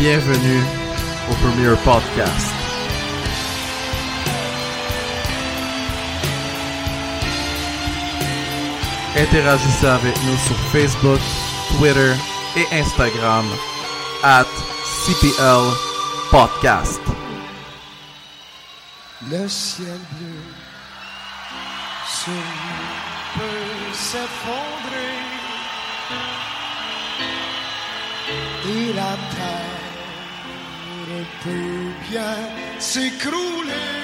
Bienvenue au premier podcast. Interagissez avec nous sur Facebook, Twitter et Instagram @CPL Podcast. Le ciel bleu sur nous peut s'effondrer et la terre peut bien s'écrouler.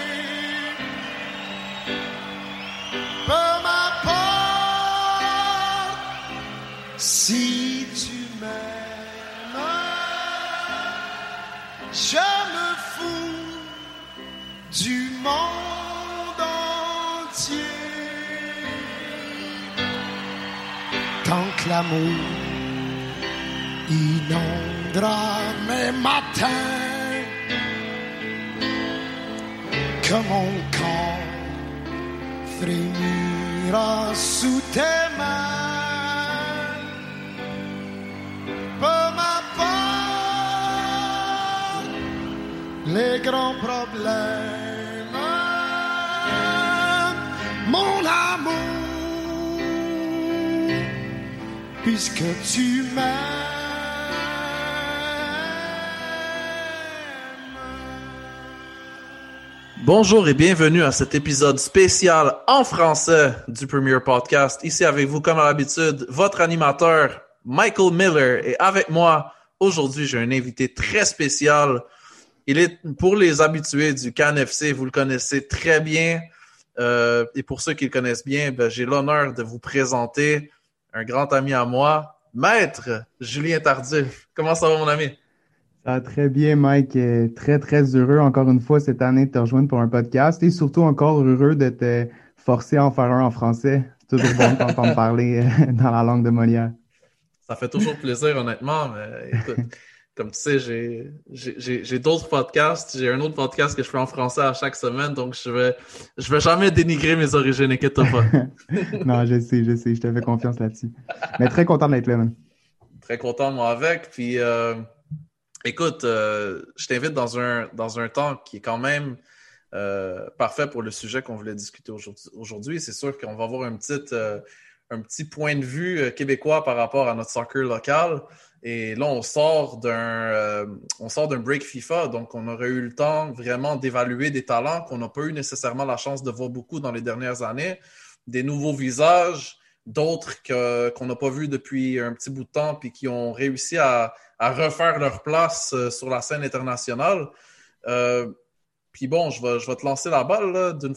Peu m'importe si tu m'aimes, je me fous du monde entier. Tant que l'amour inondera mes matins, que mon corps frémira sous tes mains. Peu m'importe les grands problèmes, mon amour, puisque tu m'aimes. Bonjour et bienvenue à cet épisode spécial en français du Premier Podcast. Ici avec vous, comme à l'habitude, votre animateur Michael Miller. Et avec moi, aujourd'hui, j'ai un invité très spécial. Il est, pour les habitués du CanFC, vous le connaissez très bien. Et pour ceux qui le connaissent bien, j'ai l'honneur de vous présenter un grand ami à moi, Maître Julien Tardif. Comment ça va, mon ami? Ah, très bien, Mike. Très, très heureux encore une fois cette année de te rejoindre pour un podcast et surtout encore heureux de te forcer à en faire un en français. C'est toujours bon de t'entendre parler dans la langue de Molière. Ça fait toujours plaisir, honnêtement. Mais écoute, comme tu sais, j'ai d'autres podcasts. J'ai un autre podcast que je fais en français à chaque semaine, donc je vais jamais dénigrer mes origines, inquiète-toi pas. Non, je sais. Je te fais confiance là-dessus. Mais très content d'être là, man. Très content, moi, avec. Puis... Écoute, je t'invite dans un temps qui est quand même parfait pour le sujet qu'on voulait discuter aujourd'hui. C'est sûr qu'on va avoir un petit point de vue québécois par rapport à notre soccer local. Et là, on sort d'un break FIFA. Donc, on aurait eu le temps vraiment d'évaluer des talents qu'on n'a pas eu nécessairement la chance de voir beaucoup dans les dernières années. Des nouveaux visages, d'autres qu'on n'a pas vus depuis un petit bout de temps puis qui ont réussi à refaire leur place sur la scène internationale. Puis bon, je vais te lancer la balle là, d'un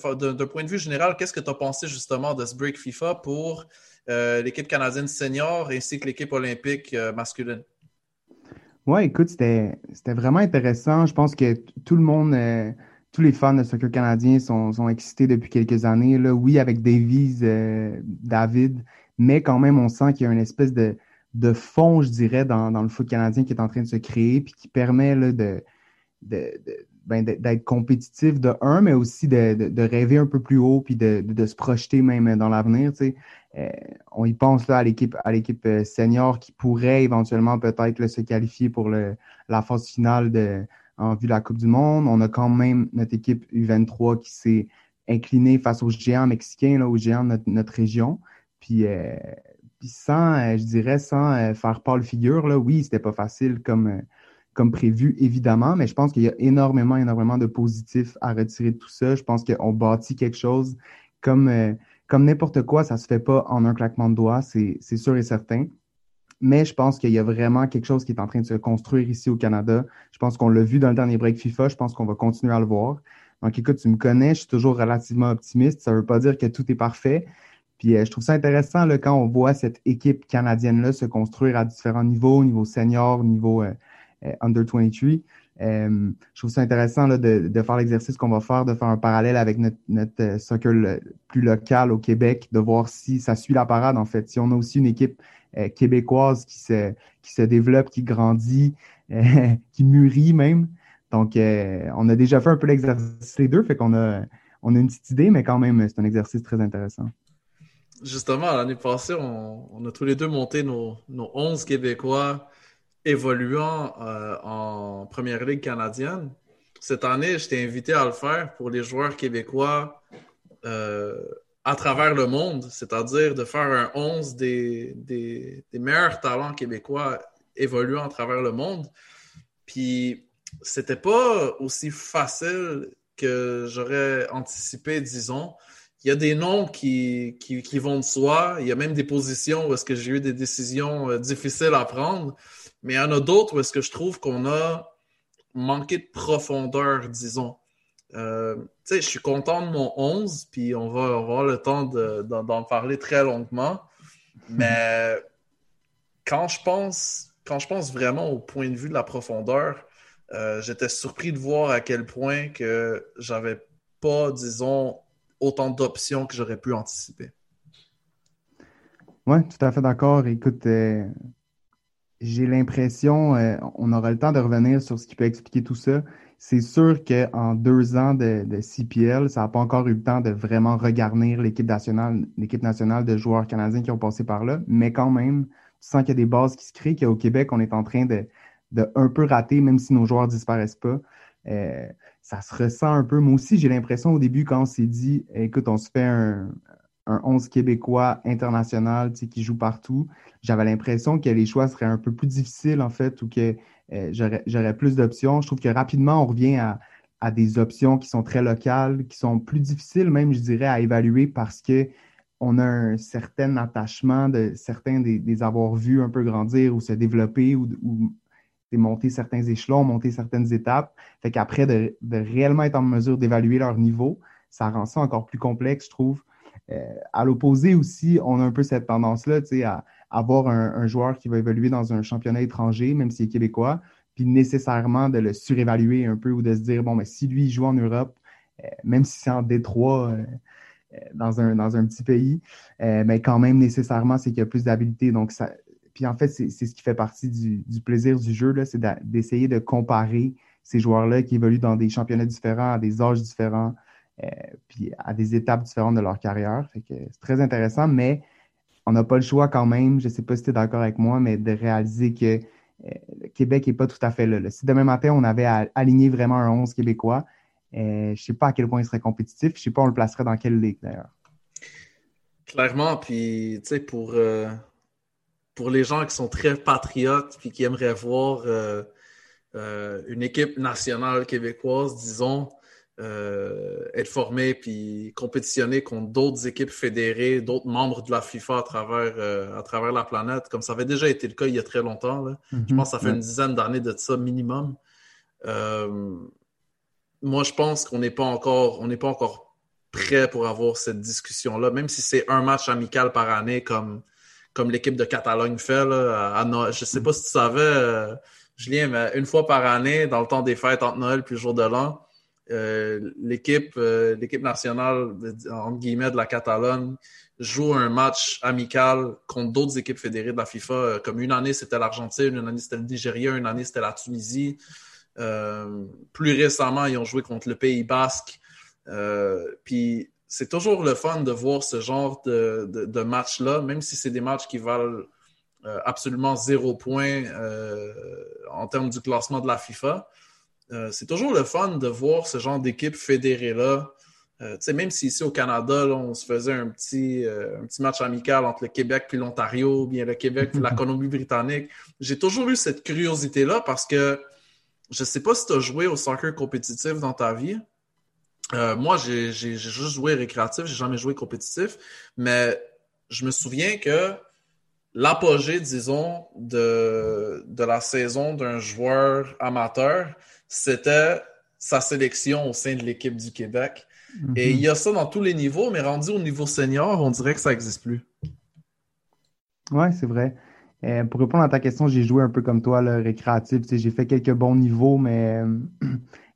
point de vue général. Qu'est-ce que tu as pensé justement de ce break FIFA pour l'équipe canadienne senior ainsi que l'équipe olympique masculine? Oui, écoute, c'était vraiment intéressant. Je pense que tout le monde, tous les fans de soccer canadien sont excités depuis quelques années. Là, oui, avec Davies, David, mais quand même, on sent qu'il y a une espèce de fond, je dirais, dans le foot canadien qui est en train de se créer puis qui permet là, d'être compétitif de un, mais aussi de rêver un peu plus haut puis de se projeter même dans l'avenir. Tu sais. On y pense là, à l'équipe senior qui pourrait éventuellement peut-être là, se qualifier pour la phase finale en vue de la Coupe du monde. On a quand même notre équipe U23 qui s'est inclinée face aux géants mexicains, là, aux géants de notre région. Puis sans faire pâle figure, là, oui, c'était pas facile comme prévu, évidemment, mais je pense qu'il y a énormément de positifs à retirer de tout ça. Je pense qu'on bâtit quelque chose comme n'importe quoi, ça se fait pas en un claquement de doigts, c'est sûr et certain. Mais je pense qu'il y a vraiment quelque chose qui est en train de se construire ici au Canada. Je pense qu'on l'a vu dans le dernier break FIFA, je pense qu'on va continuer à le voir. Donc écoute, tu me connais, je suis toujours relativement optimiste, ça veut pas dire que tout est parfait. Puis je trouve ça intéressant là, quand on voit cette équipe canadienne-là se construire à différents niveaux, au niveau senior, au niveau under-23. Je trouve ça intéressant là, de faire l'exercice qu'on va faire, de faire un parallèle avec notre soccer plus local au Québec, de voir si ça suit la parade en fait. Si on a aussi une équipe québécoise qui se développe, qui grandit, qui mûrit même. Donc, on a déjà fait un peu l'exercice les deux, fait qu'on a une petite idée, mais quand même, c'est un exercice très intéressant. Justement, l'année passée, on a tous les deux monté nos 11 Québécois évoluant en Première Ligue canadienne. Cette année, je t'ai invité à le faire pour les joueurs québécois à travers le monde, c'est-à-dire de faire un 11 des meilleurs talents québécois évoluant à travers le monde. Puis, c'était pas aussi facile que j'aurais anticipé, disons. Il y a des noms qui vont de soi. Il y a même des positions où est-ce que j'ai eu des décisions difficiles à prendre. Mais il y en a d'autres où est-ce que je trouve qu'on a manqué de profondeur, disons. Tu sais, je suis content de mon 11, puis on va avoir le temps d'en parler très longuement. Mais quand je pense vraiment au point de vue de la profondeur, j'étais surpris de voir à quel point que j'avais pas, disons, autant d'options que j'aurais pu anticiper. Oui, tout à fait d'accord. Écoute, j'ai l'impression, on aura le temps de revenir sur ce qui peut expliquer tout ça. C'est sûr qu'en 2 ans de CPL, ça n'a pas encore eu le temps de vraiment regarnir l'équipe nationale de joueurs canadiens qui ont passé par là, mais quand même, tu sens qu'il y a des bases qui se créent, qu'au Québec, on est en train de un peu rater, même si nos joueurs ne disparaissent pas. Ça se ressent un peu. Moi aussi, j'ai l'impression au début, quand on s'est dit, écoute, on se fait un 11 québécois international, tu sais, qui joue partout, j'avais l'impression que les choix seraient un peu plus difficiles, en fait, ou que j'aurais plus d'options. Je trouve que rapidement, on revient à des options qui sont très locales, qui sont plus difficiles même, je dirais, à évaluer parce que on a un certain attachement de certains des avoir vus un peu grandir ou se développer ou c'est monter certains échelons, monter certaines étapes. Fait qu'après, de réellement être en mesure d'évaluer leur niveau, ça rend ça encore plus complexe, je trouve. À l'opposé aussi, on a un peu cette tendance-là, tu sais, à avoir un joueur qui va évoluer dans un championnat étranger, même s'il est québécois, puis nécessairement de le surévaluer un peu ou de se dire, bon, mais si lui, il joue en Europe, même si c'est en Détroit, dans un petit pays, mais quand même, nécessairement, c'est qu'il y a plus d'habileté. Donc, ça... Puis en fait, c'est ce qui fait partie du plaisir du jeu, là, c'est d'essayer de comparer ces joueurs-là qui évoluent dans des championnats différents, à des âges différents, puis à des étapes différentes de leur carrière. Fait que c'est très intéressant, mais on n'a pas le choix quand même, je ne sais pas si tu es d'accord avec moi, mais de réaliser que le Québec n'est pas tout à fait là. Si demain matin, on avait aligné vraiment un 11 québécois, je ne sais pas à quel point il serait compétitif, je ne sais pas on le placerait dans quelle ligue d'ailleurs. Clairement, puis tu sais, pour les gens qui sont très patriotes et qui aimeraient voir une équipe nationale québécoise, disons, être formée puis compétitionner contre d'autres équipes fédérées, d'autres membres de la FIFA à travers la planète, comme ça avait déjà été le cas il y a très longtemps. Là. Mm-hmm. Je pense que ça fait une dizaine d'années de ça minimum. Moi, je pense qu'on n'est pas encore prêt pour avoir cette discussion-là, même si c'est un match amical par année comme l'équipe de Catalogne fait. Là, je ne sais pas si tu savais, Julien, mais une fois par année, dans le temps des fêtes, entre Noël puis le jour de l'an, l'équipe nationale, entre guillemets, de la Catalogne joue un match amical contre d'autres équipes fédérées de la FIFA. Comme une année, c'était l'Argentine, une année, c'était le Nigeria, une année, c'était la Tunisie. Plus récemment, ils ont joué contre le Pays Basque. Puis, c'est toujours le fun de voir ce genre de match-là, même si c'est des matchs qui valent absolument 0 point en termes du classement de la FIFA. C'est toujours le fun de voir ce genre d'équipe fédérée-là. Tu sais, même si ici au Canada, là, on se faisait un petit match amical entre le Québec puis l'Ontario, ou bien le Québec puis la Colombie-Britannique, j'ai toujours eu cette curiosité-là parce que je ne sais pas si tu as joué au soccer compétitif dans ta vie. Moi, j'ai juste joué récréatif, j'ai jamais joué compétitif, mais je me souviens que l'apogée, disons, de la saison d'un joueur amateur, c'était sa sélection au sein de l'équipe du Québec. Mm-hmm. Et il y a ça dans tous les niveaux, mais rendu au niveau senior, on dirait que ça n'existe plus. Oui, c'est vrai. Pour répondre à ta question, j'ai joué un peu comme toi, le récréatif. Tu sais, j'ai fait quelques bons niveaux, mais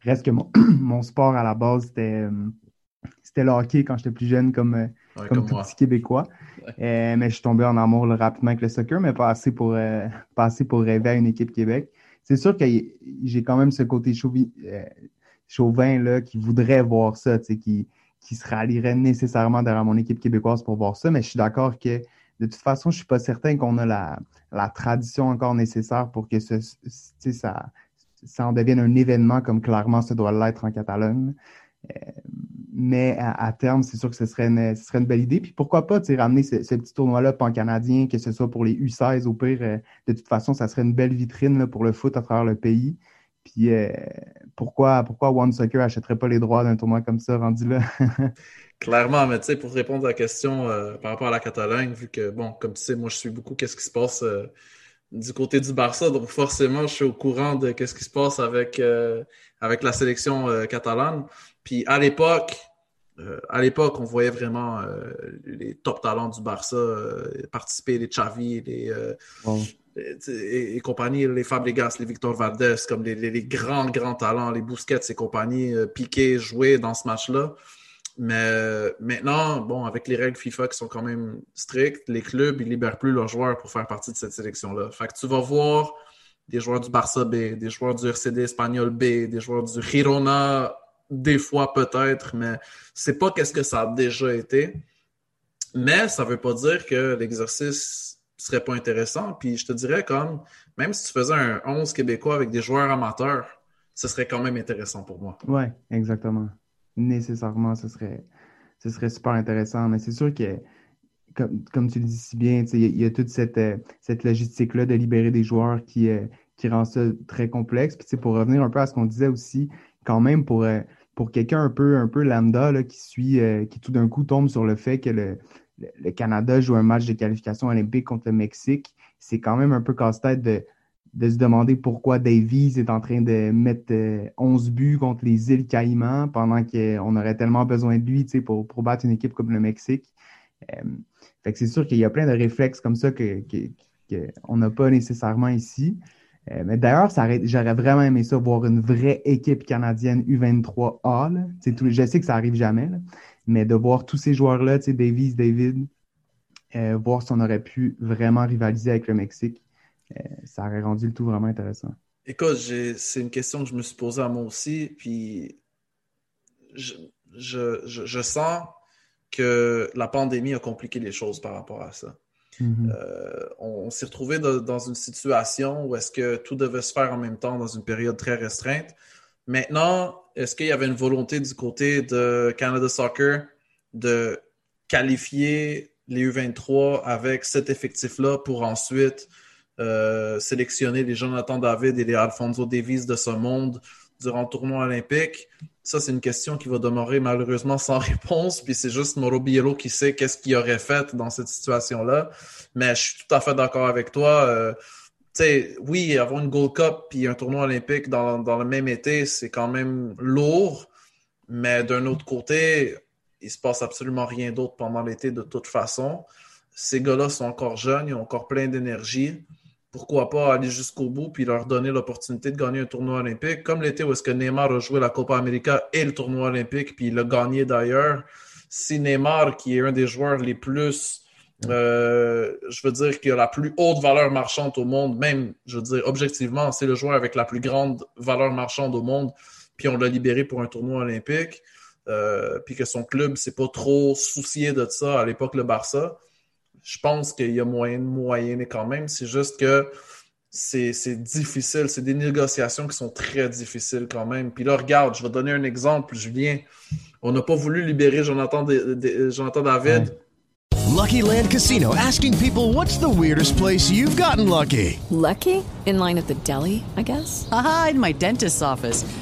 reste que mon sport à la base, c'était le hockey quand j'étais plus jeune, comme tout petit Québécois. Ouais. Mais je suis tombé en amour rapidement avec le soccer, mais pas assez pour rêver à une équipe Québec. C'est sûr que j'ai quand même ce côté chauvin là, qui voudrait voir ça, qui se rallierait nécessairement derrière mon équipe québécoise pour voir ça, mais je suis d'accord que de toute façon, je ne suis pas certain qu'on a la tradition encore nécessaire pour que ça en devienne un événement comme clairement ça doit l'être en Catalogne. Mais à terme, c'est sûr que ce serait une belle idée. Puis pourquoi pas ramener ce petit tournoi-là pan-canadien, que ce soit pour les U16 au pire. De toute façon, ça serait une belle vitrine là, pour le foot à travers le pays. Puis pourquoi One Soccer achèterait pas les droits d'un tournoi comme ça rendu là? Clairement, mais tu sais, pour répondre à la question par rapport à la Catalogne, vu que, bon, comme tu sais, moi je suis beaucoup qu'est-ce qui se passe du côté du Barça, donc forcément je suis au courant de qu'est-ce qui se passe avec la sélection catalane. Puis à l'époque, on voyait vraiment les top talents du Barça participer, les Xavi, et compagnie, les Fabregas, les Victor Valdes, comme les grands talents, les Busquets et compagnie, Piqué, jouer dans ce match-là. Mais maintenant, bon, avec les règles FIFA qui sont quand même strictes, les clubs, ils libèrent plus leurs joueurs pour faire partie de cette sélection-là. Fait que tu vas voir des joueurs du Barça B, des joueurs du RCD Espagnol B, des joueurs du Girona, des fois peut-être, mais c'est pas qu'est-ce que ça a déjà été. Mais ça veut pas dire que l'exercice serait pas intéressant. Puis je te dirais comme, même si tu faisais un 11 québécois avec des joueurs amateurs, ce serait quand même intéressant pour moi. Oui, exactement. Nécessairement, ce serait super intéressant. Mais c'est sûr que, comme tu le dis si bien, il y a toute cette logistique-là de libérer des joueurs qui rend ça très complexe. Puis pour revenir un peu à ce qu'on disait aussi, quand même pour quelqu'un un peu lambda là, qui tout d'un coup tombe sur le fait que le Canada joue un match de qualification olympique contre le Mexique, c'est quand même un peu casse-tête de se demander pourquoi Davies est en train de mettre 11 buts contre les îles Caïmans pendant qu'on aurait tellement besoin de lui pour battre une équipe comme le Mexique. Fait que c'est sûr qu'il y a plein de réflexes comme ça qu'on n'a pas nécessairement ici. Mais d'ailleurs, j'aurais vraiment aimé ça, voir une vraie équipe canadienne U23A. Là. Je sais que ça n'arrive jamais, là, mais de voir tous ces joueurs-là, Davies, David, voir si on aurait pu vraiment rivaliser avec le Mexique, ça aurait rendu le tout vraiment intéressant. Écoute, c'est une question que je me suis posée à moi aussi, puis je sens que la pandémie a compliqué les choses par rapport à ça. Mm-hmm. On s'est retrouvé dans une situation où est-ce que tout devait se faire en même temps dans une période très restreinte. Maintenant, est-ce qu'il y avait une volonté du côté de Canada Soccer de qualifier les U23 avec cet effectif-là pour ensuite sélectionner les Jonathan David et les Alphonso Davies de ce monde durant le tournoi olympique? Ça, c'est une question qui va demeurer malheureusement sans réponse, puis c'est juste Mauro Biello qui sait qu'est-ce qu'il aurait fait dans cette situation-là. Mais je suis tout à fait d'accord avec toi. Tu sais, oui, avoir une Gold Cup puis un tournoi olympique dans le même été, c'est quand même lourd, mais d'un autre côté, il se passe absolument rien d'autre pendant l'été de toute façon. Ces gars-là sont encore jeunes, ils ont encore plein d'énergie. Pourquoi pas aller jusqu'au bout puis leur donner l'opportunité de gagner un tournoi olympique, comme l'été où est-ce que Neymar a joué la Copa América et le tournoi olympique, puis il l'a gagné d'ailleurs. Si Neymar, qui est un des joueurs les plus, je veux dire, qui a la plus haute valeur marchande au monde, même, je veux dire, objectivement, c'est le joueur avec la plus grande valeur marchande au monde, puis on l'a libéré pour un tournoi olympique, puis que son club s'est pas trop soucié de ça à l'époque, le Barça. Je pense qu'il y a moyen de moyenner quand même. C'est juste que c'est difficile. C'est des négociations qui sont très difficiles quand même. Puis là, regarde, je vais donner un exemple, Julien. On n'a pas voulu libérer Jonathan David. Lucky Land Casino, asking people, what's the weirdest place you've gotten lucky? Lucky? In line at the deli, I guess? Aha, in my dentist's office.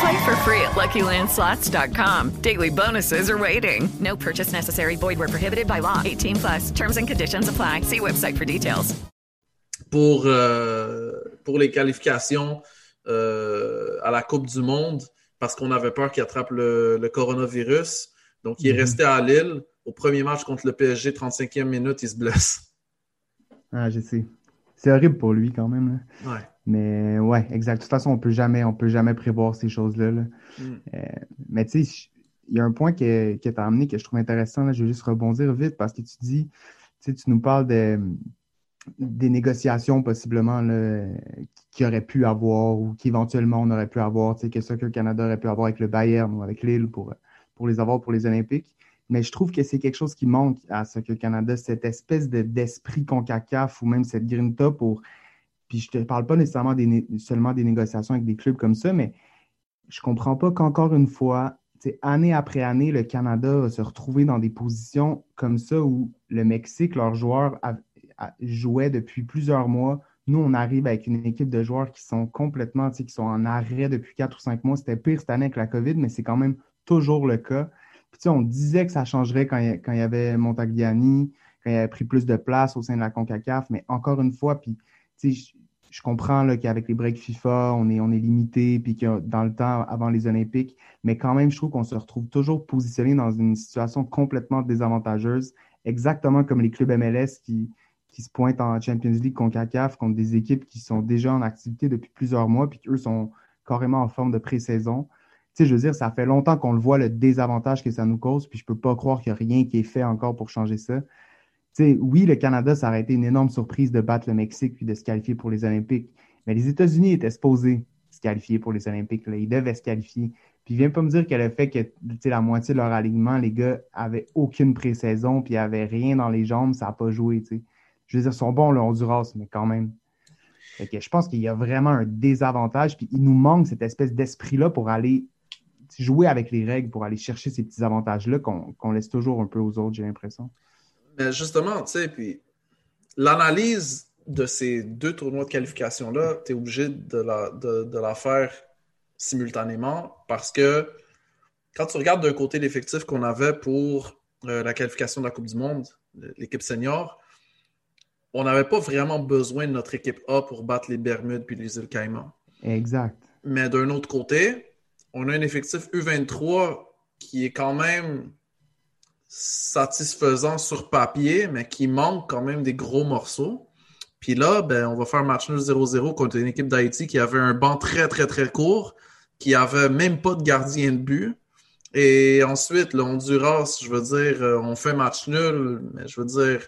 Play for free at LuckyLandSlots.com. Daily bonuses are waiting. No purchase necessary. Void where prohibited by law. 18 plus. Terms and conditions apply. See website for details. Pour les qualifications à la Coupe du Monde, parce qu'on avait peur qu'il attrape le coronavirus. Donc, il est resté à Lille. Au premier match contre le PSG, 35e minute, il se blesse. Ah, je sais. C'est horrible pour lui quand même. Là. Ouais. Mais ouais, exact. De toute façon, on peut jamais prévoir ces choses-là. Là. Mais tu sais, il y a un point que tu as amené que je trouve intéressant. Là, je vais juste rebondir vite parce que tu dis, tu nous parles des négociations possiblement qu'il aurait pu avoir ou qu'éventuellement on aurait pu avoir, que le Canada aurait pu avoir avec le Bayern ou avec Lille pour les avoir pour les Olympiques. Mais je trouve que c'est quelque chose qui manque à ce que le Canada, cette espèce d'esprit CONCACAF ou même cette grinta pour... Puis je ne te parle pas nécessairement seulement des négociations avec des clubs comme ça, mais je ne comprends pas qu'encore une fois, année après année, le Canada va se retrouver dans des positions comme ça où le Mexique, leurs joueurs jouaient depuis plusieurs mois. Nous, on arrive avec une équipe de joueurs qui sont en arrêt depuis 4 ou 5 mois. C'était pire cette année avec la COVID, mais c'est quand même toujours le cas. Puis on disait que ça changerait quand il y avait Montagliani, quand il avait pris plus de place au sein de la CONCACAF, mais encore une fois, puis je comprends là, qu'avec les breaks FIFA, on est limité, puis que dans le temps, avant les Olympiques, mais quand même, je trouve qu'on se retrouve toujours positionné dans une situation complètement désavantageuse, exactement comme les clubs MLS qui se pointent en Champions League CONCACAF contre des équipes qui sont déjà en activité depuis plusieurs mois, puis qu'eux sont carrément en forme de pré-saison. Tu sais, je veux dire, ça fait longtemps qu'on le voit, le désavantage que ça nous cause, puis je ne peux pas croire qu'il n'y a rien qui est fait encore pour changer ça. T'sais, oui, le Canada, ça aurait été une énorme surprise de battre le Mexique puis de se qualifier pour les Olympiques. Mais les États-Unis étaient supposés se qualifier pour les Olympiques. Là. Ils devaient se qualifier. Puis viens pas me dire que le fait que la moitié de leur alignement, les gars n'avaient aucune pré-saison puis n'avaient rien dans les jambes, ça n'a pas joué. T'sais. Je veux dire, ils sont bons, le Honduras, mais quand même. Fait que je pense qu'il y a vraiment un désavantage. Puis il nous manque cette espèce d'esprit-là pour aller jouer avec les règles, pour aller chercher ces petits avantages-là qu'on laisse toujours un peu aux autres, j'ai l'impression. Mais justement, tu sais, puis l'analyse de ces deux tournois de qualification-là, tu es obligé de la faire simultanément parce que quand tu regardes d'un côté l'effectif qu'on avait pour la qualification de la Coupe du Monde, l'équipe senior, on n'avait pas vraiment besoin de notre équipe A pour battre les Bermudes puis les îles Caïmans. Exact. Mais d'un autre côté, on a un effectif U23 qui est quand même... satisfaisant sur papier, mais qui manque quand même des gros morceaux. Puis là, on va faire un match nul 0-0 contre une équipe d'Haïti qui avait un banc très, très, très court, qui n'avait même pas de gardien de but. Et ensuite, le Honduras, je veux dire, on fait match nul, mais je veux dire,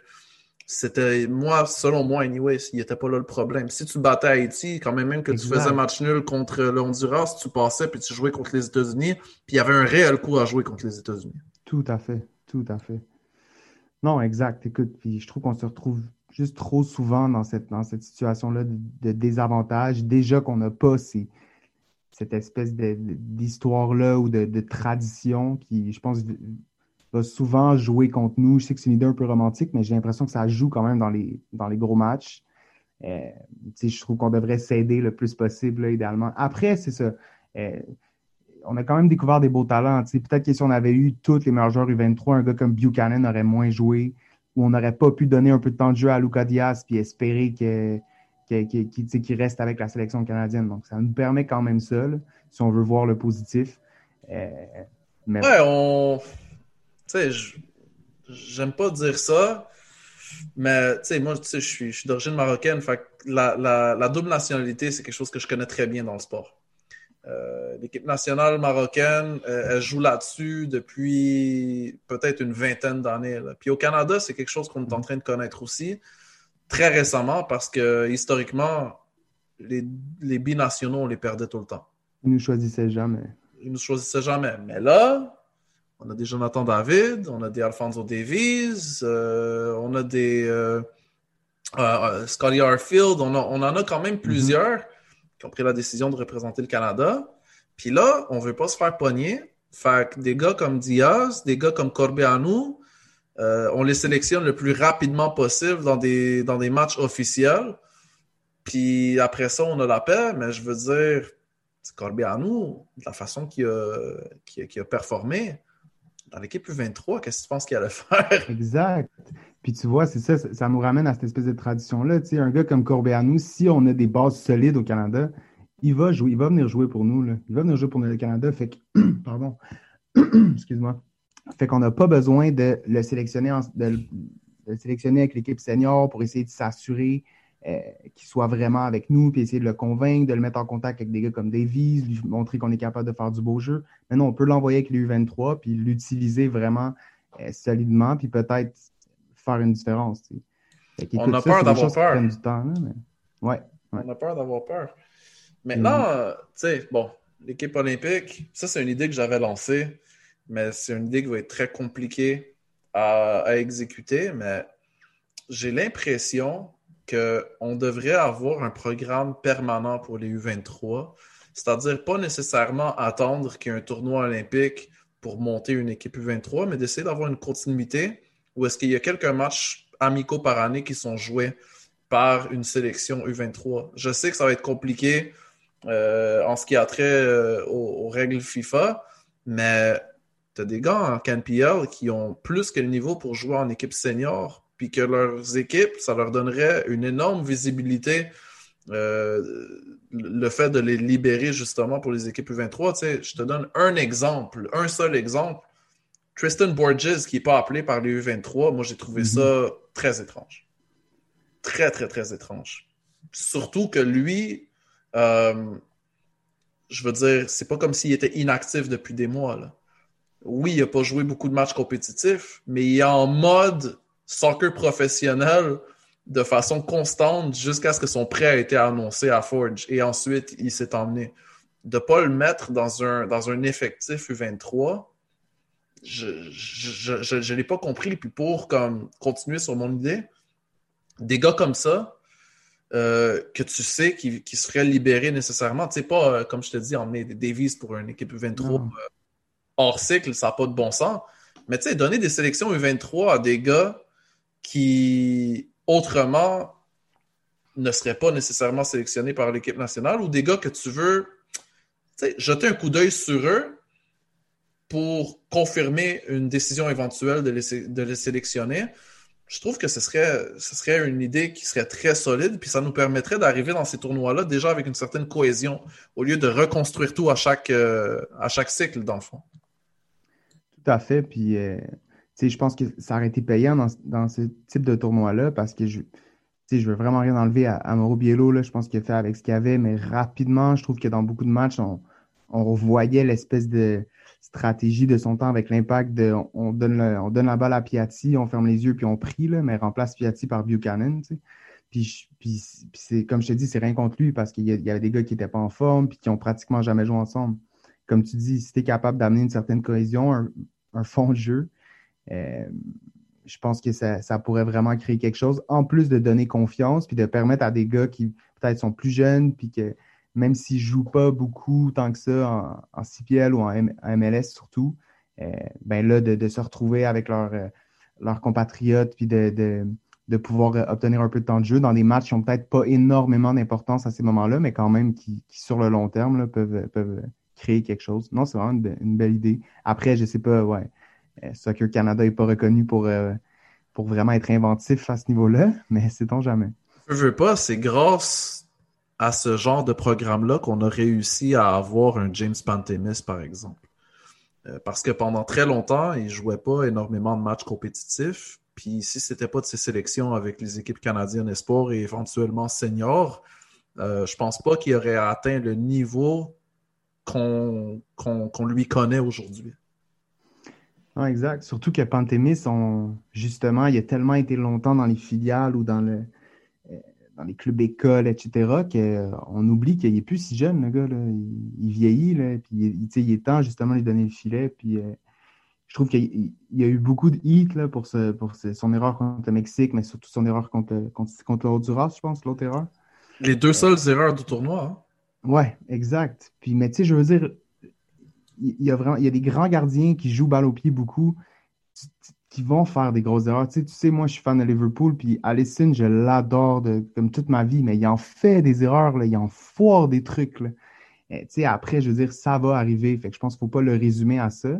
selon moi, anyway, il n'était pas là le problème. Si tu battais Haïti, quand même que tu faisais match nul contre le Honduras, tu passais puis tu jouais contre les États-Unis, puis il y avait un réel coup à jouer contre les États-Unis. Tout à fait. Non, exact. Écoute, puis je trouve qu'on se retrouve juste trop souvent dans cette situation-là de désavantage. Déjà qu'on n'a pas cette espèce d'histoire-là ou de tradition qui, je pense, va souvent jouer contre nous. Je sais que c'est une idée un peu romantique, mais j'ai l'impression que ça joue quand même dans les gros matchs. Je trouve qu'on devrait s'aider le plus possible, là, idéalement. Après, c'est ça. On a quand même découvert des beaux talents. T'sais. Peut-être que si on avait eu tous les meilleurs joueurs U23, un gars comme Buchanan aurait moins joué ou on n'aurait pas pu donner un peu de temps de jeu à Luca Diaz puis espérer qu'il reste avec la sélection canadienne. Donc, ça nous permet quand même ça, là, si on veut voir le positif. Mais... Ouais, j'aime pas dire ça, mais moi, je suis d'origine marocaine. Fait que la double nationalité, c'est quelque chose que je connais très bien dans le sport. L'équipe nationale marocaine, elle joue là-dessus depuis peut-être une vingtaine d'années. Là. Puis au Canada, c'est quelque chose qu'on est en train de connaître aussi, très récemment, parce que historiquement, les binationaux, on les perdait tout le temps. Ils ne nous choisissaient jamais. Mais là, on a des Jonathan David, on a des Alphonso Davies, on a des Scotty Arfield, on en a quand même plusieurs qui ont pris la décision de représenter le Canada. Puis là, on ne veut pas se faire pogner. Fait que des gars comme Diaz, des gars comme Corbeanu, on les sélectionne le plus rapidement possible dans des matchs officiels. Puis après ça, on a la paix, mais je veux dire, Corbeanu, de la façon qu'il a performé, dans l'équipe U23, qu'est-ce que tu penses qu'il allait faire? Exact. Puis tu vois, c'est ça, ça nous ramène à cette espèce de tradition-là. Tu sais, un gars comme Corbeanu, si on a des bases solides au Canada, il va venir jouer pour nous. Là. Il va venir jouer pour le Canada. Fait que, pardon, excuse-moi. Fait qu'on n'a pas besoin de le sélectionner, avec l'équipe senior pour essayer de s'assurer qu'il soit vraiment avec nous, puis essayer de le convaincre, de le mettre en contact avec des gars comme Davies, lui montrer qu'on est capable de faire du beau jeu. Maintenant, on peut l'envoyer avec les U23, puis l'utiliser vraiment solidement, puis peut-être faire une différence. On a peur d'avoir peur. On a peur d'avoir peur. Maintenant, tu sais, bon, l'équipe olympique, ça, c'est une idée que j'avais lancée, mais c'est une idée qui va être très compliquée à exécuter, mais j'ai l'impression qu'on devrait avoir un programme permanent pour les U23, c'est-à-dire pas nécessairement attendre qu'il y ait un tournoi olympique pour monter une équipe U23, mais d'essayer d'avoir une continuité où est-ce qu'il y a quelques matchs amicaux par année qui sont joués par une sélection U23. Je sais que ça va être compliqué en ce qui a trait aux règles FIFA, mais tu as des gars en CanPL qui ont plus que le niveau pour jouer en équipe senior, puis que leurs équipes, ça leur donnerait une énorme visibilité. Le fait de les libérer justement pour les équipes U23, tu sais, je te donne un seul exemple. Tristan Borges, qui n'est pas appelé par les U23, moi j'ai trouvé ça très étrange. Très, très, très étrange. Surtout que lui, je veux dire, c'est pas comme s'il était inactif depuis des mois. Là. Oui, il n'a pas joué beaucoup de matchs compétitifs, mais il est en mode soccer professionnel de façon constante jusqu'à ce que son prêt ait été annoncé à Forge. Et ensuite, il s'est emmené. De ne pas le mettre dans un effectif U23, je ne l'ai pas compris. Puis pour continuer sur mon idée, des gars comme ça, que tu sais qui se feraient libérer nécessairement, tu sais pas, comme je te dis, emmener des Davies pour une équipe U23 hors cycle, ça n'a pas de bon sens. Mais tu sais, donner des sélections U23 à des gars qui, autrement, ne seraient pas nécessairement sélectionnés par l'équipe nationale ou des gars que tu veux jeter un coup d'œil sur eux pour confirmer une décision éventuelle de les sélectionner, je trouve que ce serait une idée qui serait très solide puis ça nous permettrait d'arriver dans ces tournois-là déjà avec une certaine cohésion au lieu de reconstruire tout à chaque cycle, dans le fond. Tout à fait, puis je pense que ça aurait été payant dans ce type de tournoi-là parce que je veux vraiment rien enlever à Mauro Biello, là, je pense qu'il a fait avec ce qu'il avait, mais rapidement, je trouve que dans beaucoup de matchs, on revoyait l'espèce de stratégie de son temps avec l'impact de on donne la balle à Piatti, on ferme les yeux puis on prie, là, mais remplace Piatti par Buchanan, tu sais. Puis c'est, comme je te dis, c'est rien contre lui parce qu'il y avait des gars qui n'étaient pas en forme puis qui n'ont pratiquement jamais joué ensemble. Comme tu dis, si tu es capable d'amener une certaine cohésion, un fond de jeu, je pense que ça pourrait vraiment créer quelque chose, en plus de donner confiance puis de permettre à des gars qui peut-être sont plus jeunes puis que même s'ils ne jouent pas beaucoup tant que ça en CPL ou en MLS surtout, de se retrouver avec leurs compatriotes puis de pouvoir obtenir un peu de temps de jeu dans des matchs qui n'ont peut-être pas énormément d'importance à ces moments-là, mais quand même qui sur le long terme là, peuvent créer quelque chose. Non, c'est vraiment une belle idée. Après, je sais pas, Soccer Canada n'est pas reconnu pour vraiment être inventif à ce niveau-là, mais sait-on jamais. Je veux pas, c'est grâce à ce genre de programme-là qu'on a réussi à avoir un James Pantemis, par exemple. Parce que pendant très longtemps, il jouait pas énormément de matchs compétitifs, puis si c'était pas de ses sélections avec les équipes canadiennes espoirs et éventuellement seniors, je pense pas qu'il aurait atteint le niveau qu'on lui connaît aujourd'hui. Non, exact. Surtout que Pantemis, justement, il a tellement été longtemps dans les filiales ou dans les clubs écoles, etc., qu'on oublie qu'il n'est plus si jeune, le gars. Là. Il vieillit, là, puis il est temps, justement, de lui donner le filet. Puis, je trouve qu'il y a eu beaucoup de hits là, pour son erreur contre le Mexique, mais surtout son erreur contre Honduras, je pense, l'autre erreur. Les deux seules erreurs du tournoi. Hein? Oui, exact. Puis, mais tu sais, je veux dire, il y a des grands gardiens qui jouent balle au pied beaucoup, qui vont faire des grosses erreurs. Tu sais, moi, je suis fan de Liverpool, puis Alisson, je l'adore comme toute ma vie, mais il en fait des erreurs, là, il en foire des trucs. Tu sais, après, je veux dire, ça va arriver. Fait que je pense qu'il ne faut pas le résumer à ça.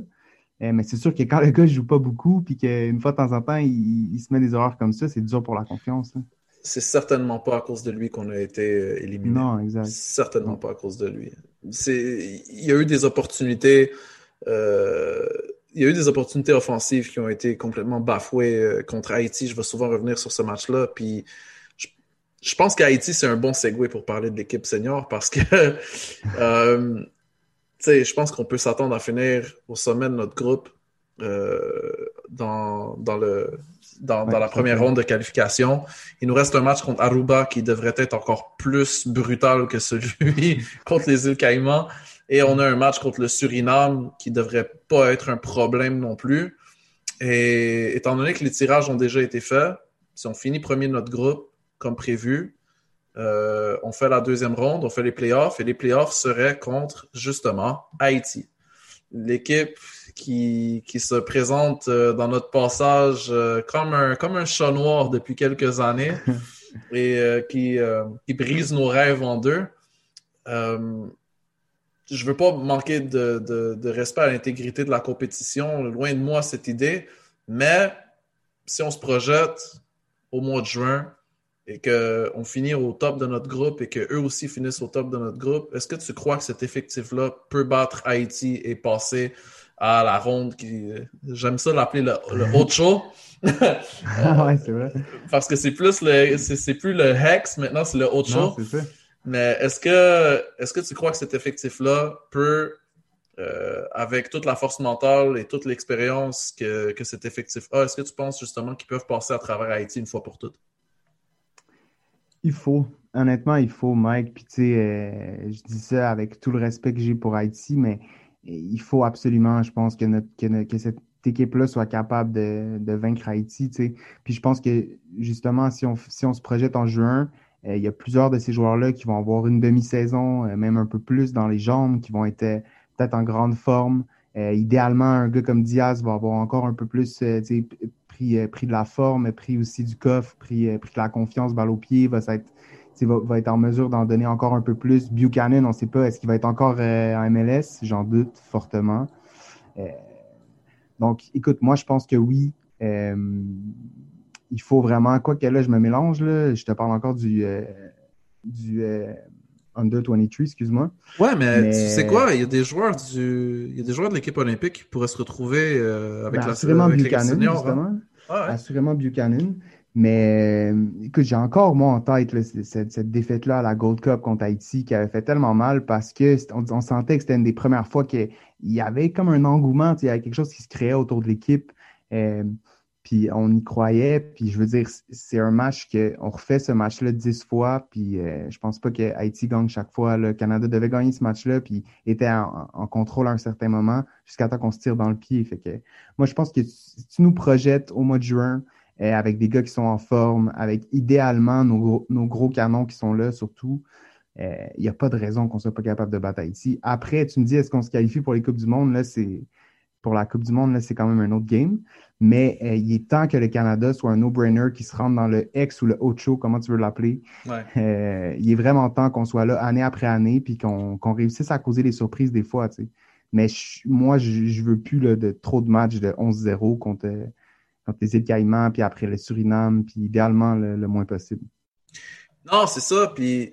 Mais c'est sûr que quand le gars ne joue pas beaucoup, puis qu'une fois de temps en temps, il se met des erreurs comme ça, c'est dur pour la confiance. Là. C'est certainement pas à cause de lui qu'on a été éliminé. Non, exact. Certainement pas à cause de lui. Il y a eu des opportunités... Il y a eu des opportunités offensives qui ont été complètement bafouées contre Haïti. Je vais souvent revenir sur ce match-là. Puis je pense qu'Haïti, c'est un bon segue pour parler de l'équipe senior parce que je pense qu'on peut s'attendre à finir au sommet de notre groupe dans la première ronde de qualification. Il nous reste un match contre Aruba qui devrait être encore plus brutal que celui contre les îles Caïmans. Et on a un match contre le Suriname qui ne devrait pas être un problème non plus. Et étant donné que les tirages ont déjà été faits, si on finit premier de notre groupe, comme prévu, on fait la deuxième ronde, on fait les playoffs, et les playoffs seraient contre, justement, Haïti. L'équipe qui se présente dans notre passage comme un chat noir depuis quelques années et qui brise nos rêves en deux. Je ne veux pas manquer de respect à l'intégrité de la compétition, loin de moi cette idée, mais si on se projette au mois de juin et qu'on finit au top de notre groupe et qu'eux aussi finissent au top de notre groupe, est-ce que tu crois que cet effectif-là peut battre Haïti et passer à la ronde qui... J'aime ça l'appeler le hot show. Ouais, c'est vrai. Parce que c'est plus le Hex, maintenant c'est le hot show. C'est ça. Mais est-ce que tu crois que cet effectif-là peut, avec toute la force mentale et toute l'expérience que cet effectif a, est-ce que tu penses justement qu'ils peuvent passer à travers Haïti une fois pour toutes? Il faut. Honnêtement, il faut, Mike. Puis tu sais, je dis ça avec tout le respect que j'ai pour Haïti, mais il faut absolument, je pense, que cette équipe-là soit capable de vaincre Haïti. Tu sais. Puis je pense que justement, si on se projette en juin, il y a plusieurs de ces joueurs-là qui vont avoir une demi-saison, même un peu plus dans les jambes, qui vont être peut-être en grande forme. Idéalement, un gars comme Diaz va avoir encore un peu plus pris de la forme, pris aussi du coffre, pris de la confiance, balle au pied, va être en mesure d'en donner encore un peu plus. Buchanan, on ne sait pas, est-ce qu'il va être encore en MLS? J'en doute fortement. Donc, écoute, moi, je pense que oui. Il faut vraiment, quoi que là, je me mélange, là, je te parle encore du Under 23, excuse-moi. Ouais, mais tu sais quoi, il y a des joueurs de l'équipe olympique qui pourraient se retrouver avec la sélection senior. Hein? Ah ouais. Assurément Buchanan. Mais écoute, j'ai encore, moi, en tête là, cette défaite-là à la Gold Cup contre Haïti qui avait fait tellement mal parce qu'on sentait que c'était une des premières fois qu'il y avait comme un engouement, il y avait quelque chose qui se créait autour de l'équipe. Puis on y croyait, puis je veux dire, c'est un match qu'on refait ce match-là 10 fois, puis je pense pas que Haïti gagne chaque fois. Le Canada devait gagner ce match-là, puis était en contrôle à un certain moment, jusqu'à temps qu'on se tire dans le pied. Fait que moi, je pense que si tu nous projettes au mois de juin, avec des gars qui sont en forme, avec idéalement nos gros canons qui sont là surtout, il n'y a pas de raison qu'on ne soit pas capable de battre Haïti. Après, tu me dis, est-ce qu'on se qualifie pour les Coupes du Monde? Là, pour la Coupe du Monde, là, c'est quand même un autre game. Mais il est temps que le Canada soit un no-brainer qui se rentre dans le X ou le Ocho, comment tu veux l'appeler. Ouais. Il est vraiment temps qu'on soit là année après année puis qu'on réussisse à causer des surprises des fois. Tu sais. Mais moi, je veux plus là, de trop de matchs de 11-0 contre les îles Caïmans puis après le Suriname, puis idéalement le moins possible. Non, c'est ça. Puis...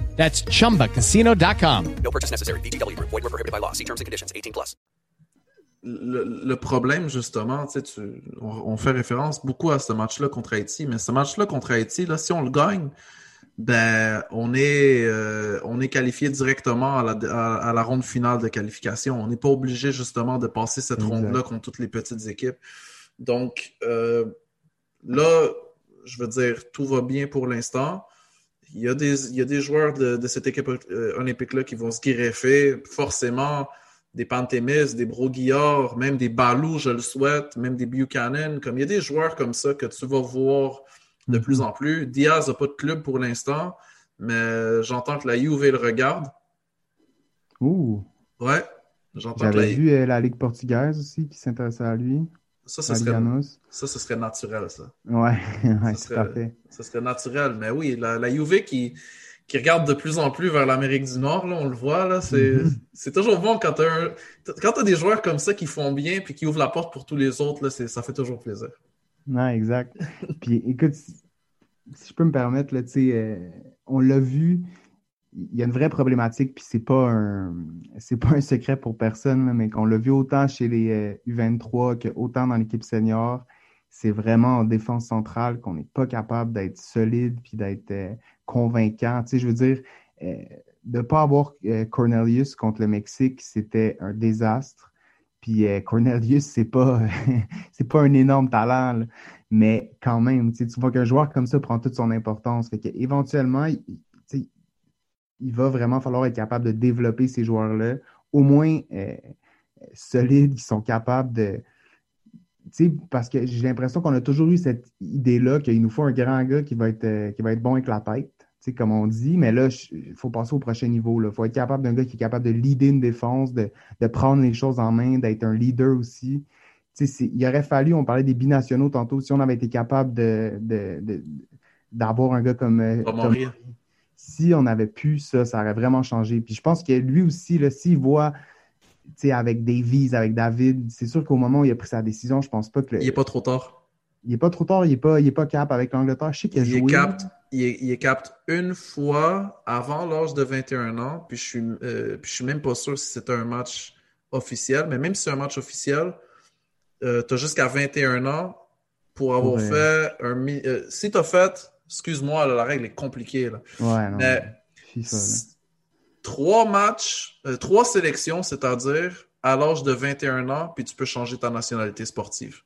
That's ChumbaCasino.com. No purchase necessary. VGW. Void where prohibited by law. See terms and conditions. 18 plus. Le problème, justement, on fait référence beaucoup à ce match-là contre Haïti, mais ce match-là contre Haïti, là, si on le gagne, ben, on est qualifié directement à la ronde finale de qualification. On n'est pas obligé, justement, de passer cette ronde-là contre toutes les petites équipes. Donc, là, je veux dire, tout va bien pour l'instant. Il y a des joueurs de cette équipe olympique-là qui vont se greffer. Forcément, des Pantemis, des Brault-Guillard, même des Balou, je le souhaite, même des Buchanan. Comme il y a des joueurs comme ça que tu vas voir de plus en plus. Diaz n'a pas de club pour l'instant, mais j'entends que la Juve le regarde. Ouh! Ouais, j'entends que la Juve. J'avais vu la Ligue portugaise aussi qui s'intéressait à lui. Ça serait naturel, ça. Ouais, tout à fait. Ça serait naturel, mais oui, la Juve qui regarde de plus en plus vers l'Amérique du Nord, là, on le voit, là, c'est toujours bon quand t'as des joueurs comme ça qui font bien puis qui ouvrent la porte pour tous les autres, là, ça fait toujours plaisir. Ouais, exact. Puis écoute, si je peux me permettre, là, on l'a vu, il y a une vraie problématique, puis c'est pas un secret pour personne, là, mais qu'on l'a vu autant chez les U23 qu'autant dans l'équipe senior, c'est vraiment en défense centrale qu'on n'est pas capable d'être solide puis d'être convaincant. Tu sais, je veux dire, de ne pas avoir Cornelius contre le Mexique, c'était un désastre. Puis Cornelius, c'est pas un énorme talent, là, mais quand même, tu vois qu'un joueur comme ça prend toute son importance. Fait qu'éventuellement, il va vraiment falloir être capable de développer ces joueurs-là, au moins solides, qui sont capables de... Tu sais, parce que j'ai l'impression qu'on a toujours eu cette idée-là qu'il nous faut un grand gars qui va être bon avec la tête, tu sais, comme on dit, mais là, il faut passer au prochain niveau. Il faut être capable d'un gars qui est capable de leader une défense, de prendre les choses en main, d'être un leader aussi. Tu sais, il aurait fallu, on parlait des binationaux tantôt, si on avait été capable d'avoir un gars comme... Tomori. Si on avait pu ça aurait vraiment changé. Puis je pense que lui aussi, là, s'il voit avec Davies, avec David, c'est sûr qu'au moment où il a pris sa décision, je pense pas que... Il n'est pas trop tard. Il n'est pas cap avec l'Angleterre. Je sais qu'il a joué. Il est capte une fois avant l'âge de 21 ans, puis je suis même pas sûr si c'était un match officiel, mais même si c'est un match officiel, tu as jusqu'à 21 ans pour avoir fait un... si tu as fait... Excuse-moi, là, la règle est compliquée. Là. Ouais, non, mais FIFA, là. 3 sélections, c'est-à-dire à l'âge de 21 ans, puis tu peux changer ta nationalité sportive.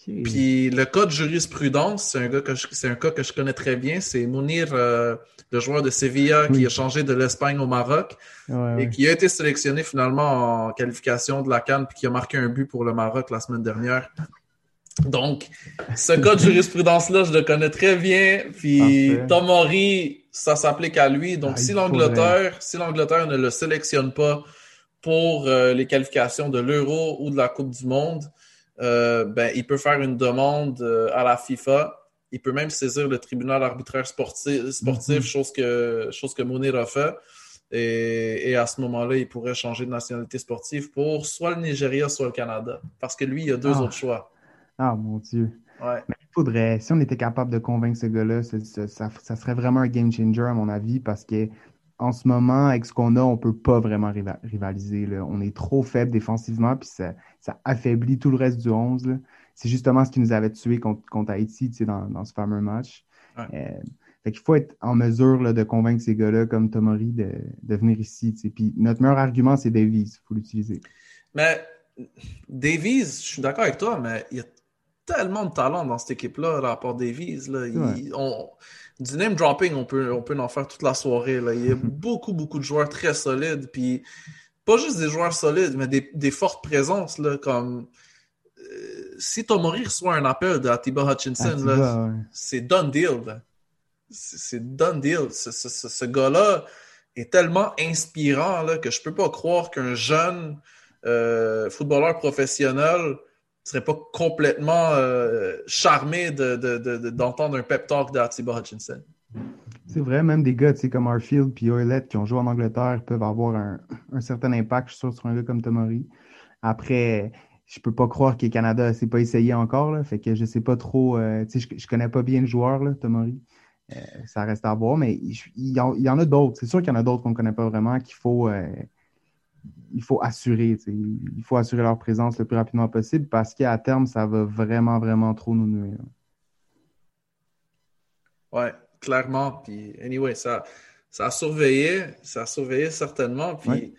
Okay. Puis le cas de jurisprudence, c'est un cas que je connais très bien. C'est Munir, le joueur de Sevilla qui a changé de l'Espagne au Maroc et qui a été sélectionné finalement en qualification de la CAN puis qui a marqué un but pour le Maroc la semaine dernière. Donc, ce cas de jurisprudence-là, je le connais très bien. Puis Tomori, ça s'applique à lui. Donc, si l'Angleterre ne le sélectionne pas pour les qualifications de l'Euro ou de la Coupe du Monde, il peut faire une demande à la FIFA. Il peut même saisir le tribunal arbitraire sportif chose que Munir a fait. Et à ce moment-là, il pourrait changer de nationalité sportive pour soit le Nigeria, soit le Canada. Parce que lui, il y a deux autres choix. Ah, mon Dieu. Ouais. Mais il faudrait, si on était capable de convaincre ce gars-là, ça serait vraiment un game changer, à mon avis, parce qu'en ce moment, avec ce qu'on a, on ne peut pas vraiment rivaliser. Là. On est trop faible défensivement, puis ça affaiblit tout le reste du 11. Là. C'est justement ce qui nous avait tués contre Haïti dans ce fameux match. Ouais. Fait qu'il faut être en mesure là, de convaincre ces gars-là, comme Tomori, de venir ici. T'sais. Puis notre meilleur argument, c'est Davies. Il faut l'utiliser. Mais Davies, je suis d'accord avec toi, mais il y a tellement de talent dans cette équipe-là, là, à part Davies. Là, du name-dropping, on peut en faire toute la soirée. Là. Il y a beaucoup, beaucoup de joueurs très solides. Puis, pas juste des joueurs solides, mais des fortes présences. Là, comme si Tomori reçoit un appel de Atiba Hutchinson, Atiba, là, ouais. C'est done deal. Là. C'est done deal. Ce gars-là est tellement inspirant là, que je peux pas croire qu'un jeune footballeur professionnel serait pas complètement charmé d'entendre un pep talk d'Atiba Hutchinson. C'est vrai, même des gars comme Arfield et Ouellet qui ont joué en Angleterre peuvent avoir un certain impact, je suis sûr, sur un gars comme Tomori. Après, je peux pas croire que le Canada ne s'est pas essayé encore. Là, fait que je sais pas trop. Je connais pas bien le joueur, là, Tomori. Ça reste à voir, mais il y en a d'autres. C'est sûr qu'il y en a d'autres qu'on ne connaît pas vraiment qu'il faut assurer. T'sais. Il faut assurer leur présence le plus rapidement possible parce qu'à terme, ça va vraiment, vraiment trop nous nuire. Ouais, clairement. Puis, anyway, ça a surveillé certainement. Puis,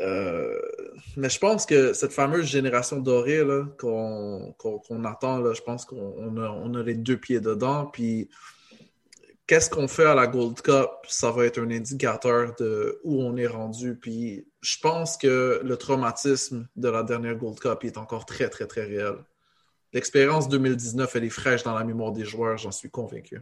ouais. Mais je pense que cette fameuse génération dorée là, qu'on attend, là, je pense qu'on a les deux pieds dedans. Puis, qu'est-ce qu'on fait à la Gold Cup? Ça va être un indicateur de où on est rendu. Puis, je pense que le traumatisme de la dernière Gold Cup est encore très, très, très réel. L'expérience 2019, elle est fraîche dans la mémoire des joueurs, j'en suis convaincu.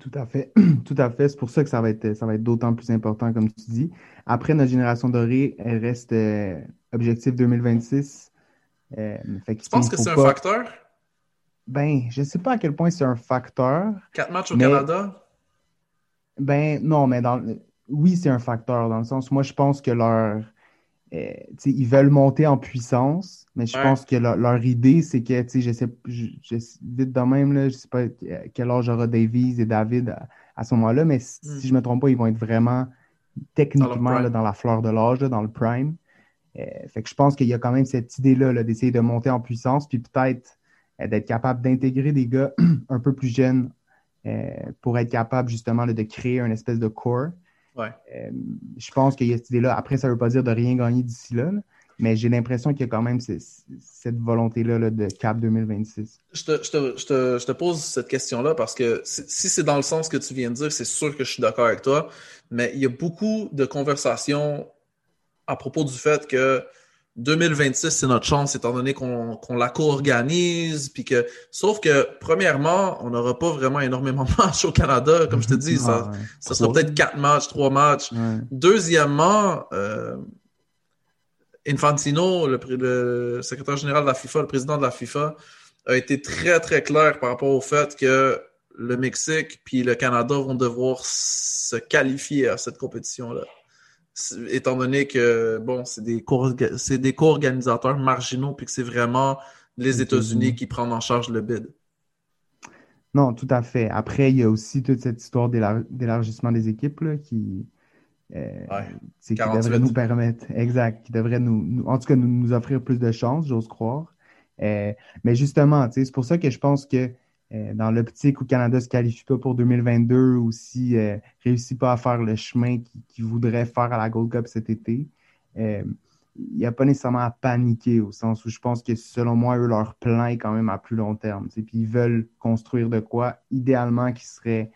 Tout à fait. Tout à fait. C'est pour ça que ça va être d'autant plus important, comme tu dis. Après, notre génération dorée, elle reste objectif 2026. Tu penses que c'est un facteur? Ben, je ne sais pas à quel point c'est un facteur. 4 matchs au Canada? Ben, non, mais oui, c'est un facteur, dans le sens, moi, je pense que ils veulent monter en puissance, mais je pense que leur idée, c'est que, vite de même, là, je ne sais pas quel âge aura Davies et David à ce moment-là, mais si je ne me trompe pas, ils vont être vraiment techniquement dans la fleur de l'âge, là, dans le prime. Fait que je pense qu'il y a quand même cette idée-là là, d'essayer de monter en puissance, puis peut-être d'être capable d'intégrer des gars un peu plus jeunes pour être capable justement là, de créer une espèce de core. Ouais. Je pense qu'il y a cette idée-là. Après, ça ne veut pas dire de rien gagner d'ici là, mais j'ai l'impression qu'il y a quand même cette volonté-là là, de cap 2026. Je te pose cette question-là parce que si c'est dans le sens que tu viens de dire, c'est sûr que je suis d'accord avec toi, mais il y a beaucoup de conversations à propos du fait que 2026, c'est notre chance, étant donné qu'on la co-organise. Puis que, sauf que, premièrement, on n'aura pas vraiment énormément de matchs au Canada. Comme je te dis, ça sera peut-être 4 matchs, 3 matchs. Ouais. Deuxièmement, Infantino, le secrétaire général de la FIFA, le président de la FIFA, a été très, très clair par rapport au fait que le Mexique puis le Canada vont devoir se qualifier à cette compétition-là. Étant donné que, bon, c'est des co-organisateurs marginaux puis que c'est vraiment les États-Unis qui prennent en charge le bid. Non, tout à fait. Après, il y a aussi toute cette histoire d'élargissement des équipes là, qui devrait nous permettre... Exact. Qui devrait nous offrir plus de chances, j'ose croire. Mais justement, c'est pour ça que je pense que dans l'optique où le Canada ne se qualifie pas pour 2022 ou s'il ne réussit pas à faire le chemin qu'il voudrait faire à la Gold Cup cet été, il n'y a pas nécessairement à paniquer au sens où je pense que selon moi, eux, leur plan est quand même à plus long terme. Puis ils veulent construire de quoi idéalement qui serait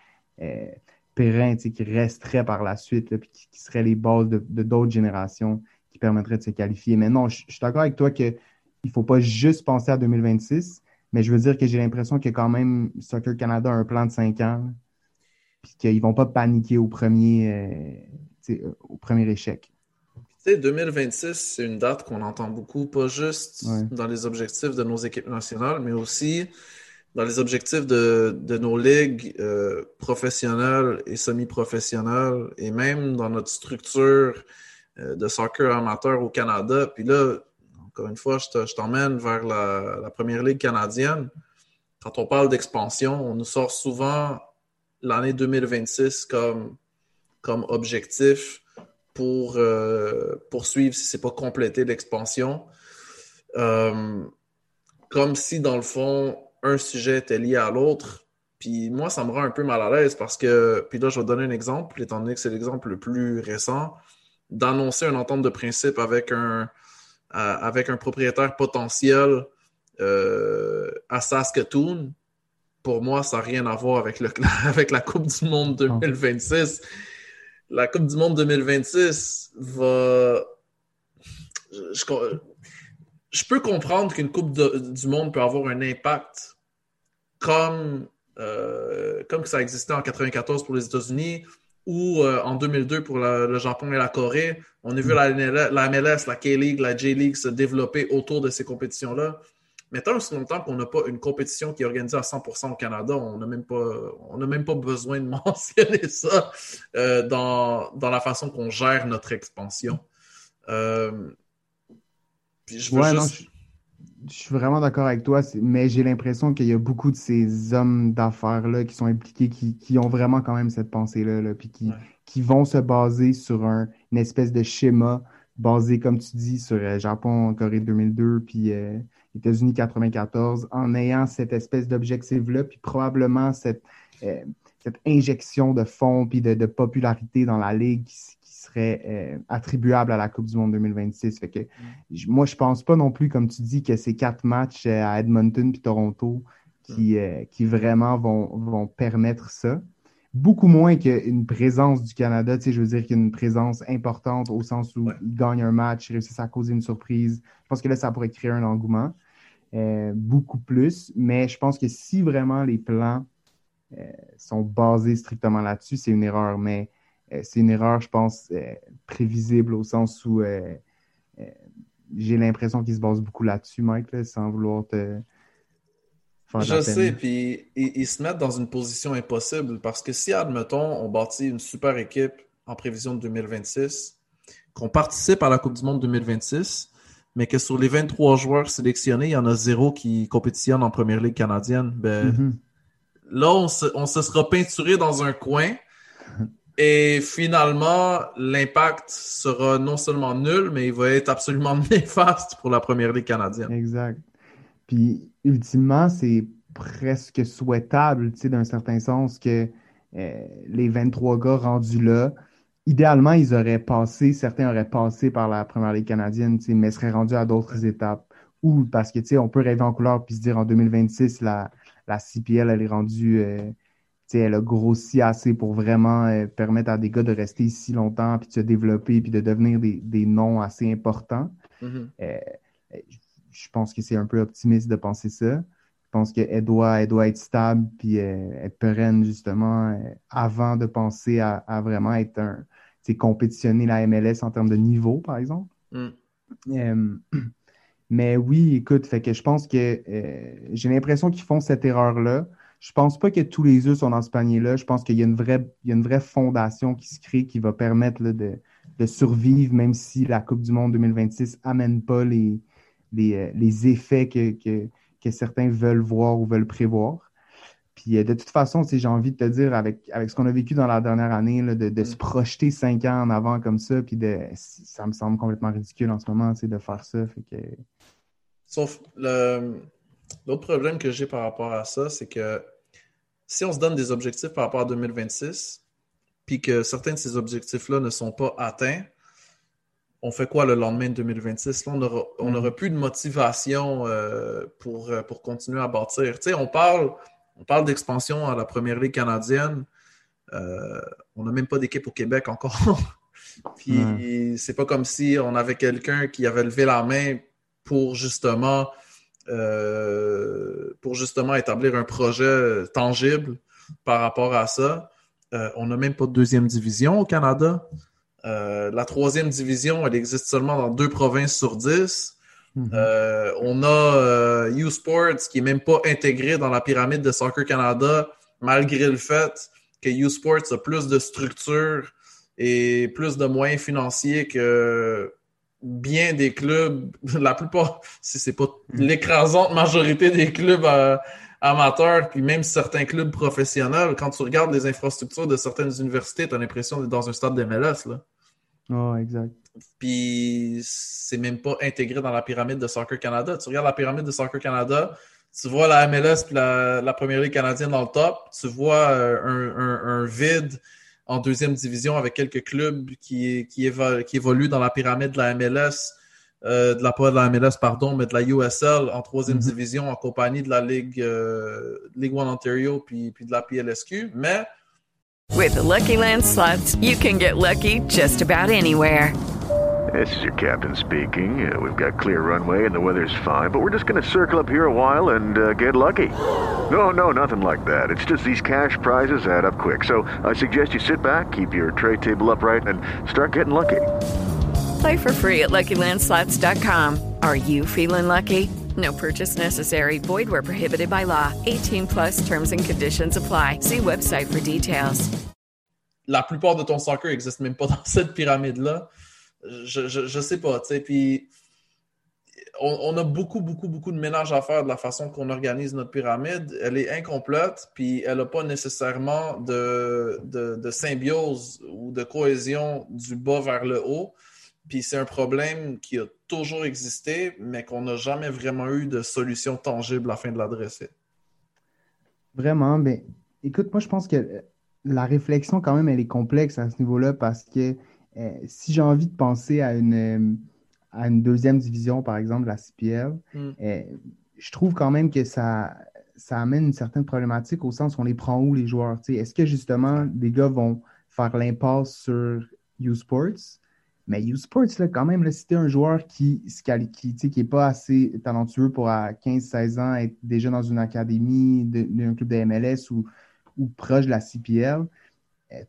pérenne, qui resterait par la suite, puis qui serait les bases de d'autres générations qui permettraient de se qualifier. Mais non, je suis d'accord avec toi qu'il ne faut pas juste penser à 2026. Mais je veux dire que j'ai l'impression que quand même Soccer Canada a un plan de 5 ans puis qu'ils ne vont pas paniquer au premier échec. Tu sais, 2026, c'est une date qu'on entend beaucoup, pas juste dans les objectifs de nos équipes nationales, mais aussi dans les objectifs de nos ligues professionnelles et semi-professionnelles et même dans notre structure de soccer amateur au Canada. Puis là, encore une fois, je t'emmène vers la Première Ligue canadienne. Quand on parle d'expansion, on nous sort souvent l'année 2026 comme objectif pour poursuivre, si ce n'est pas compléter, l'expansion. Comme si, dans le fond, un sujet était lié à l'autre. Puis moi, ça me rend un peu mal à l'aise parce que... Puis là, je vais donner un exemple, étant donné que c'est l'exemple le plus récent, d'annoncer une entente de principe avec un propriétaire potentiel à Saskatoon, pour moi, ça n'a rien à voir avec la Coupe du Monde 2026. La Coupe du Monde 2026 va... je peux comprendre qu'une Coupe du Monde peut avoir un impact comme que ça existait en 1994 pour les États-Unis ou en 2002 pour le Japon et la Corée. On a vu la MLS, la K-League, la J-League se développer autour de ces compétitions-là. Mais tant aussi longtemps qu'on n'a pas une compétition qui est organisée à 100% au Canada, on n'a même pas besoin de mentionner ça dans la façon qu'on gère notre expansion. Je suis vraiment d'accord avec toi, mais j'ai l'impression qu'il y a beaucoup de ces hommes d'affaires-là qui sont impliqués, qui ont vraiment quand même cette pensée-là, là, puis qui vont se baser sur une espèce de schéma basé, comme tu dis, sur Japon, Corée 2002, puis... États-Unis 94, en ayant cette espèce d'objectif-là, puis probablement cette injection de fonds puis de popularité dans la Ligue qui serait attribuable à la Coupe du Monde 2026. Fait que moi, je pense pas non plus, comme tu dis, que ces 4 matchs à Edmonton puis Toronto qui vraiment vont permettre ça. Beaucoup moins qu'une présence du Canada, tu sais, je veux dire qu'une présence importante au sens où ils gagnent un match, ils réussissent à causer une surprise. Je pense que là, ça pourrait créer un engouement. Beaucoup plus, mais je pense que si vraiment les plans sont basés strictement là-dessus, c'est une erreur, mais c'est une erreur, je pense, prévisible au sens où j'ai l'impression qu'ils se basent beaucoup là-dessus, Mike, là, sans vouloir te... Je sais, puis ils se mettent dans une position impossible parce que si, admettons, on bâtit une super équipe en prévision de 2026, qu'on participe à la Coupe du Monde 2026, mais que sur les 23 joueurs sélectionnés, il y en a 0 qui compétitionnent en Première Ligue canadienne, là, on se sera peinturé dans un coin et finalement, l'impact sera non seulement nul, mais il va être absolument néfaste pour la Première Ligue canadienne. Exact. Puis, ultimement, c'est presque souhaitable, tu sais, d'un certain sens, que les 23 gars rendus là, idéalement, certains auraient passé par la Première Ligue canadienne, tu sais, mais seraient rendus à d'autres étapes. Ou parce que, tu sais, on peut rêver en couleur puis se dire en 2026, la CPL, elle est rendue, tu sais, elle a grossi assez pour vraiment permettre à des gars de rester ici longtemps puis de se développer puis de devenir des noms assez importants. Je pense que c'est un peu optimiste de penser ça. Je pense qu'elle doit être stable puis être pérenne, justement, avant de penser à vraiment être compétitionner la MLS en termes de niveau, par exemple. Mais oui, écoute, fait que je pense que j'ai l'impression qu'ils font cette erreur-là. Je pense pas que tous les œufs sont dans ce panier-là. Je pense qu'il y a une vraie fondation qui se crée qui va permettre là, de survivre, même si la Coupe du Monde 2026 n'amène pas les effets que certains veulent voir ou veulent prévoir. Puis de toute façon, j'ai envie de te dire, avec ce qu'on a vécu dans la dernière année, là, de se projeter 5 ans en avant comme ça, puis ça me semble complètement ridicule en ce moment de faire ça. Fait que... Sauf l'autre problème que j'ai par rapport à ça, c'est que si on se donne des objectifs par rapport à 2026, puis que certains de ces objectifs-là ne sont pas atteints, on fait quoi le lendemain de 2026? Là, on n'aura plus de motivation pour continuer à bâtir. Tu sais, on parle d'expansion à la Première Ligue canadienne. On n'a même pas d'équipe au Québec encore. Puis c'est pas comme si on avait quelqu'un qui avait levé la main pour justement établir un projet tangible par rapport à ça. On n'a même pas de deuxième division au Canada. La 3e division, elle existe seulement dans 2 provinces sur 10. On a U-Sports qui n'est même pas intégré dans la pyramide de Soccer Canada, malgré le fait que U-Sports a plus de structure et plus de moyens financiers que bien des clubs, la plupart, si ce n'est pas l'écrasante majorité des clubs amateurs, puis même certains clubs professionnels. Quand tu regardes les infrastructures de certaines universités, tu as l'impression d'être dans un stade de MLS, là. Oh, exact. Puis c'est même pas intégré dans la pyramide de Soccer Canada. Tu regardes la pyramide de Soccer Canada, tu vois la MLS puis la Première Ligue canadienne dans le top, tu vois un vide en 2e division avec quelques clubs qui évoluent dans la pyramide de la MLS, de la USL en 3e division en compagnie de la Ligue 1 Ontario puis de la PLSQ, mais... With the Lucky Land Slots, you can get lucky just about anywhere. This is your captain speaking. We've got clear runway and the weather's fine, but we're just going to circle up here a while and get lucky. No, nothing like that. It's just these cash prizes add up quick. So I suggest you sit back, keep your tray table upright, and start getting lucky. Play for free at LuckyLandSlots.com. Are you feeling lucky? No purchase necessary. Void where prohibited by law. 18+ terms and conditions apply. See website for details. La plupart de ton soccer n'existe même pas dans cette pyramide-là. Je sais pas, tu sais, puis on a beaucoup de ménage à faire de la façon qu'on organise notre pyramide. Elle est incomplète, puis elle n'a pas nécessairement de symbiose ou de cohésion du bas vers le haut. Puis c'est un problème qui a toujours existé, mais qu'on n'a jamais vraiment eu de solution tangible afin de l'adresser. Vraiment, mais écoute, moi je pense que la réflexion quand même, elle est complexe à ce niveau-là parce que si j'ai envie de penser à une deuxième division, par exemple, la CPL, je trouve quand même que ça amène une certaine problématique au sens où on les prend où, les joueurs? T'sais, est-ce que, justement, les gars vont faire l'impasse sur U-Sports? Mais U-Sports, là, quand même, là, si t'es un joueur qui est pas assez talentueux pour, à 15-16 ans, être déjà dans une académie d'un club de MLS ou proche de la CPL...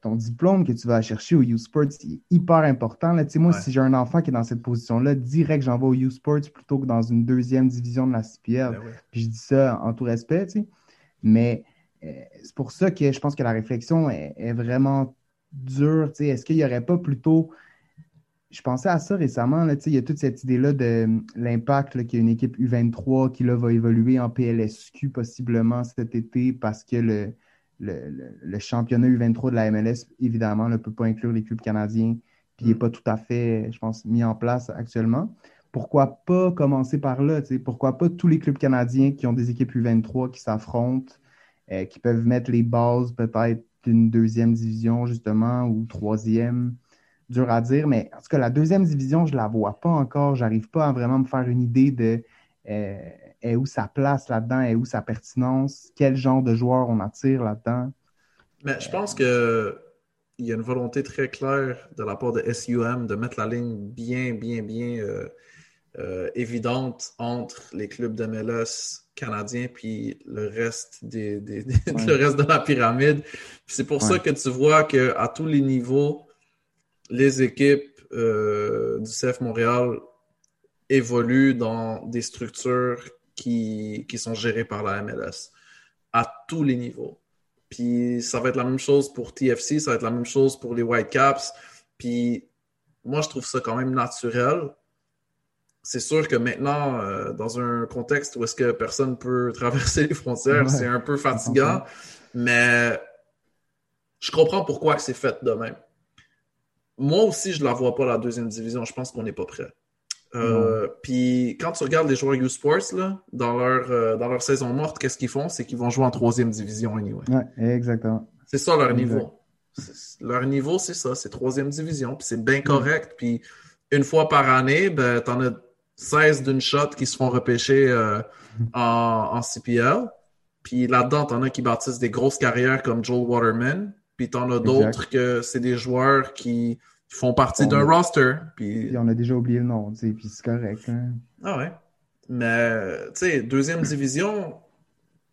Ton diplôme que tu vas chercher au U-Sports, il est hyper important. Là, moi, si j'ai un enfant qui est dans cette position-là, direct, j'envoie au U-Sports plutôt que dans une deuxième division de la CPL. Ben ouais. Puis je dis ça en tout respect. T'sais. Mais c'est pour ça que je pense que la réflexion est vraiment dure. T'sais. Est-ce qu'il n'y aurait pas plutôt... Je pensais à ça récemment. Là, il y a toute cette idée-là de l'impact là, qu'il y a une équipe U23 qui là, va évoluer en PLSQ possiblement cet été parce que le championnat U23 de la MLS, évidemment, ne peut pas inclure les clubs canadiens, puis il n'est pas tout à fait, je pense, mis en place actuellement. Pourquoi pas commencer par là? T'sais? Pourquoi pas tous les clubs canadiens qui ont des équipes U23 qui s'affrontent, qui peuvent mettre les bases peut-être d'une deuxième division, justement, ou troisième? Dur à dire, mais en tout cas, la deuxième division, je ne la vois pas encore. Je n'arrive pas à vraiment me faire une idée de... est où sa place là-dedans, est où sa pertinence, quel genre de joueur on attire là-dedans. Mais je pense qu'il y a une volonté très claire de la part de SUM de mettre la ligne bien évidente entre les clubs de MLS canadiens puis le reste le reste de la pyramide. Puis c'est pour ça que tu vois qu'à tous les niveaux, les équipes du CF Montréal évoluent dans des structures qui sont gérées par la MLS à tous les niveaux. Puis ça va être la même chose pour TFC, ça va être la même chose pour les Whitecaps. Puis moi, je trouve ça quand même naturel. C'est sûr que maintenant, dans un contexte où est-ce que personne ne peut traverser les frontières, c'est un peu fatigant, mais je comprends pourquoi c'est fait de même. Moi aussi, je ne la vois pas la deuxième division. Je pense qu'on n'est pas prêt. Puis quand tu regardes les joueurs U-Sports là, dans leur saison morte, qu'est-ce qu'ils font? C'est qu'ils vont jouer en troisième division anyway. Ouais, exactement. C'est ça leur niveau. Leur niveau, c'est ça. C'est troisième division. Puis c'est bien correct. Puis une fois par année, ben, t'en as 16 d'une shot qui se font repêcher en CPL. Puis là-dedans, t'en as qui bâtissent des grosses carrières comme Joel Waterman. Puis t'en as d'autres que c'est des joueurs qui... font partie d'un roster. Puis on a déjà oublié le nom, tu sais, puis c'est correct. Hein? Ah ouais. Mais, tu sais, deuxième division,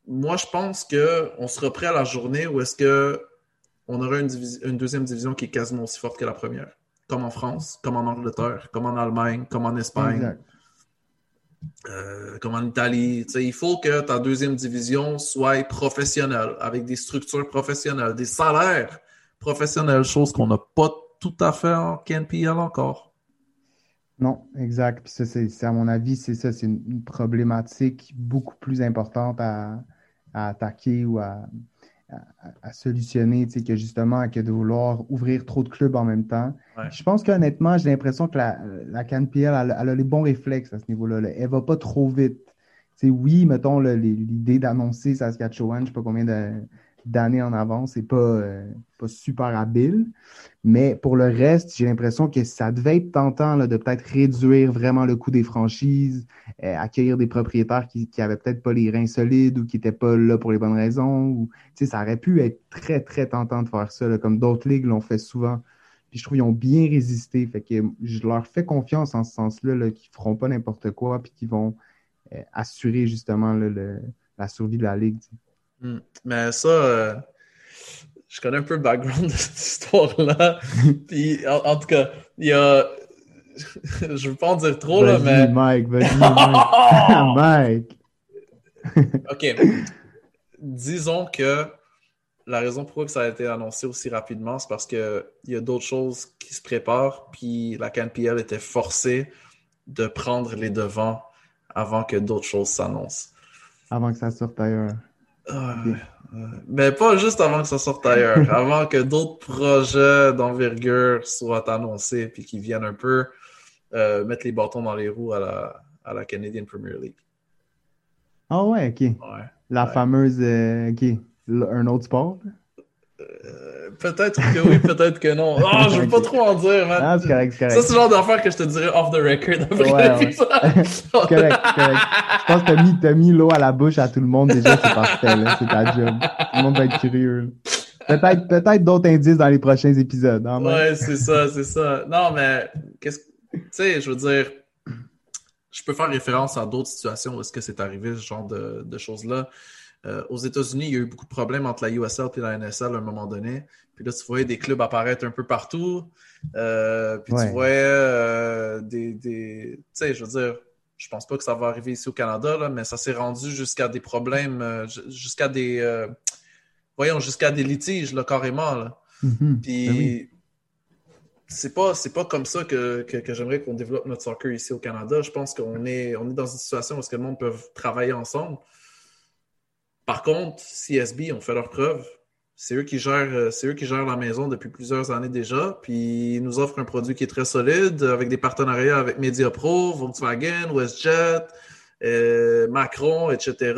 moi, je pense qu'on sera prêt à la journée où est-ce qu'on aura une deuxième division qui est quasiment aussi forte que la première. Comme en France, comme en Angleterre, comme en Allemagne, comme en Espagne, comme en Italie. Tu sais, il faut que ta deuxième division soit professionnelle, avec des structures professionnelles, des salaires professionnels, chose qu'on n'a pas tout à fait en KNPL encore. Non, exact. Puis ça, c'est à mon avis, c'est ça, c'est une problématique beaucoup plus importante à attaquer ou à solutionner, tu sais, que justement, que de vouloir ouvrir trop de clubs en même temps. Ouais. Je pense qu'honnêtement, j'ai l'impression que la KNPL, elle a les bons réflexes à ce niveau-là. Elle ne va pas trop vite. Tu sais, oui, mettons, l'idée d'annoncer Saskatchewan, je ne sais pas combien d'années en avance, c'est pas super habile. Mais pour le reste, j'ai l'impression que ça devait être tentant là, de peut-être réduire vraiment le coût des franchises, accueillir des propriétaires qui avaient peut-être pas les reins solides ou qui n'étaient pas là pour les bonnes raisons. Ou, ça aurait pu être très, très tentant de faire ça, là, comme d'autres ligues l'ont fait souvent. Puis je trouve qu'ils ont bien résisté. Fait que je leur fais confiance en ce sens-là, là, qu'ils ne feront pas n'importe quoi puis qu'ils vont assurer justement là, la survie de la Ligue. Mm. Mais ça, je connais un peu le background de cette histoire-là. Puis en tout cas, il y a. Je veux pas en dire trop, vas-y, là, mais. Mike! OK. Disons que la raison pourquoi ça a été annoncé aussi rapidement, c'est parce qu'il y a d'autres choses qui se préparent, puis la CanPL était forcée de prendre les devants avant que d'autres choses s'annoncent. Avant que ça sorte ailleurs. Mais pas juste avant que ça sorte ailleurs, avant que d'autres projets d'envergure soient annoncés, puis qu'ils viennent un peu mettre les bâtons dans les roues à la Canadian Premier League. Ah ouais, OK. Ouais, la fameuse... OK. Un autre sport? Peut-être que oui, peut-être que non. Ah, oh, je veux pas trop en dire, man. Non, c'est correct, c'est correct. Ça, c'est le genre d'affaire que je te dirais off the record. Ouais. C'est correct, c'est correct. Je pense que t'as mis l'eau à la bouche à tout le monde déjà, c'est parfait, là. C'est ta job. Tout le monde va être curieux. Peut-être d'autres indices dans les prochains épisodes. Hein, ouais, c'est ça. Non, mais tu sais, je veux dire, je peux faire référence à d'autres situations où est-ce que c'est arrivé, ce genre de choses-là. Aux États-Unis, il y a eu beaucoup de problèmes entre la USL et la NSL à un moment donné. Puis là, tu voyais des clubs apparaître un peu partout. Puis ouais. Tu voyais des... Tu sais, je veux dire, je pense pas que ça va arriver ici au Canada, là, mais ça s'est rendu jusqu'à des problèmes, jusqu'à des... jusqu'à des litiges, là, carrément. Là. Mm-hmm. Puis... Ben oui. C'est pas comme ça que j'aimerais qu'on développe notre soccer ici au Canada. Je pense qu'on est dans une situation où est-ce que le monde peut travailler ensemble. Par contre, CSB ont fait leur preuve. C'est eux qui gèrent la maison depuis plusieurs années déjà. Puis ils nous offrent un produit qui est très solide avec des partenariats avec MediaPro, Volkswagen, WestJet, Macron, etc.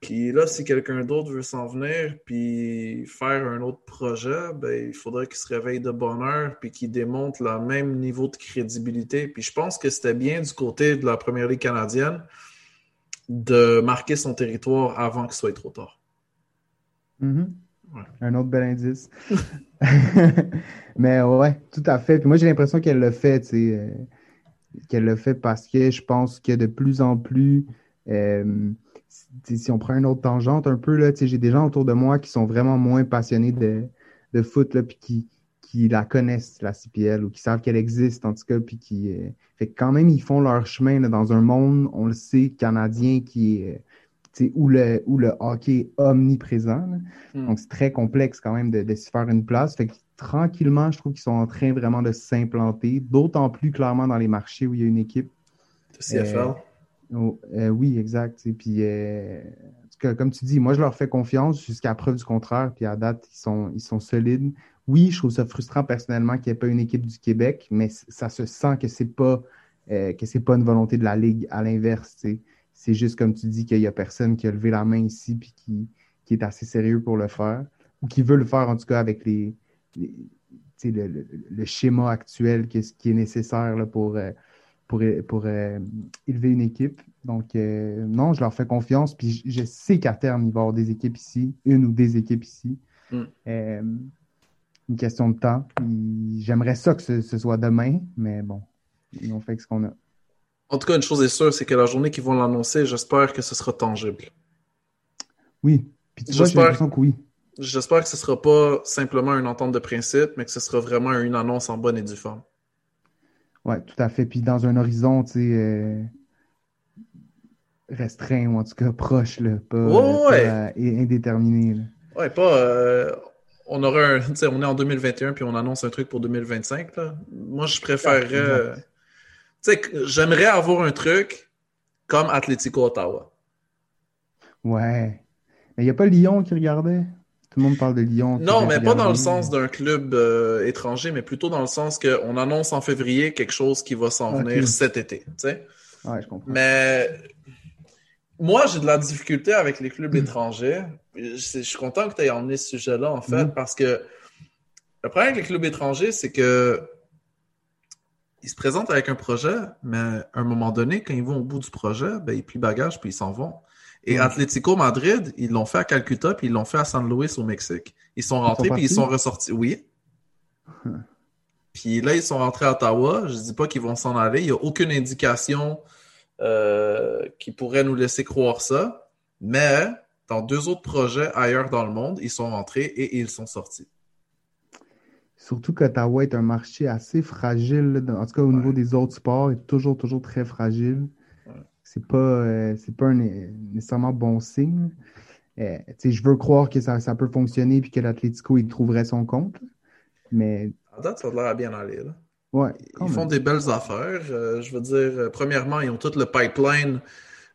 Puis là, si quelqu'un d'autre veut s'en venir puis faire un autre projet, ben il faudrait qu'il se réveille de bonne heure puis qu'il démontre le même niveau de crédibilité. Puis je pense que c'était bien du côté de la Première Ligue canadienne de marquer son territoire avant qu'il soit trop tard. Mm-hmm. Ouais. Un autre bel indice. Mais ouais, tout à fait. Puis moi, j'ai l'impression qu'elle le fait, tu sais, qu'elle le fait parce que je pense que de plus en plus... si on prend une autre tangente un peu, là, j'ai des gens autour de moi qui sont vraiment moins passionnés de foot là, puis qui la connaissent, la CPL, ou qui savent qu'elle existe en tout cas, puis qui fait que quand même ils font leur chemin là, dans un monde, on le sait, canadien qui est où le hockey est omniprésent. Là. Donc c'est très complexe quand même de s'y faire une place. Fait que tranquillement, je trouve qu'ils sont en train vraiment de s'implanter, d'autant plus clairement dans les marchés où il y a une équipe. CFL. Oui, exact. Et puis, comme tu dis, moi, je leur fais confiance jusqu'à preuve du contraire. Puis à date, ils sont solides. Oui, je trouve ça frustrant personnellement qu'il n'y ait pas une équipe du Québec, mais ça se sent que c'est pas une volonté de la Ligue. À l'inverse, t'sais. C'est juste, comme tu dis, qu'il n'y a personne qui a levé la main ici puis qui est assez sérieux pour le faire ou qui veut le faire, en tout cas, avec le schéma actuel, qui est nécessaire là, pour élever une équipe. Donc, non, je leur fais confiance. Puis, je sais qu'à terme, il va y avoir des équipes ici, une ou des équipes ici. Mm. Une question de temps. J'aimerais ça que ce soit demain, mais bon, on fait ce qu'on a. En tout cas, une chose est sûre, c'est que la journée qu'ils vont l'annoncer, j'espère que ce sera tangible. Oui. Puis, tu vois, j'ai l'impression que oui. J'espère que ce ne sera pas simplement une entente de principe, mais que ce sera vraiment une annonce en bonne et due forme. Oui, tout à fait. Puis dans un horizon, tu sais, restreint, ou en tout cas proche, là, pas indéterminé. Oui, pas... on est en 2021 puis on annonce un truc pour 2025. Là. Moi, je préférerais... tu sais, j'aimerais avoir un truc comme Atlético Ottawa. Ouais. Mais il n'y a pas Lyon qui regardait? Tout le monde parle de Lyon. Non, mais pas dans le sens d'un club étranger, mais plutôt dans le sens qu'on annonce en février quelque chose qui va s'en venir cet été. Tu sais? Ouais, je comprends. Mais moi, j'ai de la difficulté avec les clubs étrangers. Je suis content que tu aies emmené ce sujet-là, en fait, parce que le problème avec les clubs étrangers, c'est que ils se présentent avec un projet, mais à un moment donné, quand ils vont au bout du projet, ben, ils plient bagage puis ils s'en vont. Et Atlético Madrid, ils l'ont fait à Calcutta puis ils l'ont fait à San Luis au Mexique. Ils sont rentrés puis ils sont ressortis. Oui. Puis là, ils sont rentrés à Ottawa. Je ne dis pas qu'ils vont s'en aller. Il n'y a aucune indication qui pourrait nous laisser croire ça. Mais dans deux autres projets ailleurs dans le monde, ils sont rentrés et ils sont sortis. Surtout qu'Ottawa est un marché assez fragile, en tout cas au niveau des autres sports, est toujours très fragile. Ouais. C'est pas nécessairement bon signe. Je veux croire que ça peut fonctionner et que l'Atlético, il trouverait son compte. Mais... À date, ça a l'air à bien aller. Là. Ouais, ils font des belles affaires. Je veux dire, premièrement, ils ont tout le pipeline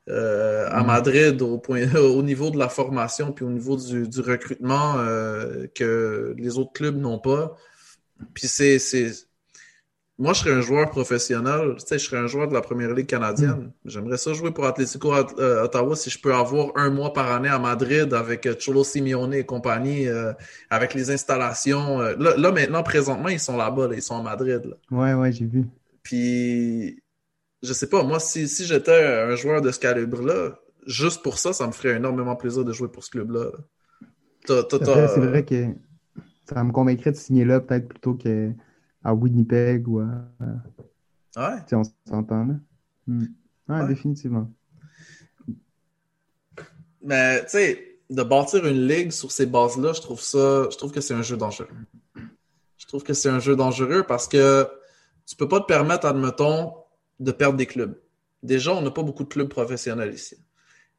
à Madrid au niveau de la formation puis au niveau du recrutement que les autres clubs n'ont pas. Puis c'est... Moi, je serais un joueur professionnel. Tu sais, je serais un joueur de la Première Ligue canadienne. J'aimerais ça jouer pour Atlético Ottawa si je peux avoir un mois par année à Madrid avec Cholo Simeone et compagnie, avec les installations. Là, maintenant, présentement, ils sont là-bas. Là, ils sont à Madrid. Là. Ouais, j'ai vu. Puis, je sais pas. Moi, si j'étais un joueur de ce calibre-là, juste pour ça, ça me ferait énormément plaisir de jouer pour ce club-là. C'est vrai que ça me convaincrait de signer là peut-être plutôt que... à Winnipeg ou à... Ouais. On s'entend, là. Ouais, définitivement. Mais, tu sais, de bâtir une ligue sur ces bases-là, je trouve que c'est un jeu dangereux. Je trouve que c'est un jeu dangereux parce que tu peux pas te permettre, admettons, de perdre des clubs. Déjà, on n'a pas beaucoup de clubs professionnels ici.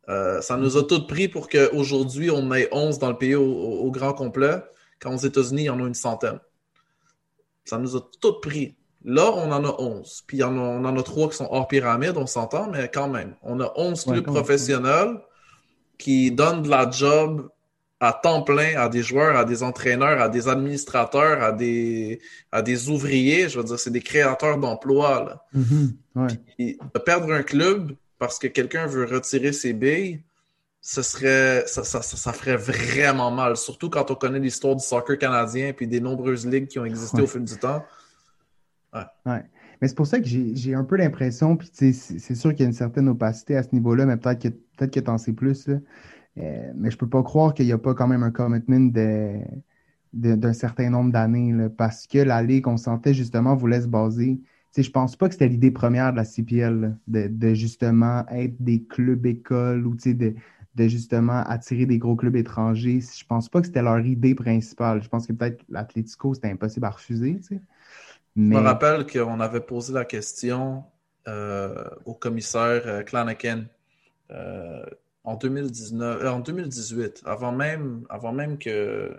Ça nous a tout pris pour qu'aujourd'hui, on ait 11 dans le pays au grand complet, quand aux États-Unis, il y en a une centaine. Ça nous a tout pris. Là, on en a 11. Puis on en a 3 qui sont hors pyramide, on s'entend, mais quand même. On a 11 clubs professionnels qui donnent de la job à temps plein à des joueurs, à des entraîneurs, à des administrateurs, à des ouvriers. Je veux dire, c'est des créateurs d'emplois, là. Puis, de perdre un club parce que quelqu'un veut retirer ses billes, ça ferait vraiment mal, surtout quand on connaît l'histoire du soccer canadien et des nombreuses ligues qui ont existé au fil du temps. Ouais. Mais c'est pour ça que j'ai un peu l'impression, puis c'est sûr qu'il y a une certaine opacité à ce niveau-là, mais peut-être que t'en sais plus. Là. Mais je peux pas croire qu'il n'y a pas quand même un commitment d'un certain nombre d'années, là, parce que la ligue, on sentait justement, voulait se baser. Je pense pas que c'était l'idée première de la CPL, là, de justement être des clubs-écoles ou de justement attirer des gros clubs étrangers. Je pense pas que c'était leur idée principale. Je pense que peut-être l'Atlético, c'était impossible à refuser. Tu sais. Mais... Je me rappelle qu'on avait posé la question au commissaire Klanaken en 2018, avant même que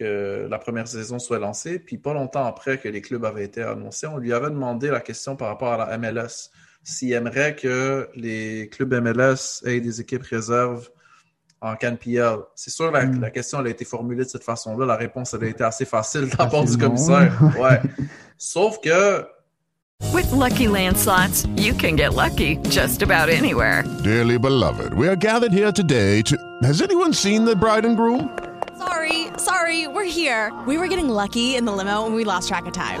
la première saison soit lancée, puis pas longtemps après que les clubs avaient été annoncés, on lui avait demandé la question par rapport à la MLS. S'il aimerait que les clubs MLS aient des équipes réserves en CanPL. C'est sûr, la question elle a été formulée de cette façon-là. La réponse elle a été assez facile de la part du commissaire. Ouais. Sauf que... With Lucky Land Slots, you can get lucky just about anywhere. Dearly beloved, we are gathered here today to... Has anyone seen the bride and groom? Sorry, we're here. We were getting lucky in the limo and we lost track of time.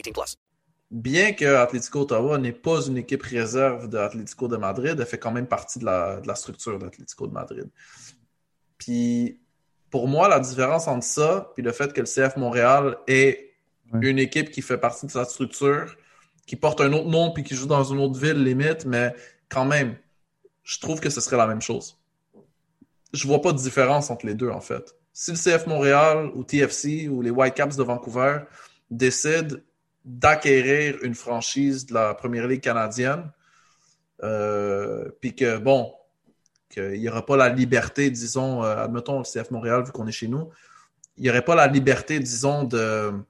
18+. Bien que Atlético Ottawa n'est pas une équipe réserve de Atlético de Madrid, elle fait quand même partie de la structure d'Atlético de Madrid. Puis, pour moi, la différence entre ça et le fait que le CF Montréal est une équipe qui fait partie de sa structure, qui porte un autre nom puis qui joue dans une autre ville limite, mais quand même, je trouve que ce serait la même chose. Je vois pas de différence entre les deux, en fait. Si le CF Montréal ou TFC ou les Whitecaps de Vancouver décident d'acquérir une franchise de la Première Ligue canadienne, puis que, bon, qu'il n'y aura pas la liberté, disons, admettons, le CF Montréal, vu qu'on est chez nous, il n'y aurait pas la liberté, disons, de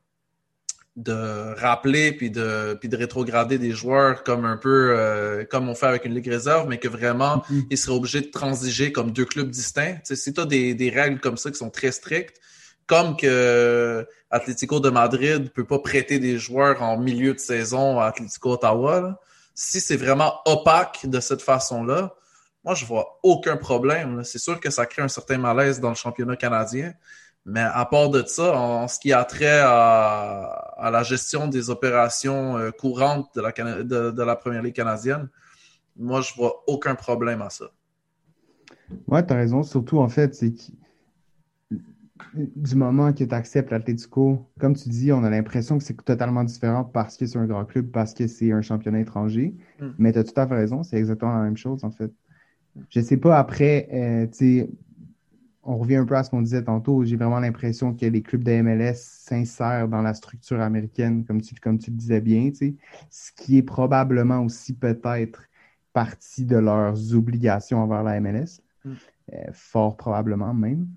rappeler puis de rétrograder des joueurs comme un peu comme on fait avec une ligue réserve, mais que vraiment, ils seraient obligés de transiger comme deux clubs distincts. T'sais, si tu as des règles comme ça qui sont très strictes, comme que Atlético de Madrid ne peut pas prêter des joueurs en milieu de saison à Atlético Ottawa, là, si c'est vraiment opaque de cette façon-là, moi, je vois aucun problème, là. C'est sûr que ça crée un certain malaise dans le championnat canadien, mais à part de ça, en ce qui a trait à la gestion des opérations courantes de la Première Ligue canadienne, moi, je vois aucun problème à ça. Ouais, t'as raison. Surtout, en fait, c'est que du moment que tu acceptes l'Atlético, comme tu dis, on a l'impression que c'est totalement différent parce que c'est un grand club, parce que c'est un championnat étranger. Mais tu as tout à fait raison. C'est exactement la même chose, en fait. Je sais pas, après, tu sais, on revient un peu à ce qu'on disait tantôt. J'ai vraiment l'impression que les clubs de MLS s'insèrent dans la structure américaine, comme tu le disais bien, tu sais, ce qui est probablement aussi peut-être partie de leurs obligations envers la MLS, fort probablement même.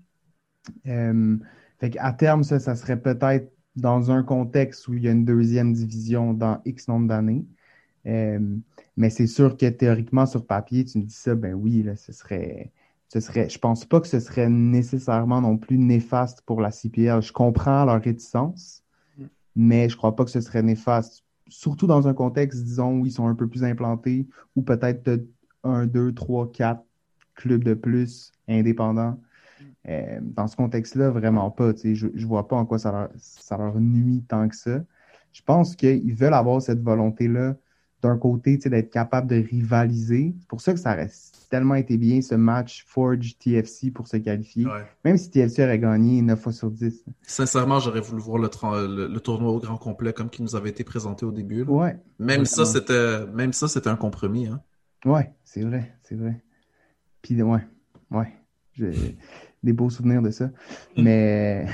Fait qu'à terme, ça serait peut-être dans un contexte où il y a une deuxième division dans X nombre d'années. Mais c'est sûr que théoriquement, sur papier, tu me dis ça, ben oui, là, ce serait, je pense pas que ce serait nécessairement non plus néfaste pour la CPL. Je comprends leur réticence, mais je crois pas que ce serait néfaste. Surtout dans un contexte, disons, où ils sont un peu plus implantés, ou peut-être 1, 2, 3, 4 clubs de plus indépendants. Dans ce contexte-là, vraiment pas. Je vois pas en quoi ça leur nuit tant que ça. Je pense qu'ils veulent avoir cette volonté-là, d'un côté, d'être capable de rivaliser. C'est pour ça que ça a tellement été bien, ce match Forge-TFC pour se qualifier. Ouais. Même si TFC aurait gagné 9 fois sur 10. Sincèrement, j'aurais voulu voir le tournoi au grand complet comme qui nous avait été présenté au début. Ouais, même ça, c'était un compromis. Hein. Ouais, c'est vrai. Puis, ouais. J'ai des beaux souvenirs de ça. Mais,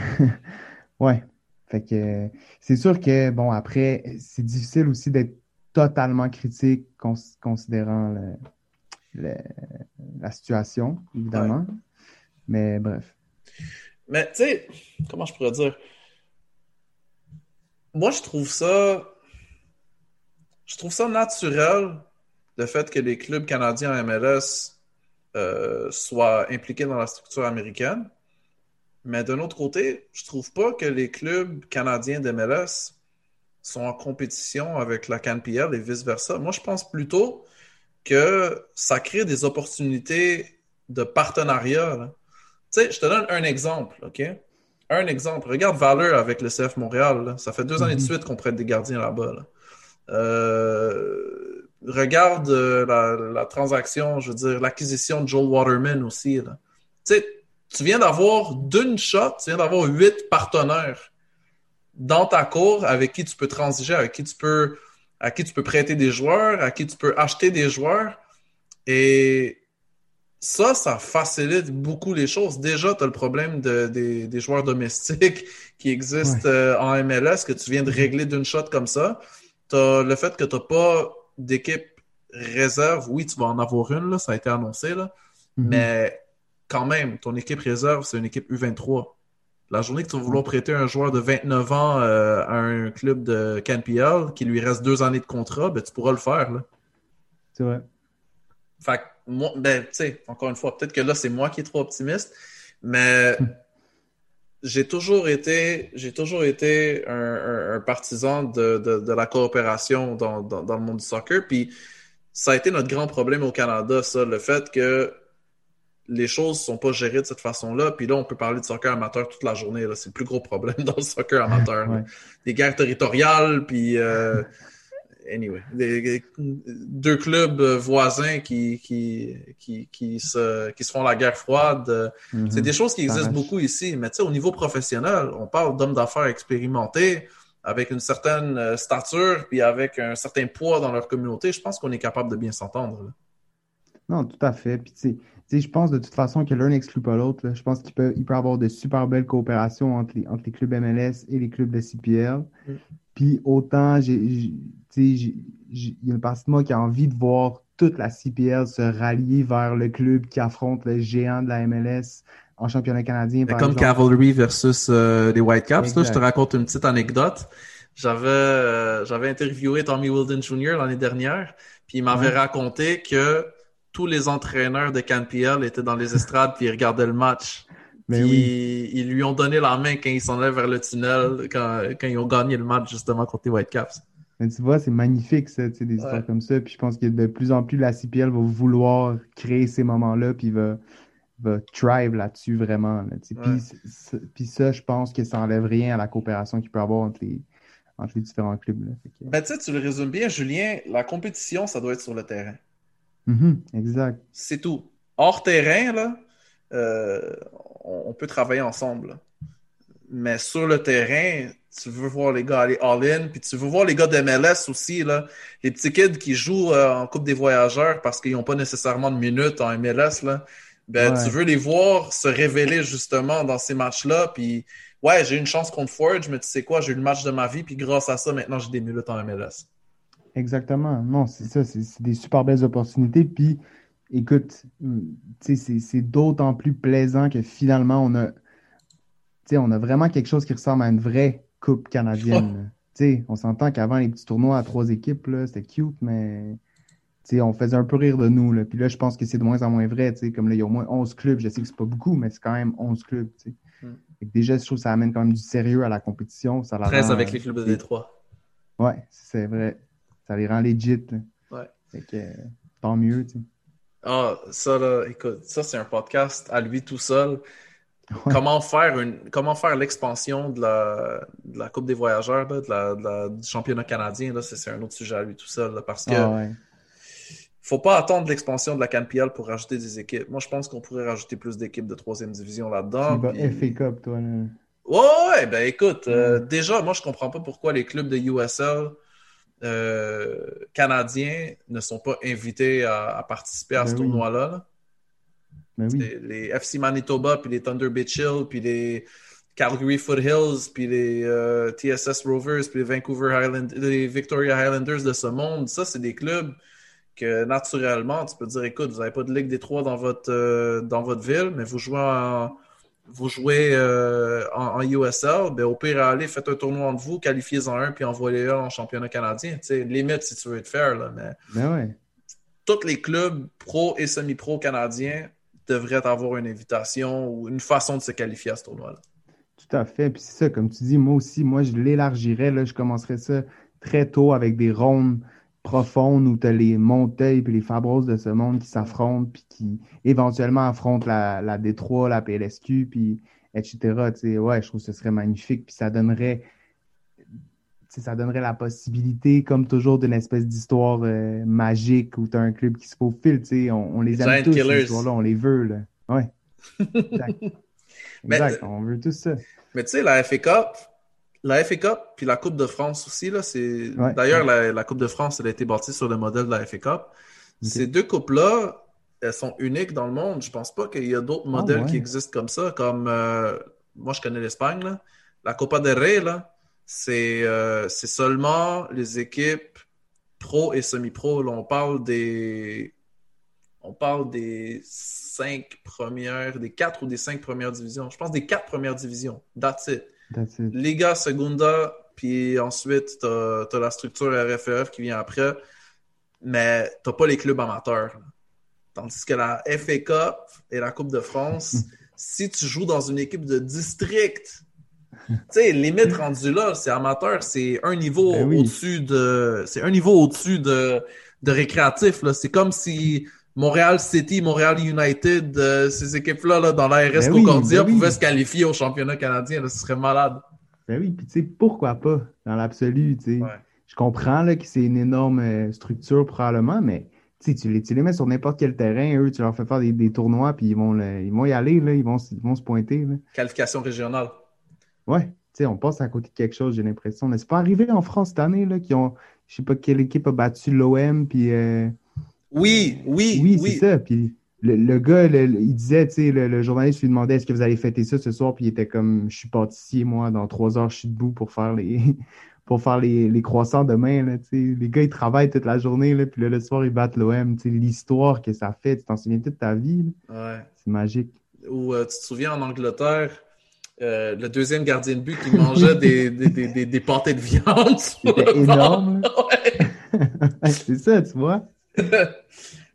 ouais. Fait que, c'est sûr que, bon, après, c'est difficile aussi d'être totalement critique considérant la situation, évidemment. Ouais. Mais, bref. Mais, tu sais, comment je pourrais dire? Moi, je trouve ça naturel, le fait que les clubs canadiens en MLS soient impliqués dans la structure américaine. Mais d'un autre côté, je trouve pas que les clubs canadiens d'MLS sont en compétition avec la CanPL et vice-versa. Moi, je pense plutôt que ça crée des opportunités de partenariat. Tu sais, je te donne un exemple, OK? Un exemple. Regarde Valeur avec le CF Montréal. Là. Ça fait 2 années de suite qu'on prête des gardiens là-bas. Là. Regarde la transaction, je veux dire, l'acquisition de Joel Waterman aussi. Là. Tu sais, tu viens d'avoir d'une shot, tu viens d'avoir 8 partenaires dans ta cour avec qui tu peux transiger, à qui tu peux prêter des joueurs, à qui tu peux acheter des joueurs. Et ça facilite beaucoup les choses. Déjà, tu as le problème des joueurs domestiques qui existent en MLS, que tu viens de régler d'une shot comme ça. Tu as le fait que tu n'as pas d'équipe réserve, oui, tu vas en avoir une, là, ça a été annoncé, là, mais quand même, ton équipe réserve, c'est une équipe U23. La journée que tu vas vouloir prêter un joueur de 29 ans à un club de CanPL, qui lui reste 2 années de contrat, ben, tu pourras le faire. Là. C'est vrai. Fait que, moi, ben, tu sais, encore une fois, peut-être que là, c'est moi qui est trop optimiste, mais j'ai toujours été un partisan de la coopération dans le monde du soccer, puis ça a été notre grand problème au Canada, ça, le fait que les choses ne sont pas gérées de cette façon-là, puis là, on peut parler de soccer amateur toute la journée, là. C'est le plus gros problème dans le soccer amateur. Ouais. Des guerres territoriales, puis anyway, deux clubs voisins qui se font la guerre froide. C'est des choses qui existent beaucoup ici, mais tu sais, au niveau professionnel, on parle d'hommes d'affaires expérimentés, avec une certaine stature, puis avec un certain poids dans leur communauté. Je pense qu'on est capable de bien s'entendre. Là. Non, tout à fait. Puis tu sais, je pense de toute façon que l'un n'exclut pas l'autre. Là. Je pense qu'il peut y avoir de super belles coopérations entre les clubs MLS et les clubs de CPL. Puis autant, il y a une partie de moi qui a envie de voir toute la CPL se rallier vers le club qui affronte le géant de la MLS en championnat canadien. Par comme exemple. Cavalry versus les Whitecaps. Là, je te raconte une petite anecdote. J'avais interviewé Tommy Wilden Jr. l'année dernière, puis il m'avait raconté que tous les entraîneurs de CanPL étaient dans les estrades puis ils regardaient le match. Mais ils lui ont donné la main quand ils s'en allaient vers le tunnel, quand ils ont gagné le match justement contre les Whitecaps. Mais tu vois, c'est magnifique ça, tu sais, des histoires comme ça. Puis je pense que de plus en plus, la CPL va vouloir créer ces moments-là puis va thrive là-dessus vraiment. Là, tu sais. Puis ça, je pense que ça n'enlève rien à la coopération qu'il peut y avoir entre les différents clubs. Là. Que... Ben, tu sais, tu le résumes bien, Julien, la compétition, ça doit être sur le terrain. Exact. C'est tout. Hors terrain, là, on peut travailler ensemble. Là. Mais sur le terrain, tu veux voir les gars aller all-in, puis tu veux voir les gars de MLS aussi, là, les petits kids qui jouent en Coupe des Voyageurs parce qu'ils n'ont pas nécessairement de minutes en MLS. Là. Ben, tu veux les voir se révéler justement dans ces matchs-là, puis ouais, j'ai eu une chance contre Forge, mais tu sais quoi, j'ai eu le match de ma vie, puis grâce à ça, maintenant, j'ai des minutes en MLS. Exactement. Non, c'est ça. C'est des super belles opportunités. Puis, écoute, c'est d'autant plus plaisant que finalement, on a vraiment quelque chose qui ressemble à une vraie Coupe canadienne. On s'entend qu'avant, les petits tournois à 3 équipes, là, c'était cute, mais on faisait un peu rire de nous. Là. Puis là, je pense que c'est de moins en moins vrai. Comme là, il y a au moins 11 clubs. Je sais que c'est pas beaucoup, mais c'est quand même 11 clubs. Déjà, je trouve que ça amène quand même du sérieux à la compétition. Ça la 13 rend, avec les clubs de Détroit. Oui, c'est vrai. Ça les rend legit. Ouais. Fait que tant mieux, tu sais. Ah, ça là, écoute, ça c'est un podcast à lui tout seul. Ouais. Comment faire l'expansion de la Coupe des Voyageurs, là, du championnat canadien, là, c'est un autre sujet à lui tout seul. Là, parce que faut pas attendre l'expansion de la CanPL pour rajouter des équipes. Moi, je pense qu'on pourrait rajouter plus d'équipes de 3e division là-dedans. Tu vas FA Cup, toi, là. Ouais, ben écoute, déjà, moi, je comprends pas pourquoi les clubs de USL canadiens ne sont pas invités à participer à ce tournoi-là. Là. Les FC Manitoba, puis les Thunder Bay Chill, puis les Calgary Foothills, puis les TSS Rovers, puis les les Victoria Highlanders de ce monde, ça, c'est des clubs que naturellement, tu peux dire, écoute, vous n'avez pas de Ligue des Trois dans votre ville, mais vous jouez en USL, ben au pire, allez, faites un tournoi entre vous, qualifiez-en un, puis envoyez-le en championnat canadien. Tu sais, limite, si tu veux te faire, là, mais tous les clubs pro et semi-pro canadiens devraient avoir une invitation ou une façon de se qualifier à ce tournoi-là. Tout à fait. Puis c'est ça, comme tu dis, moi aussi, moi, je l'élargirais, là, je commencerais ça très tôt avec des rondes profondes où tu as les Monteuil puis les Fabroses de ce monde qui s'affrontent puis qui éventuellement affrontent la Détroit, la PLSQ, puis etc. T'sais, ouais, je trouve que ce serait magnifique puis ça donnerait la possibilité, comme toujours, d'une espèce d'histoire magique où tu as un club qui se faufile. On les aime tous, ces histoires-là, on les veut. Là. Ouais. Exact, on veut tous ça. Mais tu sais, la FA Cup, puis la Coupe de France aussi, là, c'est... Ouais. D'ailleurs, la Coupe de France, elle a été bâtie sur le modèle de la FA Cup. Okay. Ces deux coupes-là, elles sont uniques dans le monde. Je pense pas qu'il y a d'autres modèles qui existent comme ça, comme... moi, je connais l'Espagne, là. La Copa del Rey, là, c'est seulement les équipes pro et semi-pro. Là, on parle des 4 ou des 5 premières divisions. Je pense des 4 premières divisions. That's it. Liga, Segunda, puis ensuite, t'as la structure RFEF qui vient après, mais t'as pas les clubs amateurs. Tandis que la FA Cup et la Coupe de France, si tu joues dans une équipe de district, tu sais, limite rendu là, c'est amateur, c'est un niveau au-dessus de... C'est un niveau au-dessus de récréatif, là. C'est comme si... Montréal City, Montréal United, ces équipes-là là, dans l'ARS Concordia pouvaient se qualifier au championnat canadien. Là, ce serait malade. Ben oui, puis tu sais, pourquoi pas, dans l'absolu, tu sais. Ouais. Je comprends là, que c'est une énorme structure probablement, mais tu les mets sur n'importe quel terrain, eux, tu leur fais faire des tournois, puis ils vont y aller, là, ils vont se pointer. Là. Qualification régionale. Ouais, tu sais, on passe à côté de quelque chose, j'ai l'impression. Mais c'est pas arrivé en France cette année, là, qui ont... Je sais pas quelle équipe a battu l'OM, puis... Oui, c'est ça. Puis le gars, il disait, tu sais, le journaliste lui demandait est-ce que vous allez fêter ça ce soir? Puis il était comme je suis pâtissier, moi, dans 3 heures, je suis debout pour faire les croissants demain. Là, les gars, ils travaillent toute la journée, là, puis là, le soir, ils battent l'OM. L'histoire que ça fait, tu t'en souviens toute ta vie. Là. Ouais. C'est magique. où tu te souviens en Angleterre, le deuxième gardien de but qui mangeait des pâtés de viande. C'était énorme. Ouais. C'est ça, tu vois.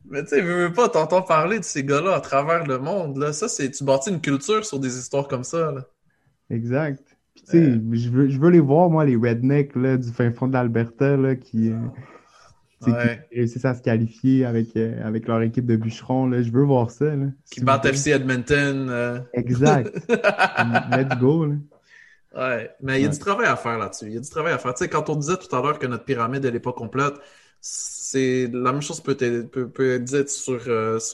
Mais tu sais, veux pas, t'entends parler de ces gars-là à travers le monde. Là. Ça, c'est, tu bâtis une culture sur des histoires comme ça. Là. Exact. Puis tu sais, je veux les voir, moi, les rednecks là, du fin fond de l'Alberta là, qui réussissent à se qualifier avec leur équipe de bûcherons. Là. Je veux voir ça. Là, qui si battent FC Edmonton. Exact. Let's go. Là. Ouais. Mais il y a du travail à faire là-dessus. Il y a du travail à faire. Tu sais, quand on disait tout à l'heure que notre pyramide, elle n'est pas complète, c'est la même chose peut être dite sur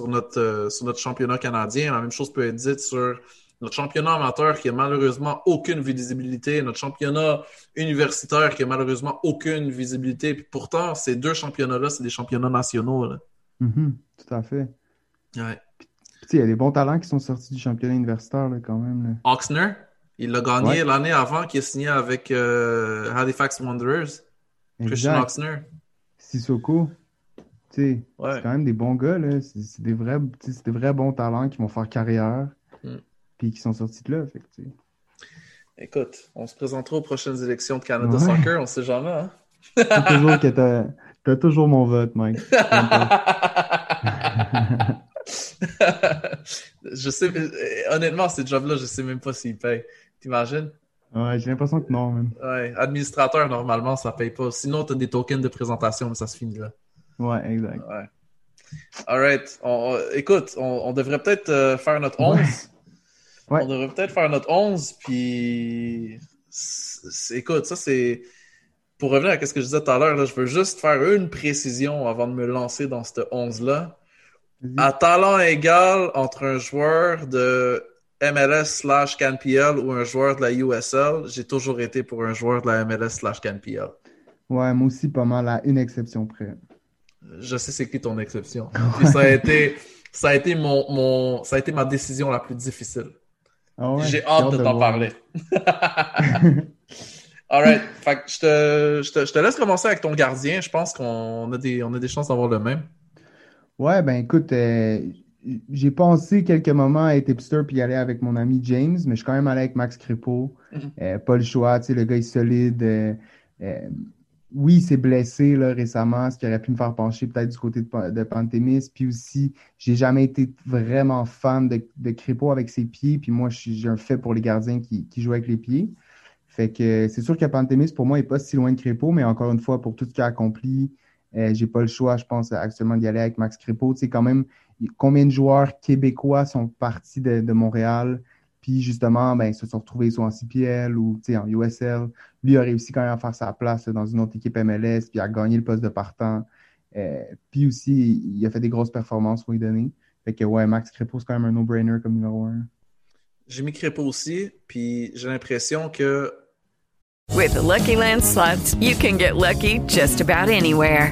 notre championnat canadien. La même chose peut être dite sur notre championnat amateur qui a malheureusement aucune visibilité, notre championnat universitaire qui a malheureusement aucune visibilité. Puis pourtant, ces deux championnats-là, c'est des championnats nationaux. Là. Mm-hmm, tout à fait. Ouais. Puis il y a des bons talents qui sont sortis du championnat universitaire là, quand même. Là. Oxner, il l'a gagné l'année avant qu'il ait signé avec Halifax Wanderers. Exact. Christian Oxner. Sissoko. C'est quand même des bons gars. Là. C'est des vrais bons talents qui vont faire carrière. Mm. Puis qui sont sortis de là, effectivement. Écoute, on se présentera aux prochaines élections de Canada Soccer, on ne sait jamais, hein? T'as toujours mon vote, Mike. Je sais, honnêtement, ces jobs-là, je ne sais même pas s'ils payent. T'imagines? Ouais, j'ai l'impression que non, même. Ouais, administrateur, normalement, ça ne paye pas. Sinon, t'as des tokens de présentation, mais ça se finit là. Ouais, exact. Ouais. All right. Écoute, on devrait peut-être faire notre 11. Ouais. On devrait peut-être faire notre 11, puis écoute, ça c'est... Pour revenir à ce que je disais tout à l'heure, là, je veux juste faire une précision avant de me lancer dans cette 11-là. Mm-hmm. À talent égal entre un joueur de MLS/CanPL ou un joueur de la USL, j'ai toujours été pour un joueur de la MLS/CanPL. Ouais, moi aussi pas mal à une exception près. Je sais c'est qui ton exception. Puis ça a été ma décision la plus difficile. Oh ouais, j'ai hâte de t'en parler. All right. Fait que je te laisse commencer avec ton gardien. Je pense qu'on a des chances d'avoir le même. Ouais, ben écoute, j'ai pensé quelques moments à être hipster puis y aller avec mon ami James, mais je suis quand même allé avec Max Crépeau. Mm-hmm. Pas le choix, tu sais, le gars est solide. Oui, il s'est blessé là, récemment, ce qui aurait pu me faire pencher peut-être du côté de Pantemis. Puis aussi, j'ai jamais été vraiment fan de Crépeau avec ses pieds. Puis moi, j'ai un fait pour les gardiens qui jouent avec les pieds. Fait que c'est sûr que Pantemis, pour moi, n'est pas si loin de Crépeau. Mais encore une fois, pour tout ce qu'il a accompli, j'ai pas le choix, je pense, actuellement d'y aller avec Max Crépeau. Tu sais, quand même, combien de joueurs québécois sont partis de Montréal? Puis justement, ben, ils se sont retrouvés soit en CPL ou en USL. Lui a réussi quand même à faire sa place là, dans une autre équipe MLS, puis à gagner le poste de partant. Puis aussi, il a fait des grosses performances pour lui donner. Fait que ouais, Max Crépeau, c'est quand même un no-brainer comme numéro 1. J'ai mis Crépeau aussi, puis j'ai l'impression que... With the Lucky Land Slots, you can get lucky just about anywhere.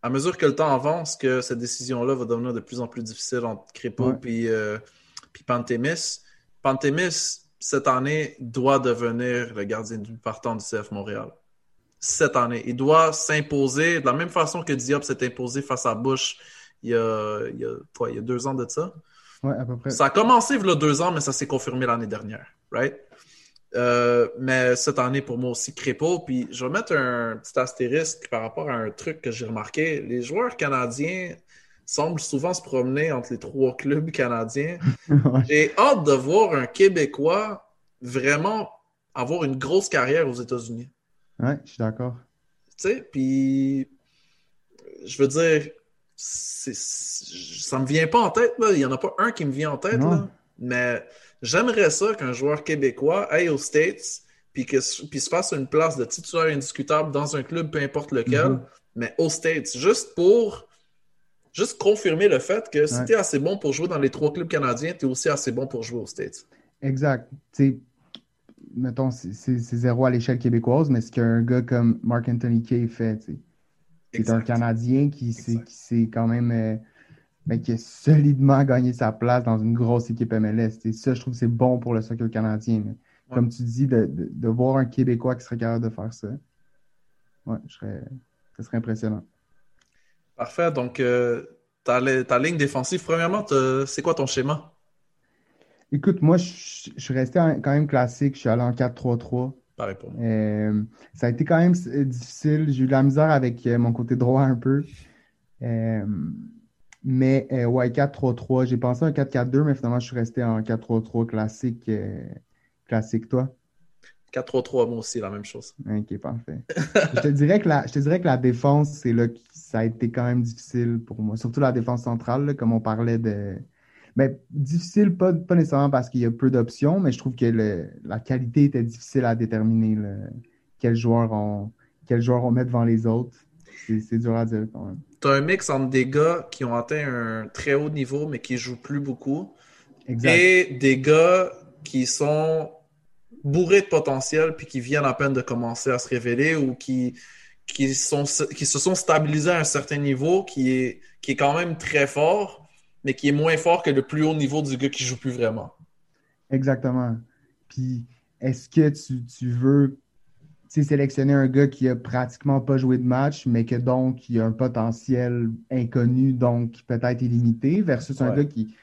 À mesure que le temps avance, que cette décision-là va devenir de plus en plus difficile entre Crépeau puis Pantemis. Pantemis, cette année, doit devenir le gardien du partant du CF Montréal. Cette année. Il doit s'imposer de la même façon que Diop s'est imposé face à Bush il y a 2 ans de ça. Ouais, à peu près. Ça a commencé il y a 2 ans, mais ça s'est confirmé l'année dernière. Right? Mais cette année, pour moi aussi, Crépeau. Puis je vais mettre un petit astérisque par rapport à un truc que j'ai remarqué. Les joueurs canadiens semblent souvent se promener entre les 3 clubs canadiens. Ouais. J'ai hâte de voir un Québécois vraiment avoir une grosse carrière aux États-Unis. Ouais, je suis d'accord. Tu sais, puis je veux dire, ça me vient pas en tête. Là. Il y en a pas un qui me vient en tête. Là. Mais... j'aimerais ça qu'un joueur québécois aille aux States puis se fasse une place de titulaire indiscutable dans un club, peu importe lequel, mais aux States, juste pour confirmer le fait que si t'es assez bon pour jouer dans les 3 clubs canadiens, t'es aussi assez bon pour jouer aux States. Exact. T'sais, mettons, c'est zéro à l'échelle québécoise, mais ce qu'un gars comme Marc-Anthony Kay fait, c'est un Canadien qui s'est quand même qui a solidement gagné sa place dans une grosse équipe MLS. Et ça, je trouve que c'est bon pour le soccer canadien. Mais comme tu dis, de voir un Québécois qui serait capable de faire ça, ça serait impressionnant. Parfait. Donc, ta ligne défensive, premièrement, c'est quoi ton schéma? Écoute, moi, je suis resté quand même classique. Je suis allé en 4-3-3. Pareil pour moi. Ça a été quand même difficile. J'ai eu de la misère avec mon côté droit un peu. Mais 4-3-3. J'ai pensé à un 4-4-2, mais finalement, je suis resté en 4-3-3 classique. Classique, toi? 4-3-3, moi aussi, la même chose. OK, parfait. Je te dirais que la défense, c'est là que ça a été quand même difficile pour moi. Surtout la défense centrale, là, comme on parlait de... Mais difficile, pas nécessairement parce qu'il y a peu d'options, mais je trouve que la qualité était difficile à déterminer. Quel joueur on met devant les autres, c'est dur à dire quand même. Tu as un mix entre des gars qui ont atteint un très haut niveau, mais qui ne jouent plus beaucoup, exact, et des gars qui sont bourrés de potentiel puis qui viennent à peine de commencer à se révéler ou qui se sont stabilisés à un certain niveau qui est quand même très fort, mais qui est moins fort que le plus haut niveau du gars qui joue plus vraiment. Exactement. Puis, est-ce que tu veux sélectionner un gars qui a pratiquement pas joué de match, mais que donc, il a un potentiel inconnu, donc qui peut-être est limité, versus un gars qui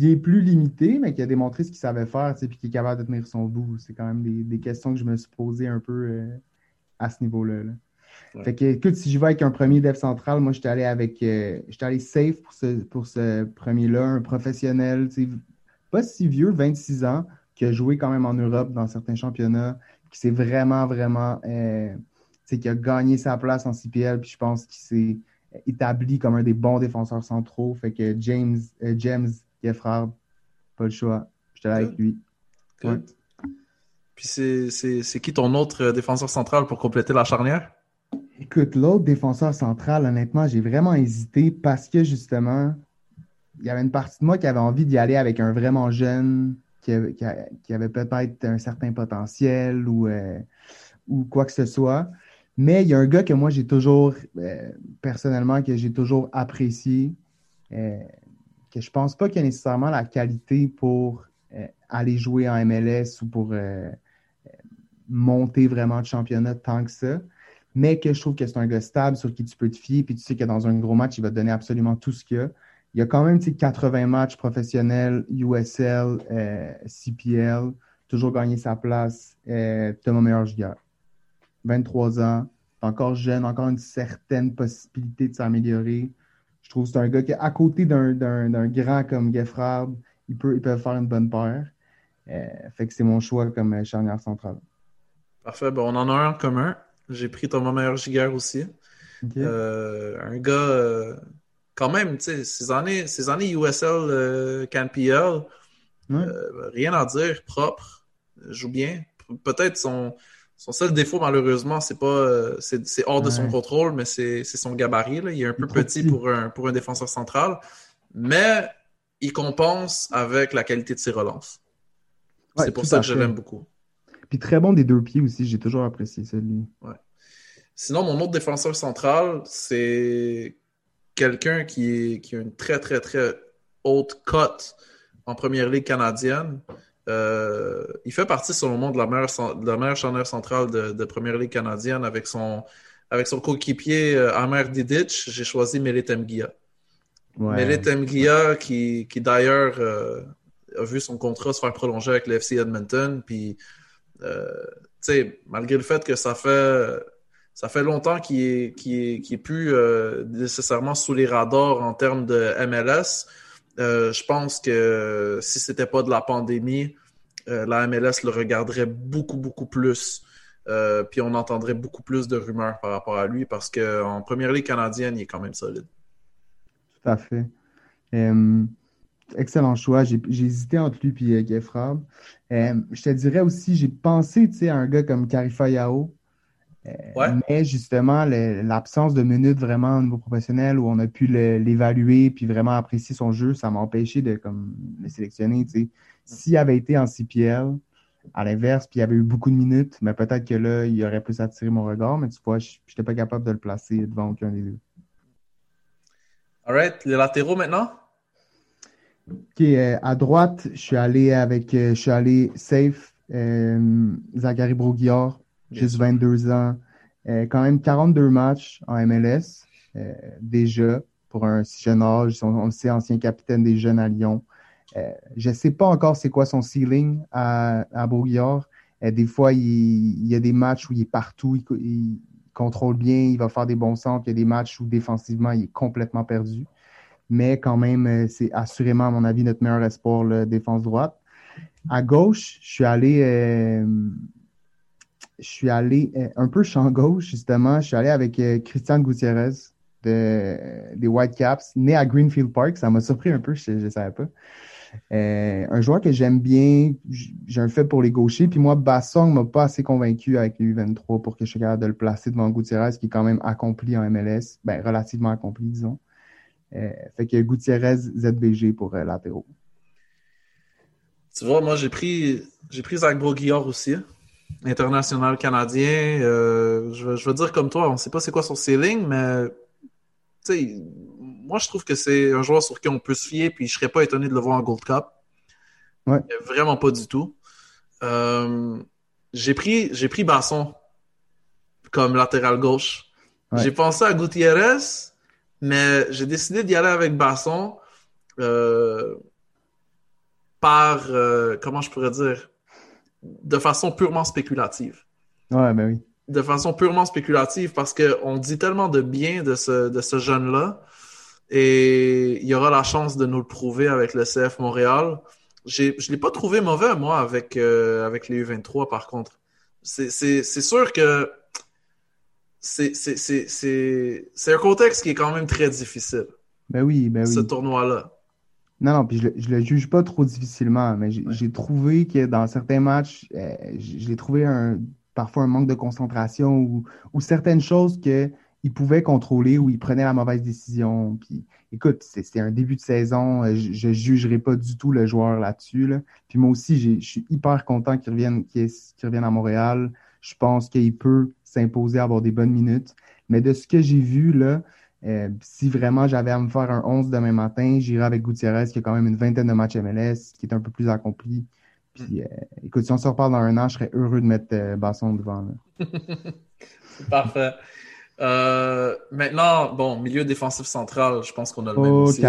est plus limité, mais qui a démontré ce qu'il savait faire, puis qui est capable de tenir son bout. C'est quand même des questions que je me suis posées un peu à ce niveau-là. Là. Ouais. Fait que, écoute, si je vais avec un premier def central, moi, j'étais allé safe pour ce premier-là, un professionnel, pas si vieux, 26 ans, qui a joué quand même en Europe dans certains championnats, qui s'est vraiment, vraiment, qui a gagné sa place en CPL, puis je pense qu'il s'est établi comme un des bons défenseurs centraux. Fait que James Jeffrard, pas le choix, j'étais allé avec lui. Ouais. Puis c'est qui ton autre défenseur central pour compléter la charnière? Écoute, l'autre défenseur central, honnêtement, j'ai vraiment hésité parce que, justement, il y avait une partie de moi qui avait envie d'y aller avec un vraiment jeune qui avait peut-être un certain potentiel ou quoi que ce soit. Mais il y a un gars que moi, j'ai toujours, personnellement, que j'ai toujours apprécié, que je pense pas qu'il y a nécessairement la qualité pour aller jouer en MLS ou pour monter vraiment de championnat tant que ça. Mais que je trouve que c'est un gars stable sur qui tu peux te fier, puis tu sais que dans un gros match, il va te donner absolument tout ce qu'il y a. Il y a quand même 80 matchs professionnels, USL, CPL, toujours gagné sa place, Tomori, 23 ans, encore jeune, encore une certaine possibilité de s'améliorer. Je trouve que c'est un gars qui, à côté d'un grand comme Geffrard, ils peuvent faire une bonne paire. Fait que c'est mon choix comme charnière centrale. Parfait, ben on en a un en commun. J'ai pris Thomas Giguère aussi. Okay. Un gars, quand même, tu sais, ces années USL, CanPL, rien à dire, propre, joue bien. Peut-être son seul défaut, malheureusement, c'est hors de son contrôle, mais c'est son gabarit. Là. Il est un peu petit pour un défenseur central, mais il compense avec la qualité de ses relances. Ouais, c'est pour ça que je l'aime beaucoup. Puis très bon des deux pieds aussi, j'ai toujours apprécié celui. Ouais. Sinon, mon autre défenseur central, c'est quelqu'un qui a une très, très, très haute cote en première ligue canadienne. Il fait partie, selon moi, de la meilleure charnière centrale de première ligue canadienne avec son coéquipier Amer Didic. J'ai choisi Melit M'Guia. Ouais. Melit M'Guia qui d'ailleurs, a vu son contrat se faire prolonger avec le FC Edmonton. Puis malgré le fait que ça fait longtemps qu'il est plus nécessairement sous les radars en termes de MLS, je pense que si c'était pas de la pandémie, la MLS le regarderait beaucoup, beaucoup plus. Puis on entendrait beaucoup plus de rumeurs par rapport à lui parce qu'en première ligue canadienne, il est quand même solide. Tout à fait. Excellent choix. J'ai hésité entre lui et Geffrard. Je te dirais aussi, j'ai pensé à un gars comme Karifa Yao. Mais justement, l'absence de minutes vraiment au niveau professionnel où on a pu l'évaluer puis vraiment apprécier son jeu, ça m'a empêché de le sélectionner. S'il avait été en CPL, À l'inverse, puis il avait eu beaucoup de minutes, mais peut-être que là, il aurait plus attiré mon regard, mais tu vois, je n'étais pas capable de le placer devant aucun des deux. All right, les latéraux maintenant? OK, à droite, je suis allé safe, Zachary Brault-Guillard, juste 22 ans, quand même 42 matchs en MLS, déjà, pour un si jeune âge, on le sait, ancien capitaine des jeunes à Lyon. Je ne sais pas encore c'est quoi son ceiling à Brault-Guillard. Des fois, il y a des matchs où il est partout, il contrôle bien, il va faire des bons centres. Il y a des matchs où défensivement, il est complètement perdu. Mais quand même, c'est assurément, à mon avis, notre meilleur espoir, la défense droite. À gauche, je suis allé un peu champ gauche, justement. Je suis allé avec Christian Gutiérrez des Whitecaps, né à Greenfield Park. Ça m'a surpris un peu, je ne savais pas. Un joueur que j'aime bien, j'ai un fait pour les gauchers. Puis moi, Basson ne m'a pas assez convaincu avec les U23 pour que je sois capable de le placer devant Gutiérrez, qui est quand même accompli en MLS. Ben, relativement accompli, disons. Fait que Gutiérrez, ZBG pour latéraux. Tu vois, moi, j'ai pris Zach Brault-Guillard aussi, international canadien. Je veux dire comme toi, on ne sait pas c'est quoi son ceiling, mais t'sais, moi, je trouve que c'est un joueur sur qui on peut se fier, puis je ne serais pas étonné de le voir en Gold Cup. Ouais. Vraiment pas du tout. J'ai pris Basson comme latéral gauche. Ouais. J'ai pensé à Gutiérrez, mais j'ai décidé d'y aller avec Basson de façon purement spéculative. Ouais, ben oui. De façon purement spéculative, parce qu'on dit tellement de bien de ce jeune-là, et il y aura la chance de nous le prouver avec le CF Montréal. Je ne l'ai pas trouvé mauvais, moi, avec les U23, par contre. C'est sûr que c'est un contexte qui est quand même très difficile. Ben oui. Ce tournoi-là. Non, puis je le juge pas trop difficilement, mais j'ai trouvé que dans certains matchs, je l'ai trouvé parfois un manque de concentration ou certaines choses qu'il pouvait contrôler ou il prenait la mauvaise décision. Puis, écoute, c'est un début de saison. Je ne jugerai pas du tout le joueur là-dessus. Là. Puis moi aussi, je suis hyper content qu'il revienne à Montréal. Je pense qu'il peut s'imposer à avoir des bonnes minutes. Mais de ce que j'ai vu, là, si vraiment j'avais à me faire un 11 demain matin, j'irais avec Gutiérrez, qui a quand même une vingtaine de matchs MLS, qui est un peu plus accompli. Puis, écoute, si on se reparle dans un an, je serais heureux de mettre Basson devant. Là. C'est parfait. Maintenant, bon, milieu défensif central, je pense qu'on a le même aussi.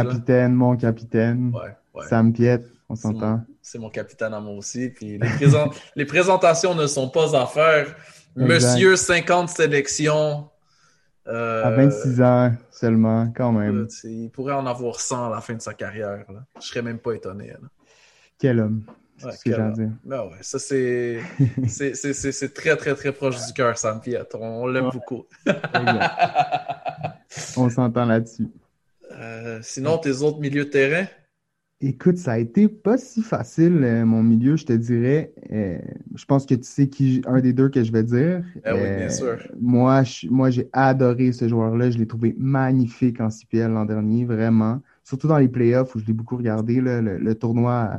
Mon capitaine. Ouais. Sam Piette, on s'entend. C'est mon capitaine à moi aussi. Puis les présentations ne sont pas à faire. Exact. Monsieur 50 sélections. À 26 ans seulement, quand même. Il pourrait en avoir 100 à la fin de sa carrière. Là. Je serais même pas étonné. Là. Quel homme. Ça c'est très très très proche du cœur, Sam Piette. On l'aime beaucoup. On s'entend là-dessus. Sinon, tes autres milieux de terrain? Écoute, ça a été pas si facile, mon milieu, je te dirais. Je pense que tu sais qui un des deux que je vais dire. Oui, bien sûr. Moi, j'ai adoré ce joueur-là. Je l'ai trouvé magnifique en CPL l'an dernier, vraiment. Surtout dans les playoffs où je l'ai beaucoup regardé. Là, le tournoi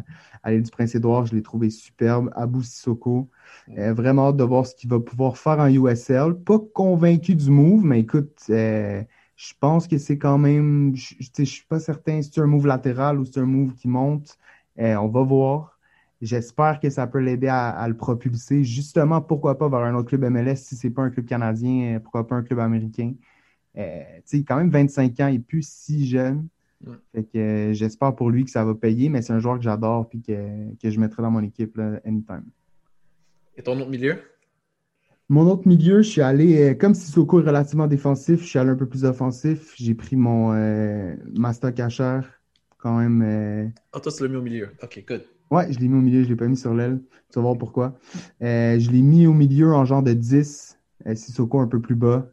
à l'île du Prince-Édouard, je l'ai trouvé superbe. Abou Sissoko, vraiment hâte de voir ce qu'il va pouvoir faire en USL. Pas convaincu du move, mais écoute, je pense que c'est quand même... Je ne suis pas certain si c'est un move latéral ou si c'est un move qui monte. On va voir. J'espère que ça peut l'aider à le propulser. Justement, pourquoi pas vers un autre club MLS si ce n'est pas un club canadien, pourquoi pas un club américain. Quand même 25 ans, il n'est plus si jeune. Fait que j'espère pour lui que ça va payer, mais c'est un joueur que j'adore et que je mettrai dans mon équipe là, anytime. Et ton autre milieu? Mon autre milieu, je suis allé, comme Sissoko est relativement défensif, je suis allé un peu plus offensif. J'ai pris mon Masta Kacher, quand même. Toi, tu l'as mis au milieu. OK, good. Ouais, je l'ai mis au milieu, je ne l'ai pas mis sur l'aile. Tu vas voir pourquoi. Je l'ai mis au milieu en genre de 10. Sissoko un peu plus bas.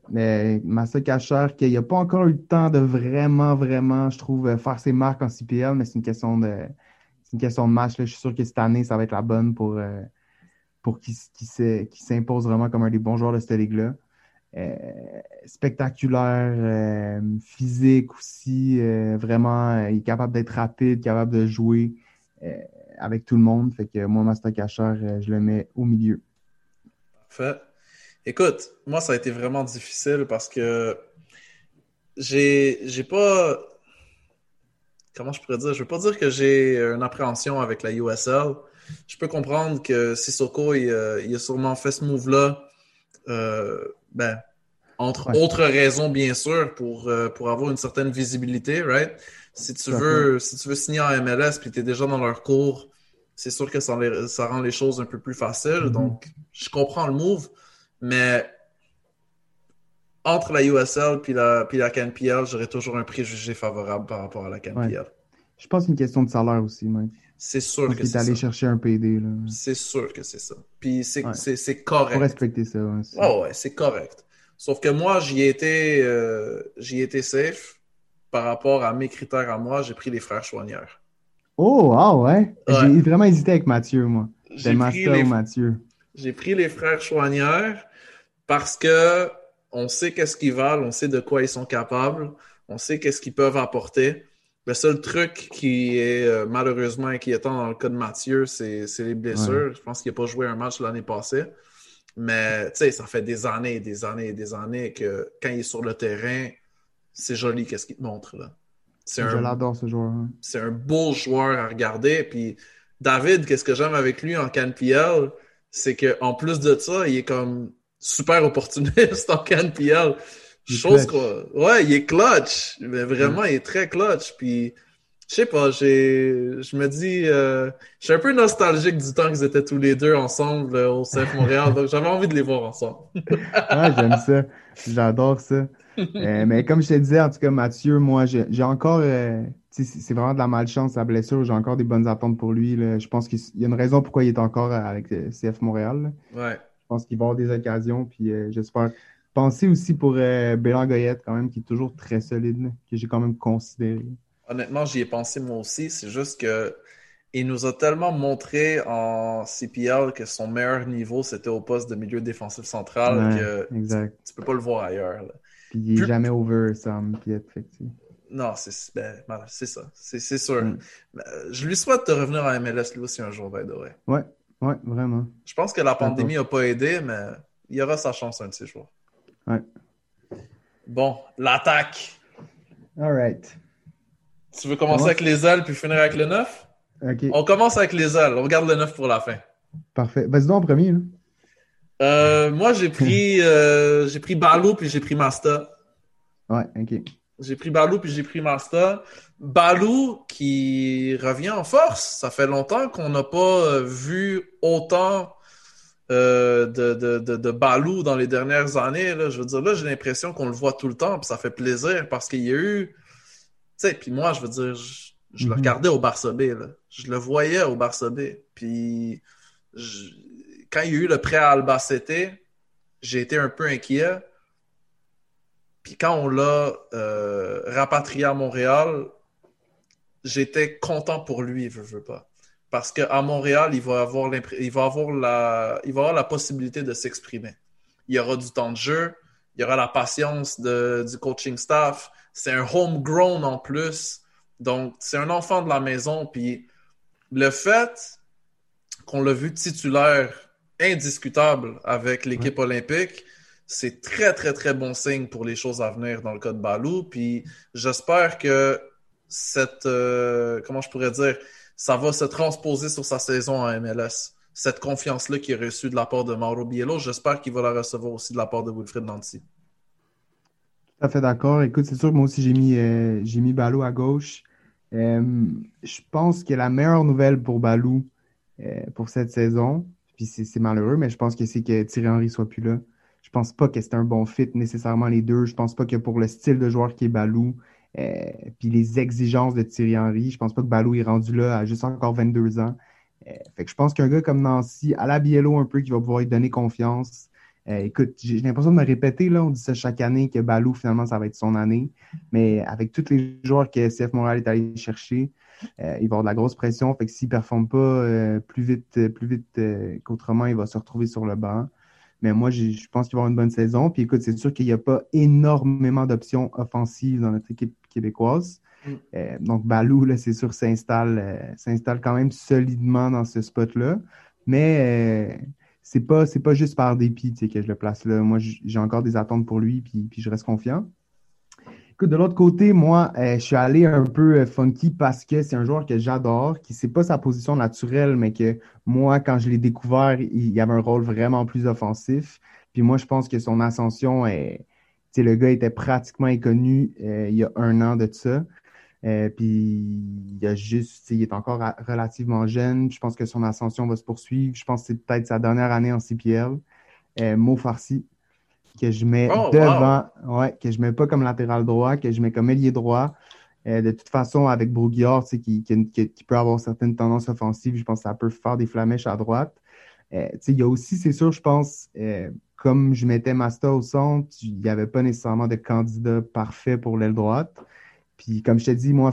Masta Kacher, qu'il n'a pas encore eu le temps de vraiment, je trouve, faire ses marques en CPL, mais c'est une question de match. Là. Je suis sûr que cette année, ça va être la bonne pour qu'il s'impose vraiment comme un des bons joueurs de cette ligue-là. Spectaculaire, physique aussi, vraiment, il est capable d'être rapide, capable de jouer. avec tout le monde. Fait que moi, Mustapha Kacher, je le mets au milieu. Parfait. Écoute, moi, ça a été vraiment difficile parce que j'ai pas... Comment je pourrais dire? Je veux pas dire que j'ai une appréhension avec la USL. Je peux comprendre que Sissoko, il a sûrement fait ce move-là entre autres raisons, bien sûr, pour avoir une certaine visibilité, right? Si tu veux signer en MLS puis tu es déjà dans leur cours, c'est sûr que ça rend les choses un peu plus faciles. Mm-hmm. Donc, je comprends le move, mais entre la USL puis la CanPL, j'aurais toujours un préjugé favorable par rapport à la CanPL. Ouais. Je pense que c'est une question de salaire aussi, mec. C'est sûr que c'est ça. D'aller chercher un PD, là. C'est sûr que c'est ça. Puis c'est correct. Faut respecter ça. Ouais, c'est correct. Sauf que moi, j'y ai été safe par rapport à mes critères à moi. J'ai pris les frères Choinière. Oh, ah ouais? J'ai vraiment hésité avec Mathieu, moi. J'ai pris les frères Choinière parce que on sait qu'est-ce qu'ils valent, on sait de quoi ils sont capables, on sait qu'est-ce qu'ils peuvent apporter. Le seul truc qui est malheureusement inquiétant dans le cas de Mathieu, c'est les blessures. Ouais. Je pense qu'il n'a pas joué un match l'année passée. Mais tu sais, ça fait des années que quand il est sur le terrain, c'est joli qu'est-ce qu'il te montre là. Je l'adore ce joueur. Hein. C'est un beau joueur à regarder. Puis David, qu'est-ce que j'aime avec lui en CanPL, c'est qu'en plus de ça, il est comme super opportuniste en CanPL. Il est clutch. Mais vraiment, il est très clutch. Puis, je sais pas, je me dis... je suis un peu nostalgique du temps qu'ils étaient tous les deux ensemble au CF Montréal. Donc, j'avais envie de les voir ensemble. Ouais, j'aime ça. J'adore ça. Mais comme je te disais, en tout cas, Mathieu, moi, j'ai encore... c'est vraiment de la malchance, sa blessure. J'ai encore des bonnes attentes pour lui. Là. Je pense qu'il y a une raison pourquoi il est encore avec CF Montréal. Ouais. Je pense qu'il va avoir des occasions. Puis, j'espère... Pensez aussi pour Bélan-Goyette, quand même, qui est toujours très solide, là, que j'ai quand même considéré. Honnêtement, j'y ai pensé moi aussi. C'est juste que il nous a tellement montré en CPL que son meilleur niveau, c'était au poste de milieu défensif central que tu peux pas le voir ailleurs. Là. Puis il n'est jamais over, Sam Piet, effectivement. Non, c'est ça. C'est sûr. Mm. Je lui souhaite de revenir à MLS, lui aussi, un jour, by the way. Ouais, vraiment. Je pense que la pandémie n'a pas aidé, mais il y aura sa chance un de ces jours. Ouais. Bon, l'attaque. All right. Tu veux commencer avec les ailes puis finir avec le 9? OK. On commence avec les ailes. On garde le 9 pour la fin. Parfait. Vas-y donc en premier. Là. Moi, j'ai pris Balou puis j'ai pris Masta. Ouais, OK. J'ai pris Balou puis j'ai pris Masta. Balou qui revient en force. Ça fait longtemps qu'on n'a pas vu autant... de Balou dans les dernières années. Là. Je veux dire, là, j'ai l'impression qu'on le voit tout le temps, puis ça fait plaisir parce qu'il y a eu... Tu sais, puis moi, je veux dire, je le regardais au Barça B. Là. Je le voyais au Barça B. Puis quand il y a eu le prêt à Albacete, j'ai été un peu inquiet. Puis quand on l'a rapatrié à Montréal, j'étais content pour lui, je veux pas. Parce qu'à Montréal, il va avoir la possibilité de s'exprimer. Il y aura du temps de jeu, il y aura la patience du coaching staff. C'est un homegrown en plus. Donc, c'est un enfant de la maison. Puis le fait qu'on l'a vu titulaire indiscutable avec l'équipe olympique, c'est très, très, très bon signe pour les choses à venir dans le cas de Balou. Puis j'espère que cette... ça va se transposer sur sa saison en MLS. Cette confiance-là qu'il a reçue de la part de Mauro Biello, j'espère qu'il va la recevoir aussi de la part de Wilfried Nancy. Tout à fait d'accord. Écoute, c'est sûr que moi aussi, j'ai mis Balou à gauche. Je pense que la meilleure nouvelle pour Balou pour cette saison, puis c'est malheureux, mais je pense que c'est que Thierry Henry soit plus là. Je pense pas que c'est un bon fit nécessairement les deux. Je pense pas que pour le style de joueur qui est Balou, puis les exigences de Thierry Henry, je pense pas que Balou est rendu là à juste encore 22 ans. Fait que je pense qu'un gars comme Nancy, à la Biello un peu, qui va pouvoir lui donner confiance. Écoute, j'ai l'impression de me répéter, là, on dit ça chaque année, que Balou, finalement, ça va être son année. Mais avec tous les joueurs que CF Montréal est allé chercher, il va avoir de la grosse pression. Fait que s'il ne performe pas plus vite qu'autrement, il va se retrouver sur le banc. Mais moi, je pense qu'il va avoir une bonne saison. Puis écoute, c'est sûr qu'il n'y a pas énormément d'options offensives dans notre équipe québécoise. Donc, Balou, là, c'est sûr, s'installe quand même solidement dans ce spot-là. Mais c'est pas juste par dépit que je le place là. Moi, j'ai encore des attentes pour lui, puis je reste confiant. Écoute, de l'autre côté, moi, je suis allé un peu funky parce que c'est un joueur que j'adore, qui c'est pas sa position naturelle, mais que moi, quand je l'ai découvert, il avait un rôle vraiment plus offensif. Puis moi, je pense que son ascension, le gars était pratiquement inconnu il y a un an de ça. Puis il est encore relativement jeune. Je pense que son ascension va se poursuivre. Je pense que c'est peut-être sa dernière année en CPL. Mo Farsi, que je mets devant, que je mets pas comme latéral droit, que je mets comme ailier droit. De toute façon, avec Brault-Guillard, qui peut avoir certaines tendances offensives, je pense que ça peut faire des flamèches à droite. Il y a aussi, c'est sûr, je pense, comme je mettais Masta au centre, il n'y avait pas nécessairement de candidat parfait pour l'aile droite. Puis comme je te dis, moi,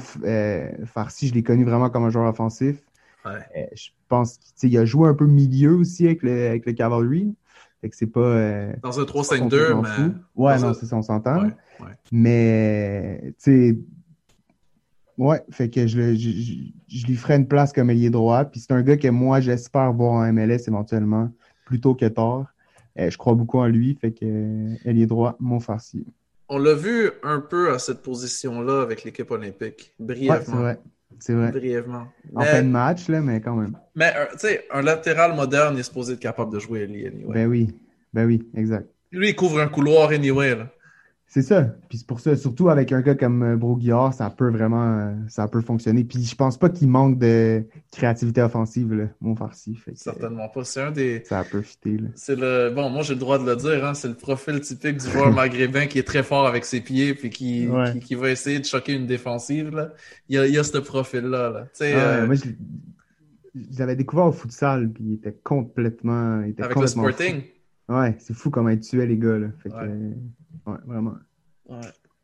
Farsi, je l'ai connu vraiment comme un joueur offensif. Ouais. Je pense qu'il a joué un peu milieu aussi avec le Cavalry. Fait que c'est pas... dans un 3-5-2, mais... Ouais, non, c'est ça, on s'entend. Ouais, ouais. Mais, tu sais... Ouais, fait que je lui ferai une place comme ailier droit. Puis c'est un gars que moi, j'espère voir en MLS éventuellement, plus tôt que tard. Je crois beaucoup en lui, fait que ailier droit, Mo Farsi. On l'a vu un peu à cette position-là avec l'équipe olympique, brièvement. Ouais, c'est vrai. Brièvement. En fin de match, là, mais quand même. Mais, tu sais, un latéral moderne est supposé être capable de jouer ailier, anyway. Ben oui, exact. Lui, il couvre un couloir, anyway, là. C'est ça. Puis c'est pour ça, surtout avec un gars comme Brault-Guillard, ça peut fonctionner. Puis je pense pas qu'il manque de créativité offensive, là, Mo Farsi. Fait que, certainement pas. C'est un des... Ça peut fitter, là. C'est le... Bon, moi, j'ai le droit de le dire, hein. C'est le profil typique du joueur maghrébin qui est très fort avec ses pieds puis qui va essayer de choquer une défensive, là. Il y a ce profil-là, là. Tu sais... moi, je l'avais découvert au futsal, puis il était complètement... Avec le Sporting? Fou. Ouais, c'est fou comment il tuait les gars, là. Fait que... Ouais, vraiment. Ouais.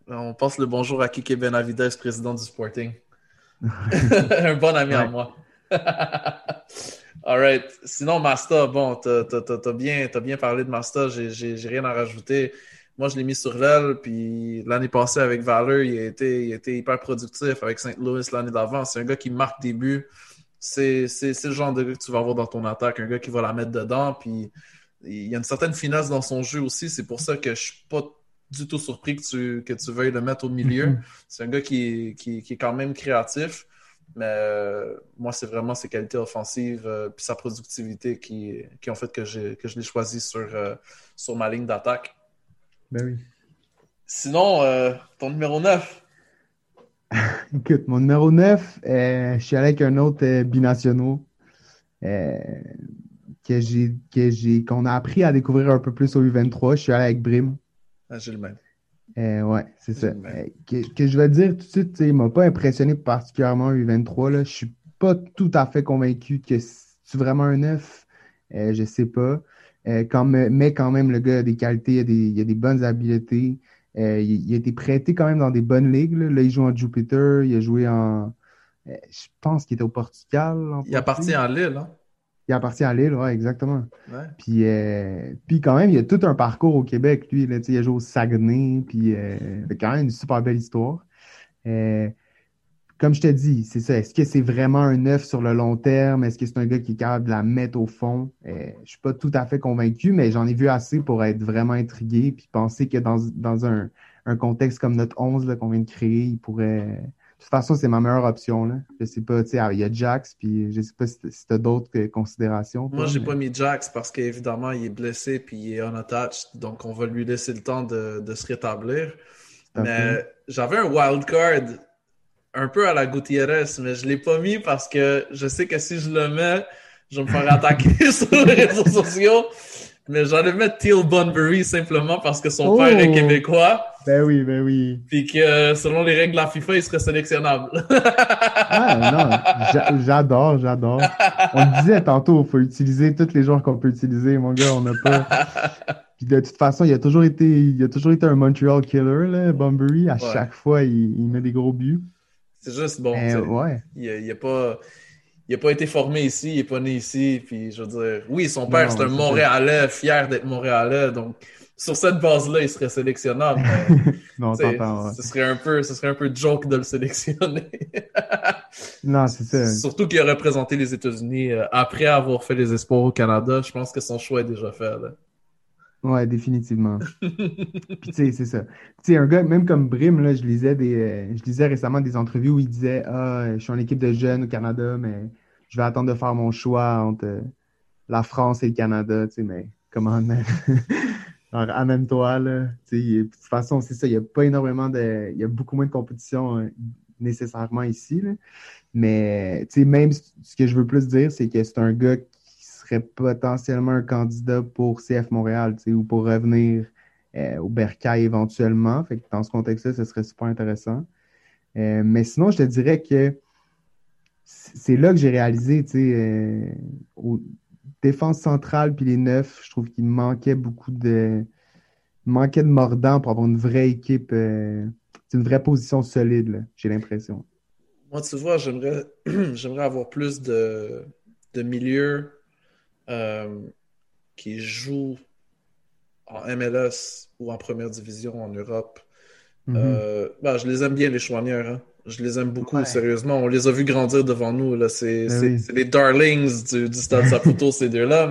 On passe le bonjour à Kike Benavidez, président du Sporting. Un bon ami à moi. All right. Sinon, Masta, bon, t'as bien parlé de Masta. J'ai rien à rajouter. Moi, je l'ai mis sur l'aile. Puis l'année passée, avec Valeur, il a été hyper productif. Avec Saint-Louis, l'année d'avant, c'est un gars qui marque des buts. C'est le genre de gars que tu vas avoir dans ton attaque. Un gars qui va la mettre dedans. Puis il y a une certaine finesse dans son jeu aussi. C'est pour ça que je suis pas du tout surpris que tu veuilles le mettre au milieu. Mm-hmm. C'est un gars qui est quand même créatif, mais moi, c'est vraiment ses qualités offensives puis sa productivité qui ont fait que je l'ai choisi sur ma ligne d'attaque. Ben oui. Sinon, ton numéro 9? Écoute, mon numéro 9, je suis allé avec un autre binational qu'on a appris à découvrir un peu plus au U23. Je suis allé avec Brim. Ah, j'ai le même. Ouais, c'est ça. Que je vais te dire tout de suite, il ne m'a pas impressionné particulièrement U23. Je ne suis pas tout à fait convaincu que c'est vraiment un 9. Je ne sais pas. Mais quand même, le gars a des qualités, il a des bonnes habiletés. Il a été prêté quand même dans des bonnes ligues. Là, il joue en Jupiter. Il a joué en... je pense qu'il était au Portugal. Il appartient à Lille, hein? Il appartient à Lille, oui, exactement. Ouais. Puis quand même, il a tout un parcours au Québec, lui. Là, il a joué au Saguenay, puis quand même une super belle histoire. Comme je te dis, c'est ça. Est-ce que c'est vraiment un 9 sur le long terme? Est-ce que c'est un gars qui est capable de la mettre au fond? Je ne suis pas tout à fait convaincu, mais j'en ai vu assez pour être vraiment intrigué, puis penser que dans un contexte comme notre 11 là, qu'on vient de créer, il pourrait... De toute façon, c'est ma meilleure option, là. Je sais pas, tu sais, il y a Jax, puis je sais pas si t'as d'autres considérations. Moi, j'ai pas mis Jax parce qu'évidemment, il est blessé, puis il est unattached, donc on va lui laisser le temps de se rétablir. Mais j'avais un wild card un peu à la Gutiérrez, mais je l'ai pas mis parce que je sais que si je le mets, je vais me faire attaquer sur les réseaux sociaux. Mais j'allais mettre Teal Bunbury simplement parce que son père est québécois. Ben oui. Puis que selon les règles de la FIFA, il serait sélectionnable. Ah non, j'adore. On le disait tantôt, il faut utiliser tous les joueurs qu'on peut utiliser, mon gars, on n'a pas... Puis de toute façon, il a toujours été un Montreal killer, là, Bunbury. À chaque fois, il met des gros buts. C'est juste, bon, il n'a pas été formé ici, il n'est pas né ici, puis je veux dire, oui, son père, c'est un Montréalais, fier d'être Montréalais, donc sur cette base-là, il serait sélectionnable. Non, t'entends, ouais. Ce serait un peu joke de le sélectionner. Non, c'est ça. Surtout qu'il a représenté les États-Unis après avoir fait les espoirs au Canada. Je pense que son choix est déjà fait, là. Ouais, définitivement. Puis tu sais, c'est ça. Tu sais, un gars, même comme Brim, là, je lisais récemment des entrevues où il disait « Ah, je suis en équipe de jeunes au Canada, mais je vais attendre de faire mon choix entre la France et le Canada. » Tu sais, mais comment même... Alors, amène-toi, là. De toute façon, c'est ça, il y a pas énormément de... Il y a beaucoup moins de compétition nécessairement ici, là. Mais, tu sais, même ce que je veux plus dire, c'est que c'est un gars qui serait potentiellement un candidat pour CF Montréal, tu sais, ou pour revenir au Bercail éventuellement. Fait que dans ce contexte-là, ce serait super intéressant. Mais sinon, je te dirais que c'est là que j'ai réalisé, tu sais, défense centrale puis les neufs, je trouve qu'il manquait beaucoup de... mordant pour avoir une vraie équipe, une vraie position solide, là, j'ai l'impression. Moi, tu vois, j'aimerais avoir plus de milieux qui jouent en MLS ou en première division en Europe. Mm-hmm. Je les aime bien, les Choinières, hein. Je les aime beaucoup, Sérieusement. On les a vus grandir devant nous, là. C'est les darlings du Stade Saputo, ces deux-là,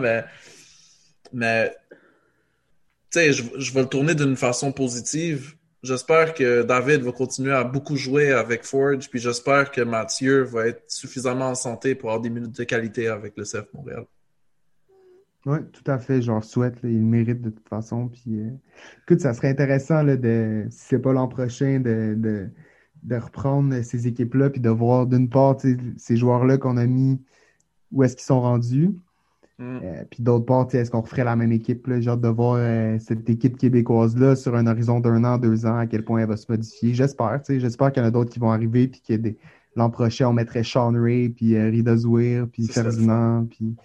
mais tu sais, je vais le tourner d'une façon positive. J'espère que David va continuer à beaucoup jouer avec Forge, puis j'espère que Mathieu va être suffisamment en santé pour avoir des minutes de qualité avec le CF Montréal. Oui, tout à fait. Je leur souhaite. Là, ils le méritent de toute façon. Puis, écoute, ça serait intéressant, là, si c'est pas l'an prochain, de reprendre ces équipes-là puis de voir, d'une part, ces joueurs-là qu'on a mis, où est-ce qu'ils sont rendus. Puis d'autre part, est-ce qu'on referait la même équipe? Là? J'ai hâte de voir cette équipe québécoise-là sur un horizon d'1 an, 2 ans, à quel point elle va se modifier. J'espère qu'il y en a d'autres qui vont arriver puis que l'an prochain, on mettrait Sean Ray, puis Rida Zouir, puis Ferdinand, puis...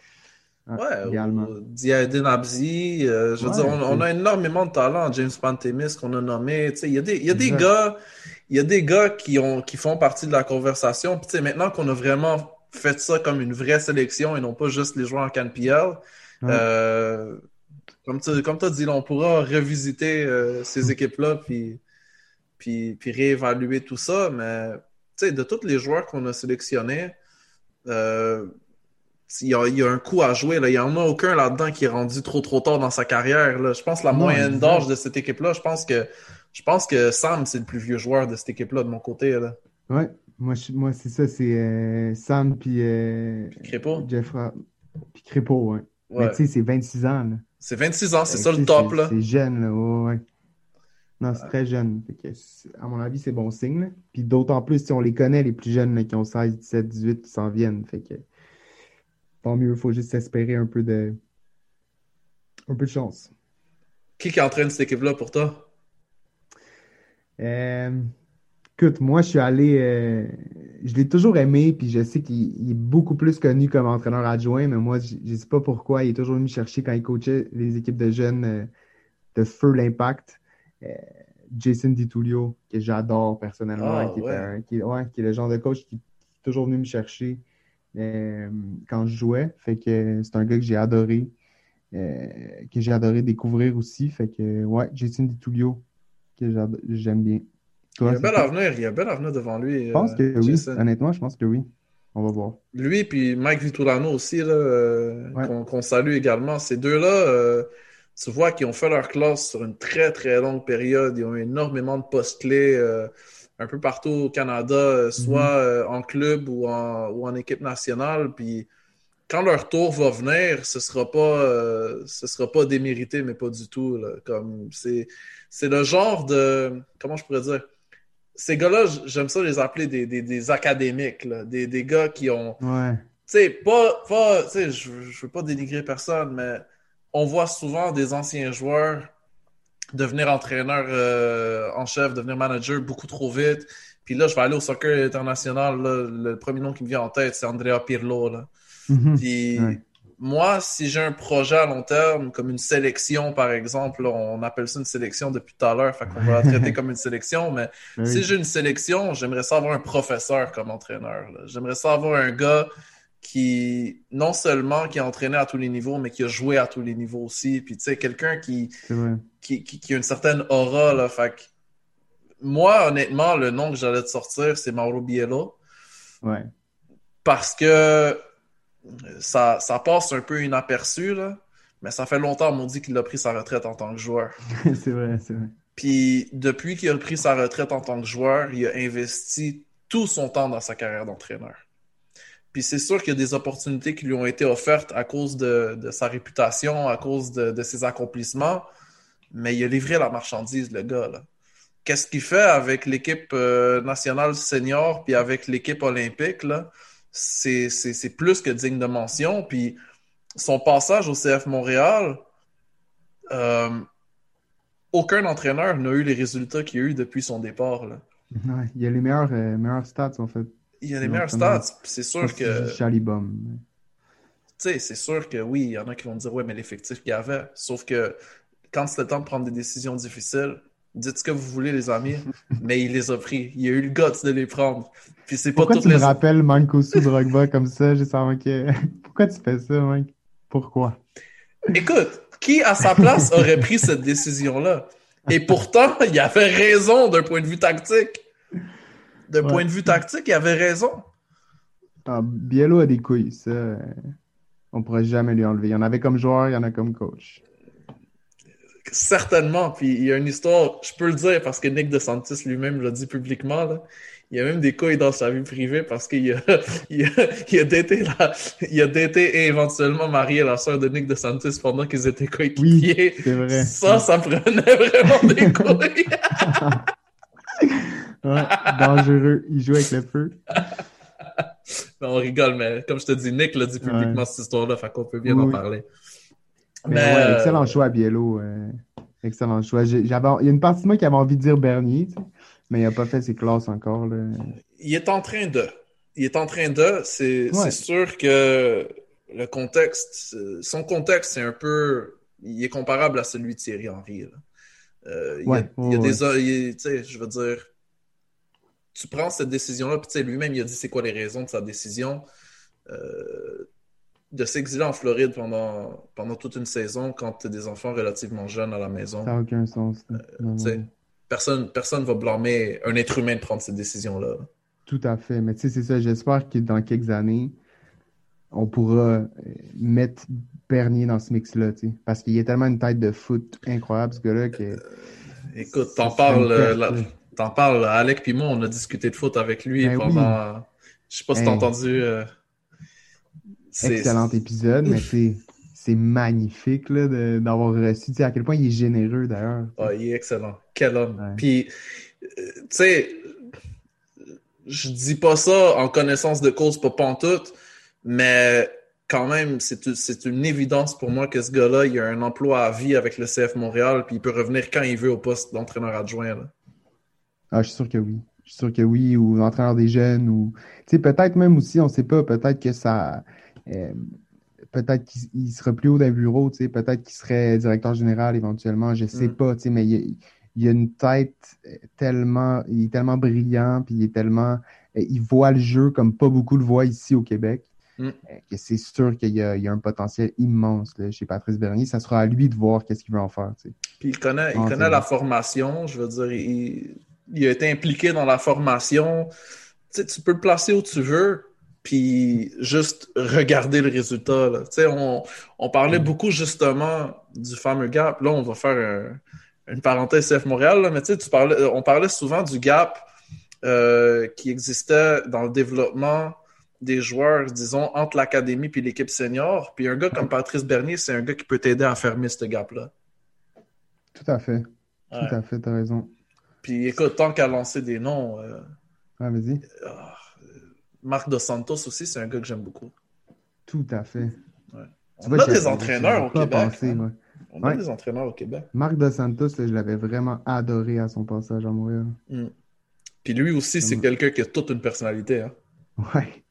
Diadine Abzi, je veux dire, on a énormément de talent. James Pantemis qu'on a nommé, tu sais, il y a des gars qui font partie de la conversation. Puis tu sais, maintenant qu'on a vraiment fait ça comme une vraie sélection et non pas juste les joueurs en CanPL, comme tu as dit, on pourra revisiter ces équipes-là puis réévaluer tout ça. Mais tu sais, de tous les joueurs qu'on a sélectionnés, il y a un coup à jouer. Là. Il n'y en a aucun là-dedans qui est rendu trop tard dans sa carrière. Là. Je pense que la moyenne d'âge de cette équipe-là, je pense que Sam, c'est le plus vieux joueur de cette équipe-là, de mon côté. Oui, moi c'est ça. C'est Sam puis Crépeau. Jeffrard. Puis Crépeau, oui. Ouais. Mais tu sais, c'est 26 ans. Là. C'est 26 ans, c'est ça le top. Là. C'est jeune, là. Ouais. Non, c'est très jeune. Fait que, à mon avis, c'est bon signe. Là. Puis d'autant plus, si on les connaît, les plus jeunes là, qui ont 16, 17, 18, qui s'en viennent. Fait que... Tant mieux, il faut juste espérer un peu de chance. Qui entraîne cette équipe-là pour toi? Écoute, moi, je suis allé... je l'ai toujours aimé, puis je sais qu'il est beaucoup plus connu comme entraîneur adjoint, mais moi, je ne sais pas pourquoi. Il est toujours venu me chercher quand il coachait les équipes de jeunes de Feu l'Impact. Jason DiTullio, que j'adore personnellement, qui est le genre de coach qui est toujours venu me chercher. Quand je jouais, fait que c'est un gars que j'ai adoré découvrir aussi, fait que ouais, Jason DiTullio que j'aime bien. Toi, il y a un bel avenir devant lui. Je pense que Jason. Oui, honnêtement, je pense que oui. On va voir. Lui puis Mike Viturano aussi là, qu'on salue également. Ces deux-là, tu vois qu'ils ont fait leur classe sur une très très longue période. Ils ont eu énormément de postes clés. Un peu partout au Canada, soit en club ou en équipe nationale. Puis quand leur tour va venir, ce sera pas démérité, mais pas du tout. Là. Comme c'est le genre de... Comment je pourrais dire? Ces gars-là, j'aime ça les appeler des académiques. Là. Des gars qui ont... Ouais. Tu sais, pas je veux pas dénigrer personne, mais on voit souvent des anciens joueurs devenir entraîneur en chef, devenir manager beaucoup trop vite. Puis là, je vais aller au soccer international. Là, le premier nom qui me vient en tête, c'est Andrea Pirlo. Là. Mm-hmm. Puis moi, si j'ai un projet à long terme, comme une sélection, par exemple, là, on appelle ça une sélection depuis tout à l'heure, fait qu'on va la traiter comme une sélection, mais si j'ai une sélection, j'aimerais ça avoir un professeur comme entraîneur. Là. J'aimerais ça avoir un gars qui, non seulement qui a entraîné à tous les niveaux, mais qui a joué à tous les niveaux aussi. Puis, tu sais, quelqu'un qui a une certaine aura, là. Fait que, moi, honnêtement, le nom que j'allais te sortir, c'est Mauro Biello. Ouais. Parce que ça passe un peu inaperçu, là. Mais ça fait longtemps, on dit qu'il a pris sa retraite en tant que joueur. C'est vrai. Puis, depuis qu'il a pris sa retraite en tant que joueur, il a investi tout son temps dans sa carrière d'entraîneur. Puis c'est sûr qu'il y a des opportunités qui lui ont été offertes à cause de sa réputation, à cause de ses accomplissements, mais il a livré la marchandise, le gars, là. Qu'est-ce qu'il fait avec l'équipe nationale senior puis avec l'équipe olympique, là? C'est plus que digne de mention. Puis son passage au CF Montréal, aucun entraîneur n'a eu les résultats qu'il a eu depuis son départ, là. Ouais, il y a les meilleurs stats, en fait. Il y a les meilleurs stats, c'est sûr que... Chalibom. Tu sais, c'est sûr que oui, il y en a qui vont me dire « Ouais, mais l'effectif qu'il y avait... » Sauf que quand c'est le temps de prendre des décisions difficiles, dites ce que vous voulez, les amis, mais il les a pris. Il a eu le guts de les prendre. Puis c'est pas toutes les... Pourquoi tu me rappelles Mancuso Drogba comme ça? J'ai senti que... Pourquoi tu fais ça, mec? Pourquoi? Écoute, qui à sa place aurait pris cette décision-là? Et pourtant, il avait raison d'un point de vue tactique. D'un point de vue tactique, il avait raison. Ah, Biello a des couilles, ça. On ne pourrait jamais lui enlever. Il y en avait comme joueur, il y en a comme coach. Certainement. Puis il y a une histoire, je peux le dire, parce que Nick DeSantis lui-même l'a dit publiquement, là. Il y a même des couilles dans sa vie privée parce qu'il a daté et éventuellement marié la sœur de Nick DeSantis pendant qu'ils étaient coéquipiers. Oui, c'est vrai. Ça prenait vraiment des couilles. Ouais, dangereux, il joue avec le feu. Non, on rigole, mais comme je te dis, Nick l'a dit publiquement cette histoire-là, fait qu'on peut bien en parler. Mais ouais, excellent choix à Biello. Excellent choix. Il y a une partie de moi qui avait envie de dire Bernier, tu sais, mais il n'a pas fait ses classes encore, là. Il est en train de. C'est sûr que le contexte, son contexte, c'est un peu... Il est comparable à celui de Thierry Henry, là. Tu sais, je veux dire... Tu prends cette décision-là, puis tu sais, lui-même, il a dit c'est quoi les raisons de sa décision de s'exiler en Floride pendant toute une saison quand tu as des enfants relativement jeunes à la maison. Ça n'a aucun sens. Personne ne va blâmer un être humain de prendre cette décision-là. Tout à fait. Mais tu sais, c'est ça. J'espère que dans quelques années, on pourra mettre Bernier dans ce mix-là, tu sais, parce qu'il y a tellement une tête de foot incroyable, ce gars-là, que... écoute, t'en parles... T'en parles, Alec puis moi, on a discuté de foot avec lui pendant... Oui. Je sais pas si t'as entendu... Excellent épisode, mais c'est magnifique là, d'avoir reçu. Tu sais, à quel point il est généreux, d'ailleurs. Ah, il est excellent. Quel homme. Ouais. Puis, tu sais, je dis pas ça en connaissance de cause, pas pantoute, mais quand même, c'est une évidence pour moi que ce gars-là, il a un emploi à vie avec le CF Montréal, puis il peut revenir quand il veut au poste d'entraîneur adjoint, là. Ah, je suis sûr que oui. Ou entraîneur des jeunes, ou... Tu sais, peut-être même aussi, on ne sait pas, peut-être que ça... peut-être qu'il serait plus haut d'un bureau, tu sais, peut-être qu'il serait directeur général éventuellement, je ne sais pas, tu sais, mais il a une tête tellement... Il est tellement brillant, puis il est tellement... Il voit le jeu comme pas beaucoup le voient ici au Québec, que c'est sûr qu'il y a un potentiel immense là, chez Patrice Bernier. Ça sera à lui de voir qu'est-ce qu'il veut en faire, tu sais. Puis il connaît la formation, je veux dire, il a été impliqué dans la formation. Tu sais, tu peux le placer où tu veux, puis juste regarder le résultat, là. Tu sais, on parlait beaucoup, justement, du fameux gap. Là, on va faire une parenthèse CF Montréal, là, mais tu sais, on parlait souvent du gap qui existait dans le développement des joueurs, disons, entre l'académie puis l'équipe senior. Puis un gars comme Patrice Bernier, c'est un gars qui peut t'aider à fermer ce gap-là. Tout à fait. Ouais. Tout à fait, t'as raison. Puis écoute, tant qu'à lancer des noms... vas-y. Marc Dos Santos aussi, c'est un gars que j'aime beaucoup. Tout à fait. Ouais. On a des entraîneurs au Québec. On a des entraîneurs au Québec. Marc Dos Santos, je l'avais vraiment adoré à son passage à Montréal. Mm. Puis lui aussi, c'est quelqu'un qui a toute une personnalité. Hein. Ouais.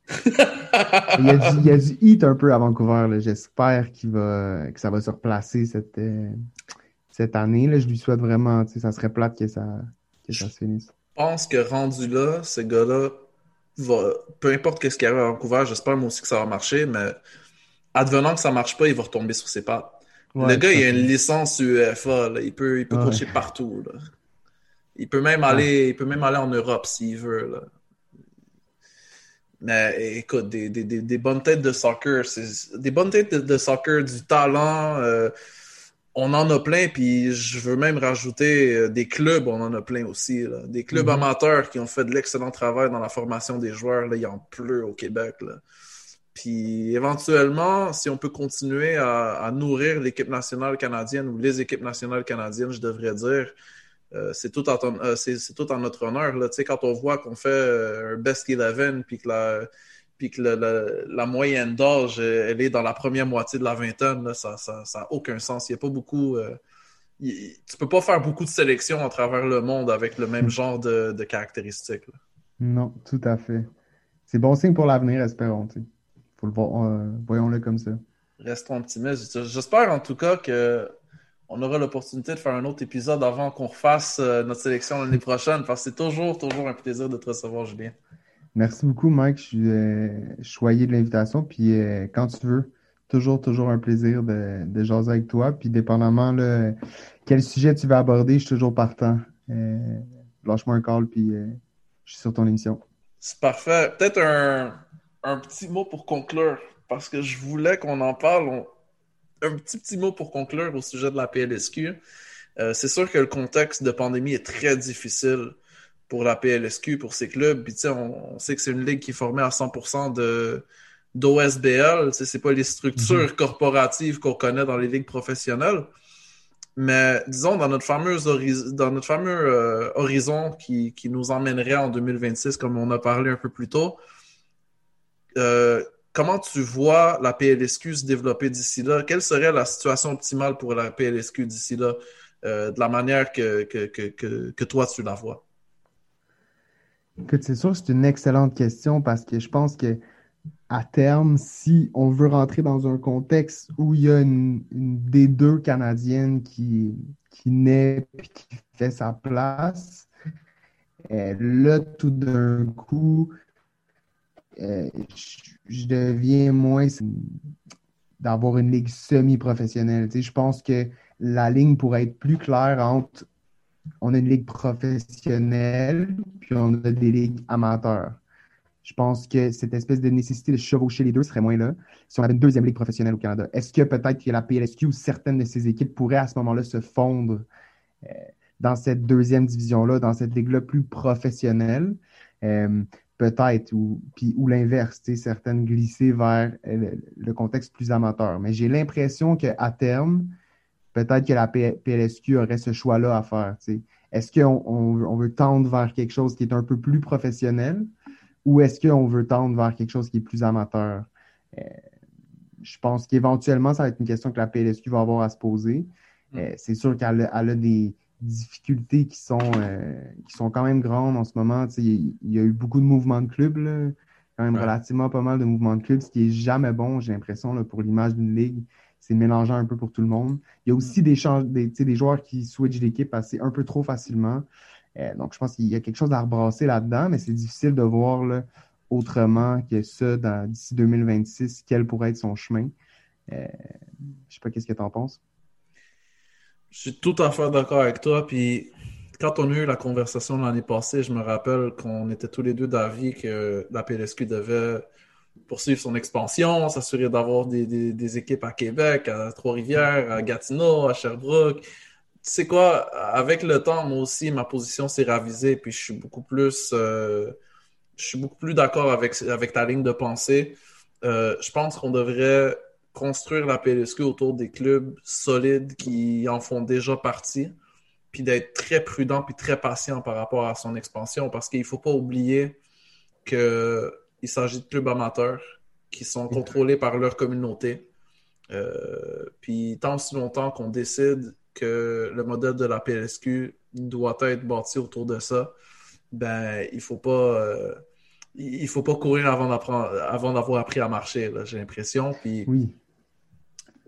il y a du hit un peu à Vancouver, là. J'espère que ça va se replacer cette année. Là. Je lui souhaite vraiment... Ça serait plate que ça se finisse. Je pense que rendu là, ce gars-là, va, peu importe ce qu'il arrive à Vancouver, j'espère moi aussi que ça va marcher, mais advenant que ça marche pas, il va retomber sur ses pattes. Ouais, le gars, il a une licence UEFA, là. Il peut coacher partout. Là. Il peut même aller en Europe s'il veut. Là. Mais écoute, des bonnes têtes de soccer, du talent, on en a plein, puis je veux même rajouter des clubs, on en a plein aussi. Là. Des clubs amateurs qui ont fait de l'excellent travail dans la formation des joueurs, là, il en pleut au Québec. Là. Puis éventuellement, si on peut continuer à nourrir l'équipe nationale canadienne ou les équipes nationales canadiennes, je devrais dire, c'est tout en notre honneur. Là. Tu sais, quand on voit qu'on fait un best 11 puis que la moyenne d'âge, elle est dans la première moitié de la vingtaine, là, ça n'a aucun sens. Il n'y a pas beaucoup... tu peux pas faire beaucoup de sélections à travers le monde avec le même genre de caractéristiques. Là. Non, tout à fait. C'est bon signe pour l'avenir, espérons, tu sais. Faut le voir, voyons-le comme ça. Restons optimistes. J'espère en tout cas qu'on aura l'opportunité de faire un autre épisode avant qu'on refasse notre sélection l'année prochaine, parce que c'est toujours un plaisir de te recevoir, Julien. Merci beaucoup, Mike. Je suis choyé de l'invitation. Puis quand tu veux, toujours un plaisir de jaser avec toi. Puis dépendamment de quel sujet tu veux aborder, je suis toujours partant. Lâche-moi un call, puis je suis sur ton émission. C'est parfait. Peut-être un petit mot pour conclure, parce que je voulais qu'on en parle. Un petit mot pour conclure au sujet de la PLSQ. C'est sûr que le contexte de pandémie est très difficile pour la PLSQ, pour ces clubs. Puis, tu sais, on sait que c'est une ligue qui est formée à 100% d'OSBL. Tu sais, c'est pas les structures corporatives qu'on connaît dans les ligues professionnelles. Mais disons, dans notre fameux horizon qui nous emmènerait en 2026, comme on a parlé un peu plus tôt, comment tu vois la PLSQ se développer d'ici là? Quelle serait la situation optimale pour la PLSQ d'ici là, de la manière que toi, tu la vois? Écoute, c'est sûr que c'est une excellente question, parce que je pense que à terme, si on veut rentrer dans un contexte où il y a une D2 canadienne qui naît et qui fait sa place, là, tout d'un coup... je deviens moins d'avoir une ligue semi-professionnelle. Tu sais, je pense que la ligne pourrait être plus claire entre on a une ligue professionnelle puis on a des ligues amateurs. Je pense que cette espèce de nécessité de chevaucher les deux serait moins là si on avait une deuxième ligue professionnelle au Canada. Est-ce que peut-être que la PLSQ ou certaines de ces équipes pourraient à ce moment-là se fondre dans cette deuxième division-là, dans cette ligue-là plus professionnelle? Peut-être, ou l'inverse, certaines glissées vers le contexte plus amateur. Mais j'ai l'impression qu'à terme, peut-être que la PLSQ aurait ce choix-là à faire. T'sais. Est-ce qu'on veut tendre vers quelque chose qui est un peu plus professionnel, ou est-ce qu'on veut tendre vers quelque chose qui est plus amateur? Je pense qu'éventuellement, ça va être une question que la PLSQ va avoir à se poser. C'est sûr qu'elle a des difficultés qui sont quand même grandes en ce moment. Il y a eu beaucoup de mouvements de clubs, là. Quand même relativement pas mal de mouvements de clubs, ce qui est jamais bon, j'ai l'impression, là, pour l'image d'une ligue. C'est mélangeant un peu pour tout le monde. Il y a aussi des joueurs qui switchent d'équipe assez un peu trop facilement. Donc, je pense qu'il y a quelque chose à rebrasser là-dedans, mais c'est difficile de voir là, autrement que ça, d'ici 2026, quel pourrait être son chemin. Je sais pas qu'est-ce que tu en penses. Je suis tout à fait d'accord avec toi. Puis quand on a eu la conversation l'année passée, je me rappelle qu'on était tous les deux d'avis que la PLSQ devait poursuivre son expansion, s'assurer d'avoir des équipes à Québec, à Trois-Rivières, à Gatineau, à Sherbrooke. Tu sais quoi, avec le temps, moi aussi, ma position s'est ravisée. Puis je suis beaucoup plus d'accord avec ta ligne de pensée. Je pense qu'on devrait construire la PLSQ autour des clubs solides qui en font déjà partie, puis d'être très prudent puis très patient par rapport à son expansion, parce qu'il ne faut pas oublier qu'il s'agit de clubs amateurs qui sont contrôlés par leur communauté. Puis tant si longtemps qu'on décide que le modèle de la PLSQ doit être bâti autour de ça, ben il ne faut pas courir avant d'avoir appris à marcher, là, j'ai l'impression. Puis... Oui.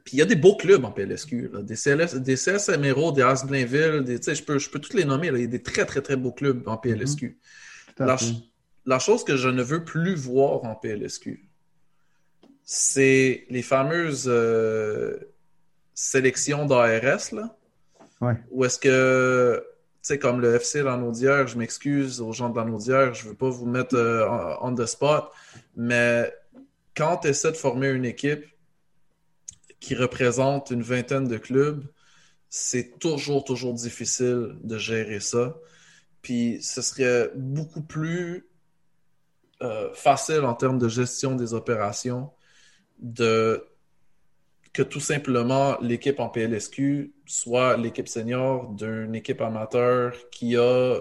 Puis il y a des beaux clubs en PLSQ, là. Des CS Emerauds, des As Blainville, je peux toutes les nommer. Là. Il y a des très, très, très beaux clubs en PLSQ. Mm-hmm. la chose que je ne veux plus voir en PLSQ, c'est les fameuses sélections d'ARS, là. Ouais. Où est-ce que, tu sais, comme le FC Lanaudière, je m'excuse aux gens de Lanaudière, je ne veux pas vous mettre on the spot, mais quand tu essaies de former une équipe qui représente une vingtaine de clubs, c'est toujours difficile de gérer ça. Puis ce serait beaucoup plus facile en termes de gestion des opérations que tout simplement l'équipe en PLSQ soit l'équipe senior d'une équipe amateur qui a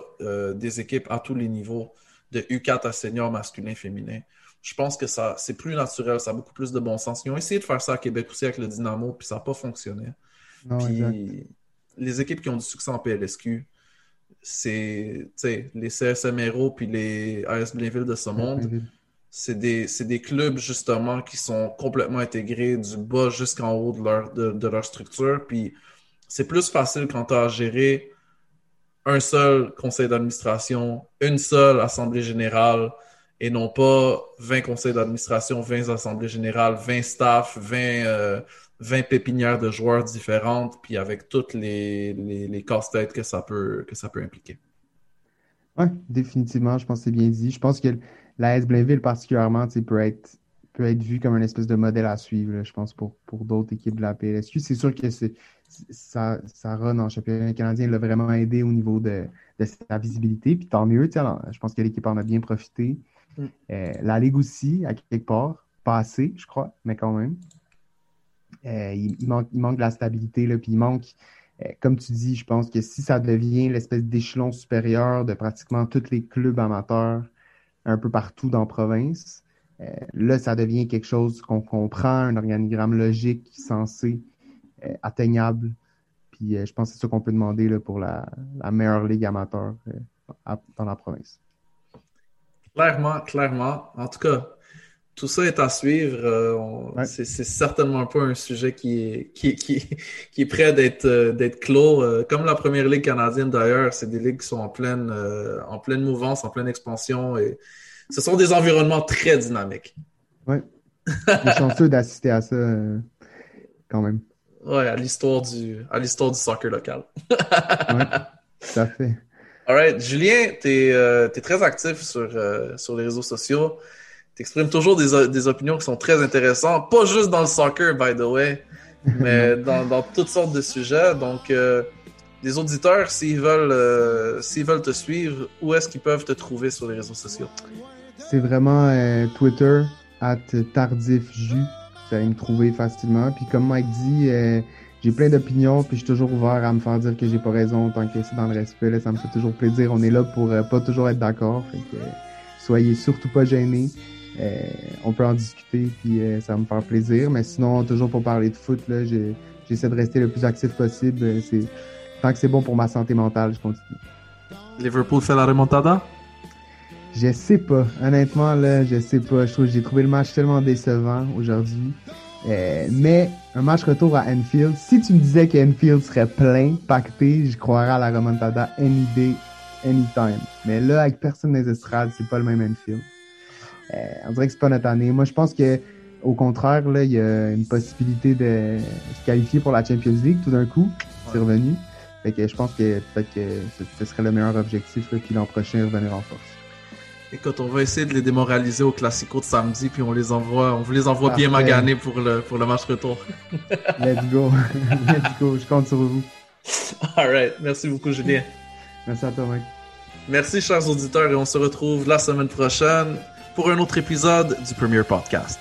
des équipes à tous les niveaux, de U4 à senior masculin, féminin. Je pense que ça, c'est plus naturel, ça a beaucoup plus de bon sens. Ils ont essayé de faire ça à Québec aussi avec le Dynamo, puis ça n'a pas fonctionné. Non, puis exact. Les équipes qui ont du succès en PLSQ, c'est les CSM Héros puis les AS Blainville de ce monde. C'est des clubs justement qui sont complètement intégrés du bas jusqu'en haut de leur structure. Puis c'est plus facile quand tu as à gérer un seul conseil d'administration, une seule assemblée générale et non pas 20 conseils d'administration, 20 assemblées générales, 20 staffs, 20 pépinières de joueurs différentes, puis avec toutes les casse-têtes que ça peut impliquer. Oui, définitivement, je pense que c'est bien dit. Je pense que l'AS Blainville particulièrement peut être vue comme une espèce de modèle à suivre, là, je pense, pour d'autres équipes de la PLSQ. C'est sûr que ça run en championnat canadien, l'a vraiment aidé au niveau de sa visibilité, puis tant mieux. Alors, je pense que l'équipe en a bien profité. La Ligue aussi, à quelque part, pas assez, je crois, mais quand même. Il manque de la stabilité, là, puis il manque, comme tu dis, je pense que si ça devient l'espèce d'échelon supérieur de pratiquement tous les clubs amateurs un peu partout dans la province, là, ça devient quelque chose qu'on comprend, un organigramme logique, sensé, atteignable. Puis je pense que c'est ça qu'on peut demander là, pour la meilleure ligue amateur dans la province. Clairement. En tout cas, tout ça est à suivre. Ouais. C'est certainement pas un sujet qui est prêt d'être clos. Comme la première ligue canadienne d'ailleurs, c'est des ligues qui sont en pleine mouvance, en pleine expansion. Et ce sont des environnements très dynamiques. Oui. Je suis chanceux d'assister à ça quand même. Oui, à l'histoire du soccer local. Oui, tout à fait. All right. Julien, t'es très actif sur les réseaux sociaux. T'exprimes toujours des opinions qui sont très intéressantes, pas juste dans le soccer, by the way, mais dans toutes sortes de sujets. Donc, les auditeurs, s'ils veulent te suivre, où est-ce qu'ils peuvent te trouver sur les réseaux sociaux? C'est vraiment Twitter, @tardifju. Vous allez me trouver facilement. Puis comme Mike dit, j'ai plein d'opinions, puis je suis toujours ouvert à me faire dire que j'ai pas raison, tant que c'est dans le respect. Là, ça me fait toujours plaisir. On est là pour pas toujours être d'accord. Fait que, soyez surtout pas gênés. On peut en discuter, puis ça va me faire plaisir. Mais sinon, toujours pour parler de foot, là, j'essaie de rester le plus actif possible. Tant que c'est bon pour ma santé mentale, je continue. Liverpool fait la remontada? Je sais pas. Honnêtement, là, je sais pas. Je trouve que j'ai trouvé le match tellement décevant aujourd'hui. Mais un match retour à Anfield, si tu me disais que Anfield serait plein, pacté, je croirais à la remontada any day, anytime. Mais là, avec personne des estrades, c'est pas le même Anfield. On dirait que c'est pas notre année. Moi, je pense que, au contraire, là, il y a une possibilité de se qualifier pour la Champions League. Tout d'un coup, c'est revenu. Fait que je pense que peut-être que ce serait le meilleur objectif, là, puis l'an prochain, revenir en force. Écoute, on va essayer de les démoraliser au Classico de samedi, puis on vous les envoie bien maganés pour le match retour. Let's go, je compte sur vous. All right, merci beaucoup, Julien. Merci à toi, Mike. Merci, chers auditeurs, et on se retrouve la semaine prochaine pour un autre épisode du Premier Podcast.